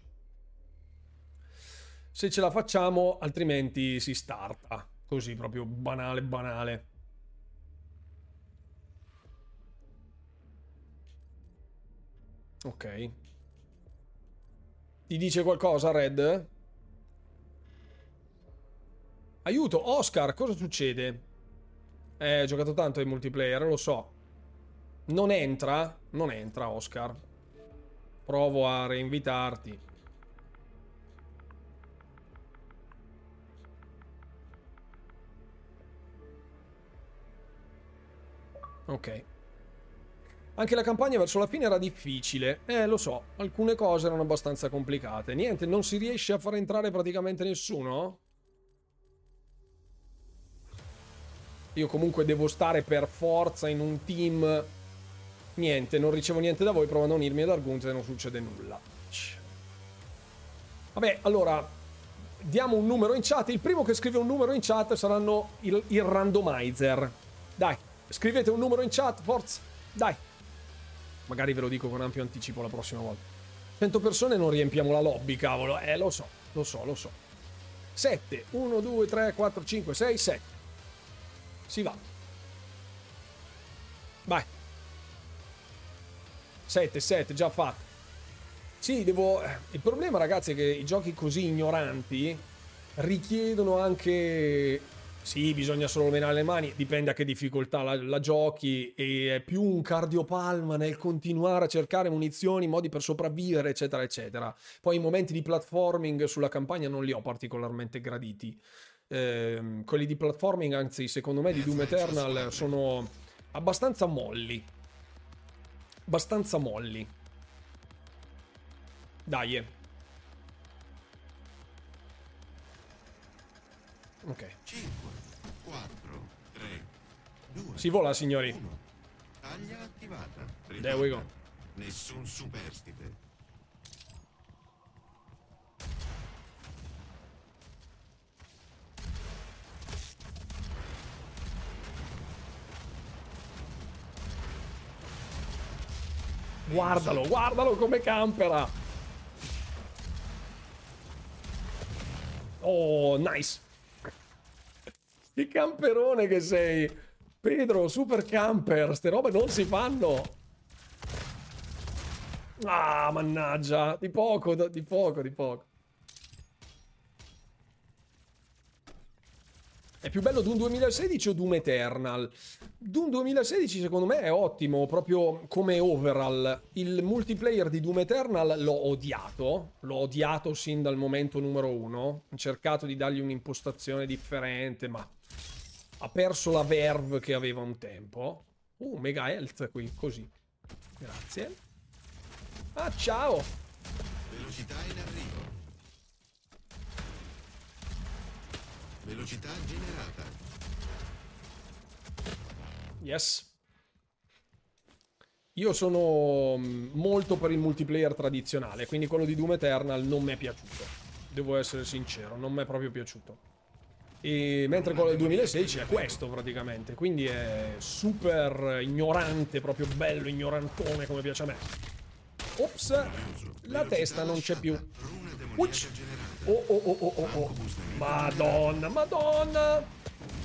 Se ce la facciamo, altrimenti si starta. Così, proprio banale, banale. Ok. Ti dice qualcosa, Red? Aiuto, Oscar, cosa succede? Eh, ho giocato tanto ai multiplayer, lo so. Non entra? Non entra, Oscar. Provo a reinvitarti. Ok. Anche la campagna verso la fine era difficile. Eh, lo so, alcune cose erano abbastanza complicate. Niente, non si riesce a far entrare praticamente nessuno? Io comunque devo stare per forza in un team. Niente, non ricevo niente da voi. Provando a unirmi ad Argunza e non succede nulla. Vabbè, allora diamo un numero in chat. Il primo che scrive un numero in chat saranno il, il randomizer. Dai, scrivete un numero in chat, forza. Dai. Magari ve lo dico con ampio anticipo la prossima volta. cento persone non riempiamo la lobby, cavolo. Eh, lo so, lo so, lo so. sette, uno, due, tre, quattro, cinque, sei, sette. Si va. Vai. sette, sette, già fatto. Sì, devo... Il problema, ragazzi, è che i giochi così ignoranti richiedono anche... Sì, bisogna solo menare le mani, dipende a che difficoltà la, la giochi, e è più un cardiopalma nel continuare a cercare munizioni, modi per sopravvivere, eccetera, eccetera. Poi i momenti di platforming sulla campagna non li ho particolarmente graditi. ehm, quelli di platforming, anzi secondo me di Doom Eternal, sono abbastanza molli, abbastanza molli. Dai, eh. Ok. cinque, quattro, tre, due, si vola, signori. uno. Taglia attivata. Riporta. There we go. Nessun superstite. Guardalo, guardalo come campera. Oh, nice. Che camperone che sei, Pedro, super camper. Ste robe non si fanno. Ah, mannaggia. Di poco, di poco, di poco. È più bello Doom duemilasedici o Doom Eternal? Doom duemilasedici secondo me è ottimo, proprio come overall. Il multiplayer di Doom Eternal l'ho odiato, l'ho odiato sin dal momento numero uno. Ho cercato di dargli un'impostazione differente, ma ha perso la verve che aveva un tempo. Uh, mega health qui, così. Grazie. Ah, ciao! Velocità in arrivo. Velocità generata. Yes. Io sono molto per il multiplayer tradizionale, quindi quello di Doom Eternal non mi è piaciuto. Devo essere sincero, non mi è proprio piaciuto. E mentre quello del duemilasedici è questo praticamente, quindi è super ignorante, proprio bello ignorantone come piace a me. Ops, la testa non c'è più. Ucc. Oh oh oh oh oh oh. Madonna, madonna.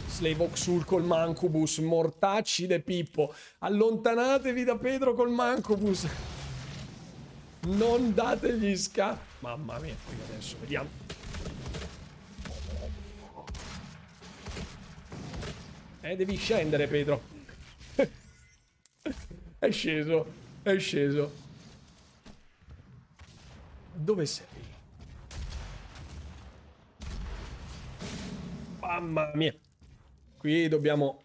Slave Oxul col Mancubus. Mortacci de Pippo. Allontanatevi da Pedro col Mancubus. Non dategli sca. Mamma mia, adesso vediamo. Eh, devi scendere, Pedro. È sceso, è sceso. Dove sei? Mamma mia. Qui dobbiamo...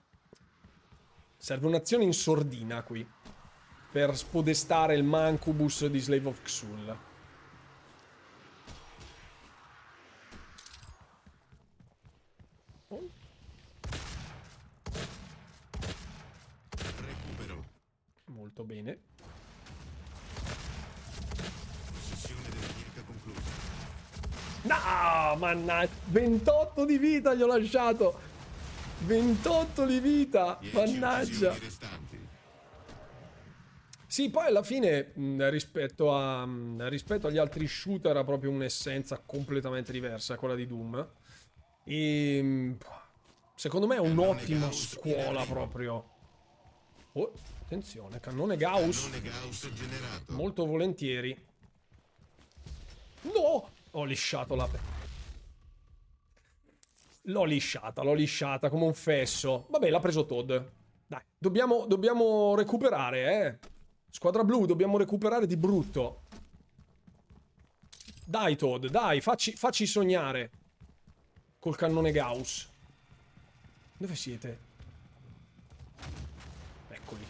Serve un'azione in sordina qui per spodestare il Mancubus di Slave of Xul. Oh. Recupero. Molto bene. Possessione della chimica conclusa. No, mannaggia, ventotto di vita gli ho lasciato, ventotto di vita, mannaggia. Sì, poi alla fine rispetto a rispetto agli altri shooter era proprio un'essenza completamente diversa quella di Doom, e secondo me è un'ottima scuola proprio. Oh, attenzione, cannone Gauss, molto volentieri. No, ho lisciato la pelle. L'ho lisciata, l'ho lisciata come un fesso. Vabbè, l'ha preso Todd. Dai, dobbiamo, dobbiamo recuperare, eh. Squadra blu, dobbiamo recuperare di brutto. Dai, Todd, dai, facci, facci sognare. Col cannone Gauss. Dove siete? Eccoli.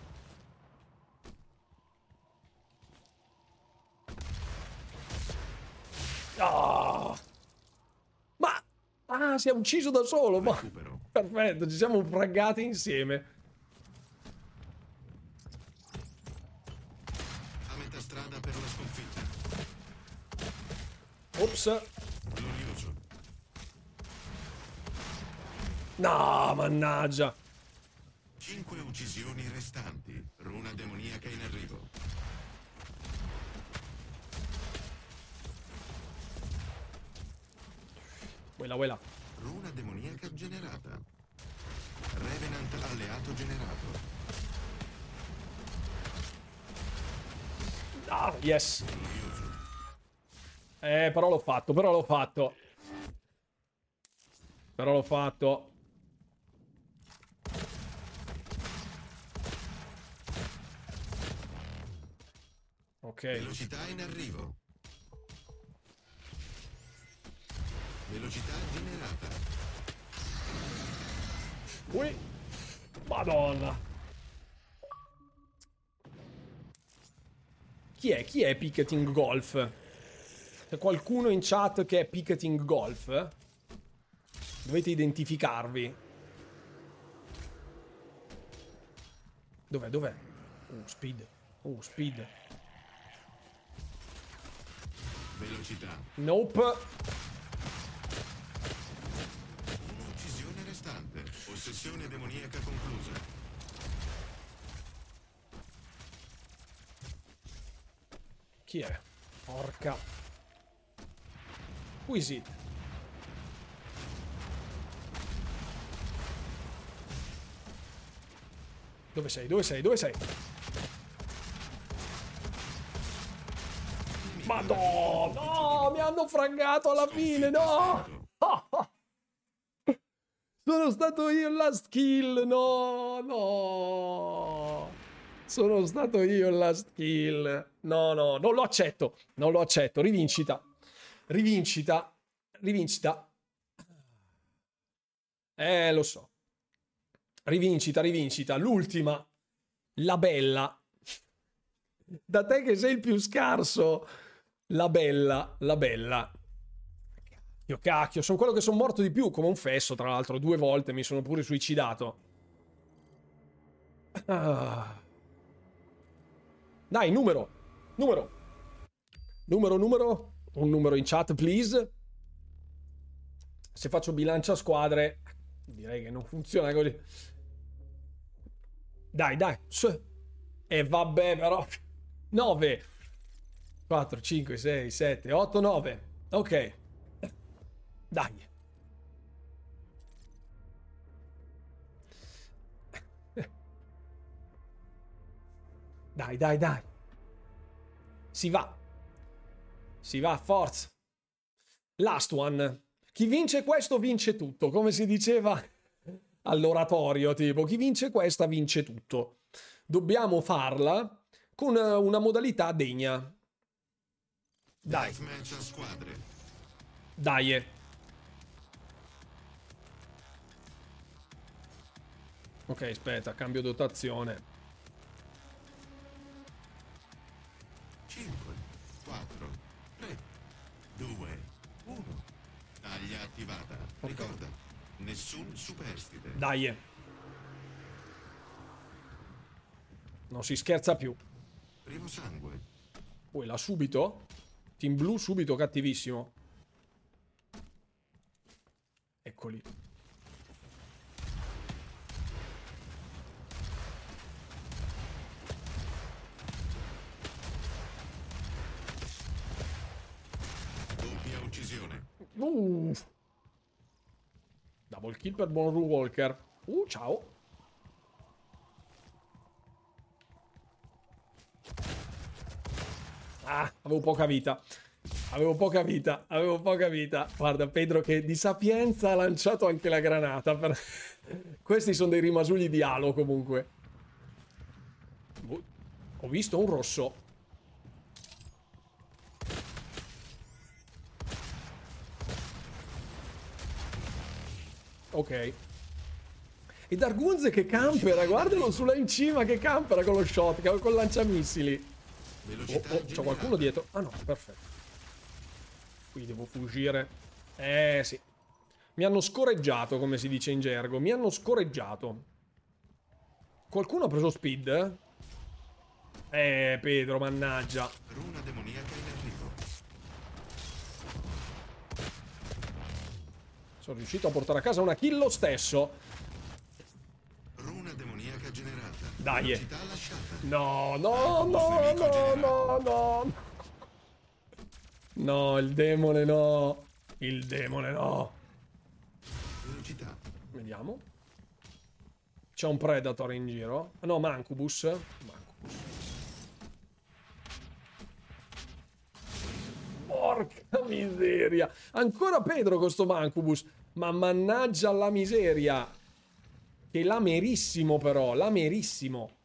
Oh. Ma ah, si è ucciso da solo. Ma... Perfetto, ci siamo fraggati insieme. A metà strada per la sconfitta. Ops. Glorioso. No, mannaggia. Cinque uccisioni restanti. Runa demoniaca in arrivo. Quella, quella. Runa demoniaca generata. Revenant alleato generato. Ah, yes. Eh, però l'ho fatto, però l'ho fatto. Però l'ho fatto. Ok. Velocità in arrivo. Velocità generata. Ui. Madonna. Chi è? Chi è Picketing Golf? C'è qualcuno in chat che è Picketing Golf? Dovete identificarvi. Dov'è? Dov'è? Oh, speed. Oh, speed. Velocità. Nope. Uccisione restante. Possessione demoniaca conclusa. Chi è? Porca. Quisit. Dove sei? Dove sei? Dove sei? Madonna! No! Mi hanno fraggato alla fine! No! Sono stato io la skill! No! No! Sono stato io la skill! No, no, non lo accetto! Non lo accetto! Rivincita! Rivincita! Rivincita! Eh, lo so. Rivincita, rivincita, l'ultima, la bella. Da te che sei il più scarso, la bella, la bella. Io cacchio, sono quello che sono morto di più, come un fesso, tra l'altro, due volte mi sono pure suicidato. Ah. Dai, numero, numero, numero, numero, un numero in chat, please. Se faccio bilancia squadre, direi che non funziona così. Dai, dai. E vabbè, però. nove. quattro, cinque, sei, sette, otto, nove. Ok. Dai. Dai, dai, dai. Si va. Si va, forza. Last one. Chi vince questo vince tutto, come si diceva all'oratorio, tipo. Chi vince questa vince tutto. Dobbiamo farla con una modalità degna. Dai. Dai. Ok, aspetta, cambio dotazione. cinque, quattro, tre, due, uno. Taglia attivata. Okay. Ricorda, nessun superstite. Dai. Non si scherza più. Primo sangue. Quella subito? Team blu subito cattivissimo. Eccoli. Doppia uccisione. Uh. Double kill per buon Runewalker. Uh, ciao. Ah, avevo poca vita. Avevo poca vita, avevo poca vita. Guarda, Pedro che di sapienza ha lanciato anche la granata. Per... Questi sono dei rimasugli di Halo, comunque. Uh, ho visto un rosso. Ok. E Dargunze che campera, guardalo sulla in cima che campera con lo shotgun, con il lanciamissili. Oh, oh, c'è qualcuno dietro? Ah no, perfetto. Qui devo fuggire. Eh sì. Mi hanno scorreggiato, come si dice in gergo. Mi hanno scorreggiato. Qualcuno ha preso speed? Eh, Pedro, mannaggia. Runa demoniaca in arrivo. Sono riuscito a portare a casa una kill lo stesso. Runa demoniaca generata. Dai. No, no, no, no, no, no. No, il demone no. Il demone no. Velocità. Vediamo. C'è un Predator in giro. No, Mancubus. Mancubus. Porca miseria. Ancora Pedro con sto Mancubus. Ma mannaggia la miseria. Che lamerissimo però. Lamerissimo.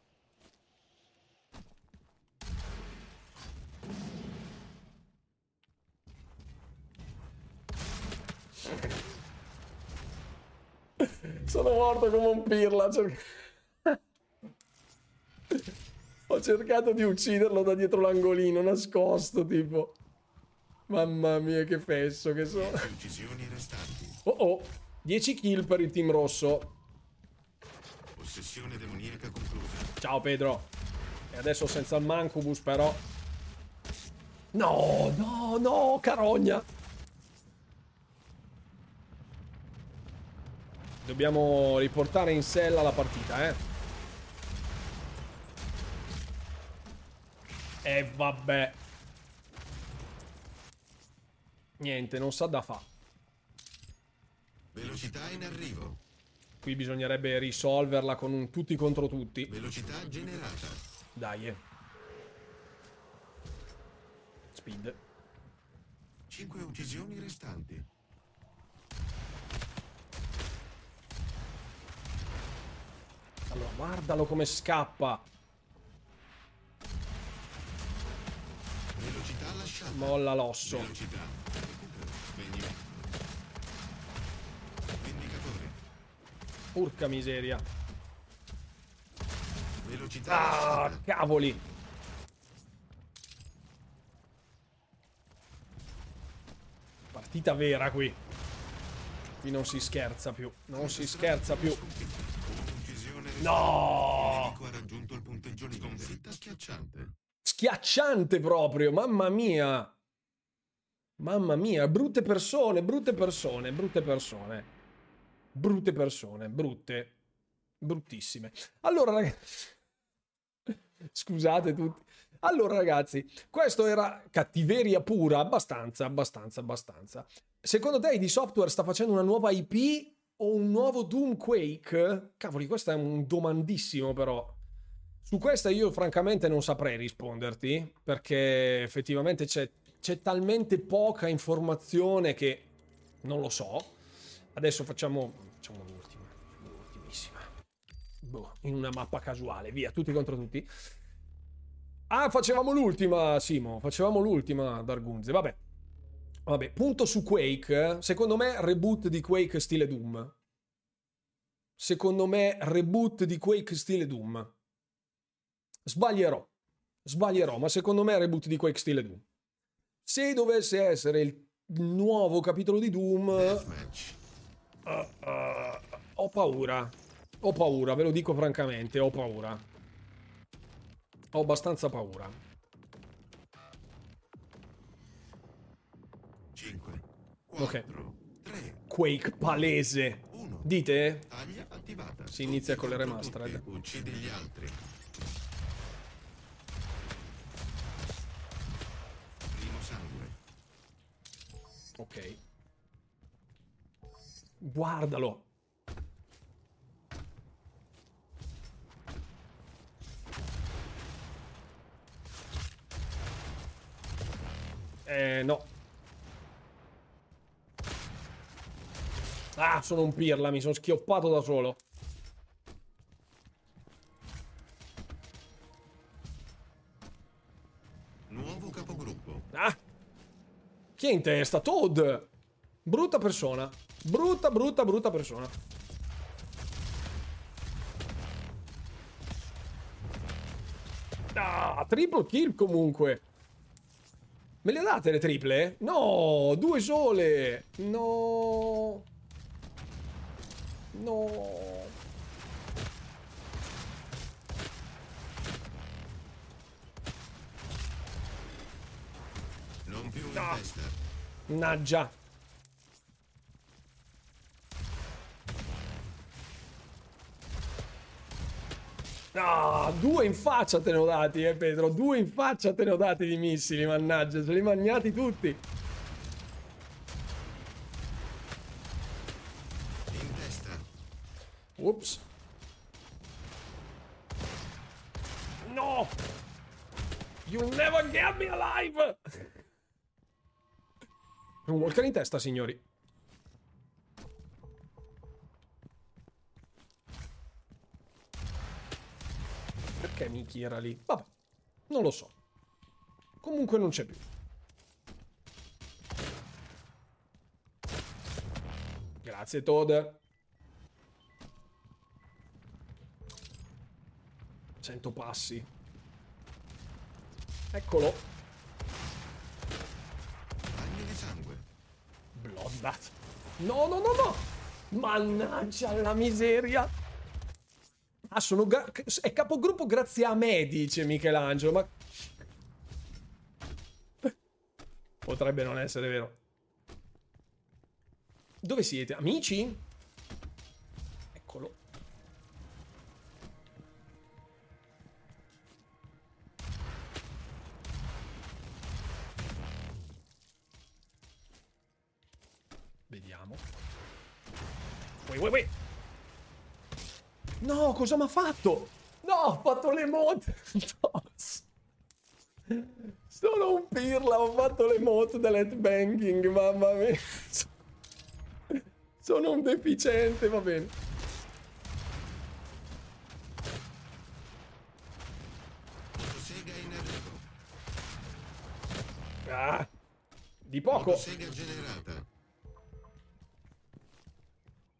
Sono morto come un pirla. Cer... Ho cercato di ucciderlo da dietro l'angolino, nascosto, tipo. Mamma mia, che fesso che sono. Oh oh, dieci kill per il team rosso. Possessione demoniaca conclusa. Ciao Pedro. E adesso senza il mancubus, però. No, no, no, carogna. Dobbiamo riportare in sella la partita, eh. E vabbè. Niente, non sa da fa. Velocità in arrivo. Qui bisognerebbe risolverla con un tutti contro tutti. Velocità generata. Dai, eh. Speed. Cinque uccisioni restanti. Allora, guardalo come scappa. Velocità lasciata. Molla l'osso. Velocità. Vendicatore. Porca miseria. Velocità. Ah, lasciata. Cavoli. Partita vera qui. Qui non si scherza più. Non si scherza più. No! Il nemico ha raggiunto il punteggio di sconfitta schiacciante. Schiacciante proprio, mamma mia. Mamma mia, brutte persone, brutte persone, brutte persone. Brutte persone, brutte. Bruttissime. Allora ragazzi, scusate tutti. Allora ragazzi, questo era cattiveria pura, abbastanza, abbastanza, abbastanza. Secondo te I D Software sta facendo una nuova I P? O un nuovo Doom Quake? Cavoli, questa è un domandissimo, però. Su questa io francamente non saprei risponderti, perché effettivamente c'è, c'è talmente poca informazione che non lo so. Adesso facciamo, facciamo un'ultima, un'ultimissima. Boh, in una mappa casuale, via, tutti contro tutti. Ah, facevamo l'ultima, Simo, facevamo l'ultima, Dargunze, vabbè. Vabbè, punto su Quake. Secondo me reboot di Quake stile Doom. Secondo me reboot di Quake stile Doom. Sbaglierò. Sbaglierò, ma secondo me reboot di Quake stile Doom. Se dovesse essere il nuovo capitolo di Doom... Uh, uh, ho paura. Ho paura, ve lo dico francamente, ho paura. Ho abbastanza paura. Ok. Quake palese. Dite? Si inizia con le remastered. Uccidi gli altri. Primo sangue. Ok. Guardalo. Eh no. Ah, sono un pirla, mi sono schioppato da solo. Nuovo capogruppo. Ah! Chi è in testa? Todd! Brutta persona. Brutta, brutta, brutta persona. Ah, triple kill comunque. Me le date le triple? No, due sole. No... No. Non più no. Testa. Naggia. No, due in faccia te ne ho dati, eh Pedro, due in faccia te ne ho dati di missili, mannaggia, ce li magnati tutti. Ops. No! You never get me alive! Runewalker in testa, signori. Perché Miki era lì? Vabbè, non lo so. Comunque non c'è più. Grazie, Todd. cento passi. Eccolo. Bagno di sangue. Bloodbath. No, no, no, no. Mannaggia la miseria. Ah, sono... è capogruppo grazie a me, dice Michelangelo, ma... potrebbe non essere vero. Dove siete? Amici? Eccolo. Vediamo. Ui, ui, ui. No, cosa mi ha fatto? No, ho fatto le mod. No. Sono un pirla, ho fatto le mod dell'headbanging, mamma mia. Sono un deficiente, va bene. Ah, di poco.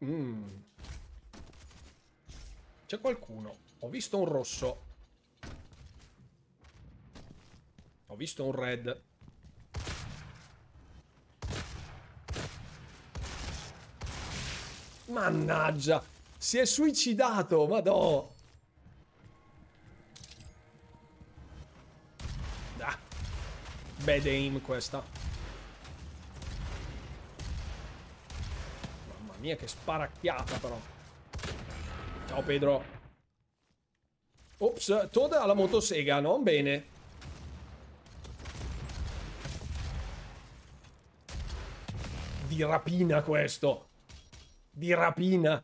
Mm. C'è qualcuno. Ho visto un rosso. Ho visto un red. Mannaggia! Si è suicidato, madò! Ah. Bad aim questa. Mamma mia, che sparacchiata però. Ciao Pedro. Ops, Todd alla motosega, non bene. Di rapina questo. Di rapina.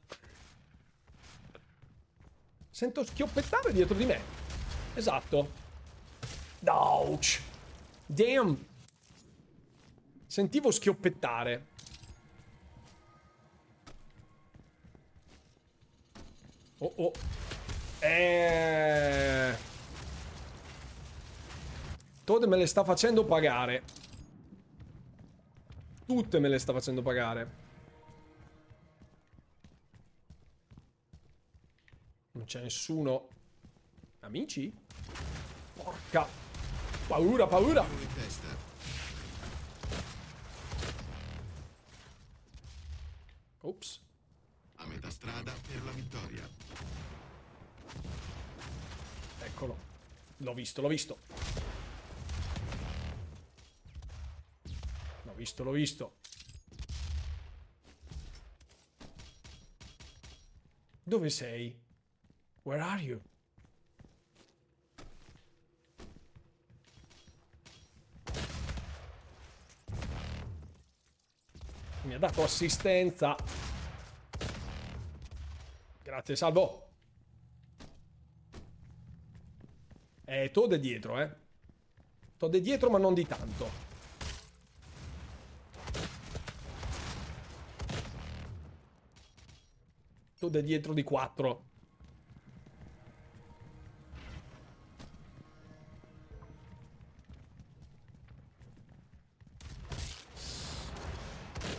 Sento schioppettare dietro di me. Esatto. Ouch. Damn. Sentivo schioppettare. Oh oh. Eh. Todd me le sta facendo pagare. Tutte me le sta facendo pagare. Non c'è nessuno. Amici? Porca. Paura, paura. Ops. A metà strada per la vittoria. Eccolo. L'ho visto, l'ho visto. L'ho visto, l'ho visto. Dove sei? Where are you? Mi ha dato assistenza. Grazie, salvo. Eh, Todd è dietro, eh. Todd è dietro, ma non di tanto. Da dietro di quattro.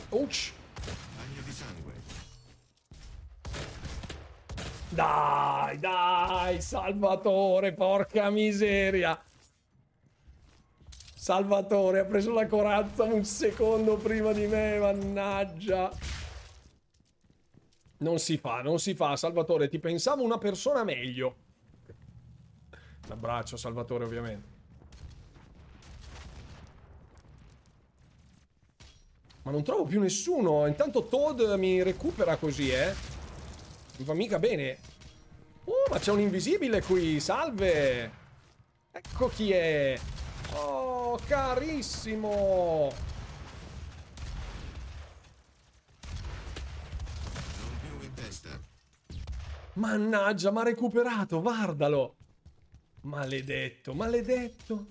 Ouch. Bagno di sangue. Dai, dai, Salvatore, porca miseria. Salvatore ha preso la corazza un secondo prima di me, mannaggia. Non si fa, non si fa, Salvatore, ti pensavo una persona meglio. Un abbraccio, Salvatore, ovviamente. Ma non trovo più nessuno, intanto Todd mi recupera così, eh. Mi fa mica bene. Oh, ma c'è un invisibile qui, salve. Ecco chi è. Oh, carissimo. Mannaggia, m'ha recuperato, guardalo. Maledetto, maledetto.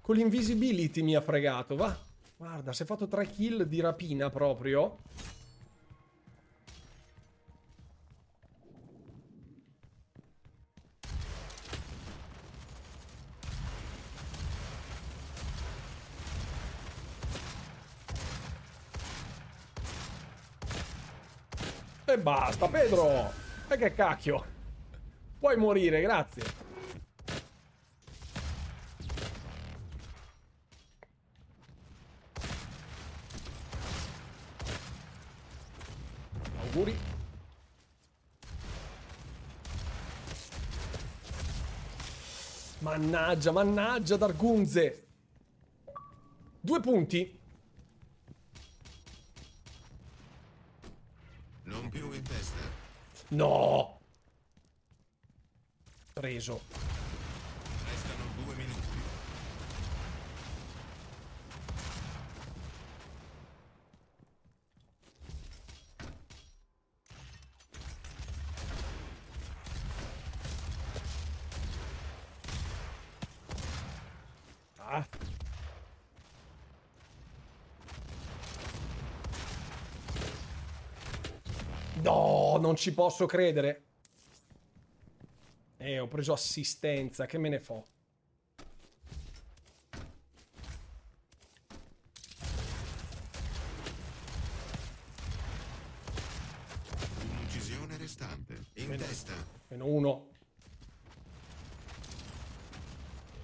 Con l'invisibility mi ha fregato, va. Guarda, si è fatto tre kill di rapina proprio. E basta, Pedro. E che cacchio. Puoi morire, grazie. auguri. Mannaggia, mannaggia, Dargunze. Due punti. Non più in testa. No. Preso. Restano due minuti. Ah. No, non ci posso credere. Eh, ho preso assistenza, che me ne fo? Un'uccisione restante, in meno, testa. Meno uno.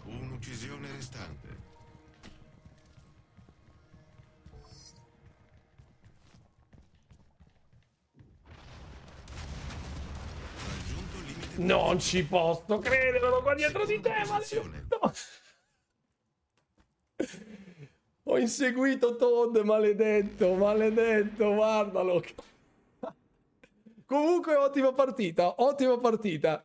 Un'uccisione restante. Non ci posso credere, lo qua dietro di te, maledetto! Ho inseguito Todd, maledetto, maledetto, guardalo! Comunque, ottima partita, ottima partita.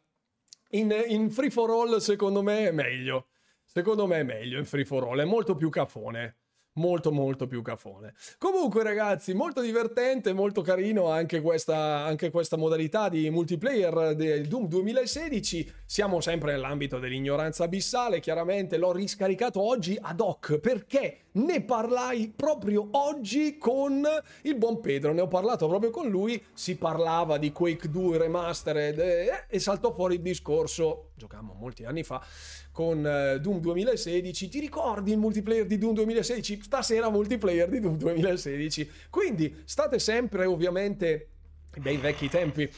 In, in free for all, secondo me, è meglio. Secondo me è meglio in free for all, è molto più cafone. Molto molto più cafone. Comunque ragazzi, molto divertente, molto carino anche questa, anche questa modalità di multiplayer del Doom duemilasedici. Siamo sempre nell'ambito dell'ignoranza abissale, chiaramente l'ho riscaricato oggi ad hoc perché ne parlai proprio oggi con il buon Pedro, ne ho parlato proprio con lui, si parlava di Quake due Remastered e, e saltò fuori il discorso, giocammo molti anni fa, con Doom duemilasedici, ti ricordi il multiplayer di Doom duemilasedici? Stasera multiplayer di Doom duemilasedici, quindi state sempre ovviamente dei vecchi tempi.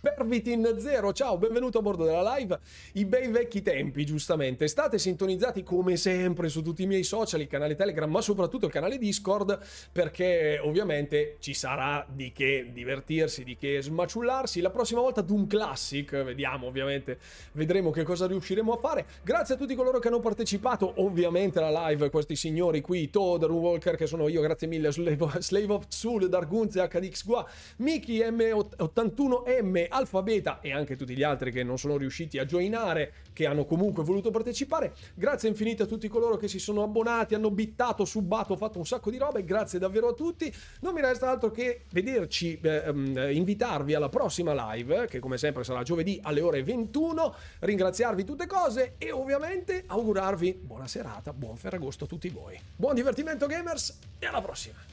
Pervitin zero, ciao, benvenuto a bordo della live. I bei vecchi tempi, giustamente. State sintonizzati come sempre su tutti i miei social, il canale Telegram, ma soprattutto il canale Discord, perché ovviamente ci sarà di che divertirsi, di che smaciullarsi. La prossima volta Doom Classic, vediamo ovviamente, vedremo che cosa riusciremo a fare. Grazie a tutti coloro che hanno partecipato, ovviamente alla live, questi signori qui, Todd, Runewalker, che sono io, grazie mille, Slave, Slave of Soul, Dargunze, H D X Gua, Miki, M ottantuno M, Alfa Beta e anche tutti gli altri che non sono riusciti a joinare, che hanno comunque voluto partecipare. Grazie infinite a tutti coloro che si sono abbonati, hanno bittato, subato, fatto un sacco di robe. Grazie davvero a tutti. Non mi resta altro che vederci, eh, invitarvi alla prossima live, che come sempre sarà giovedì alle ore ventuno. Ringraziarvi tutte cose e ovviamente augurarvi buona serata, buon Ferragosto a tutti voi. Buon divertimento gamers e alla prossima.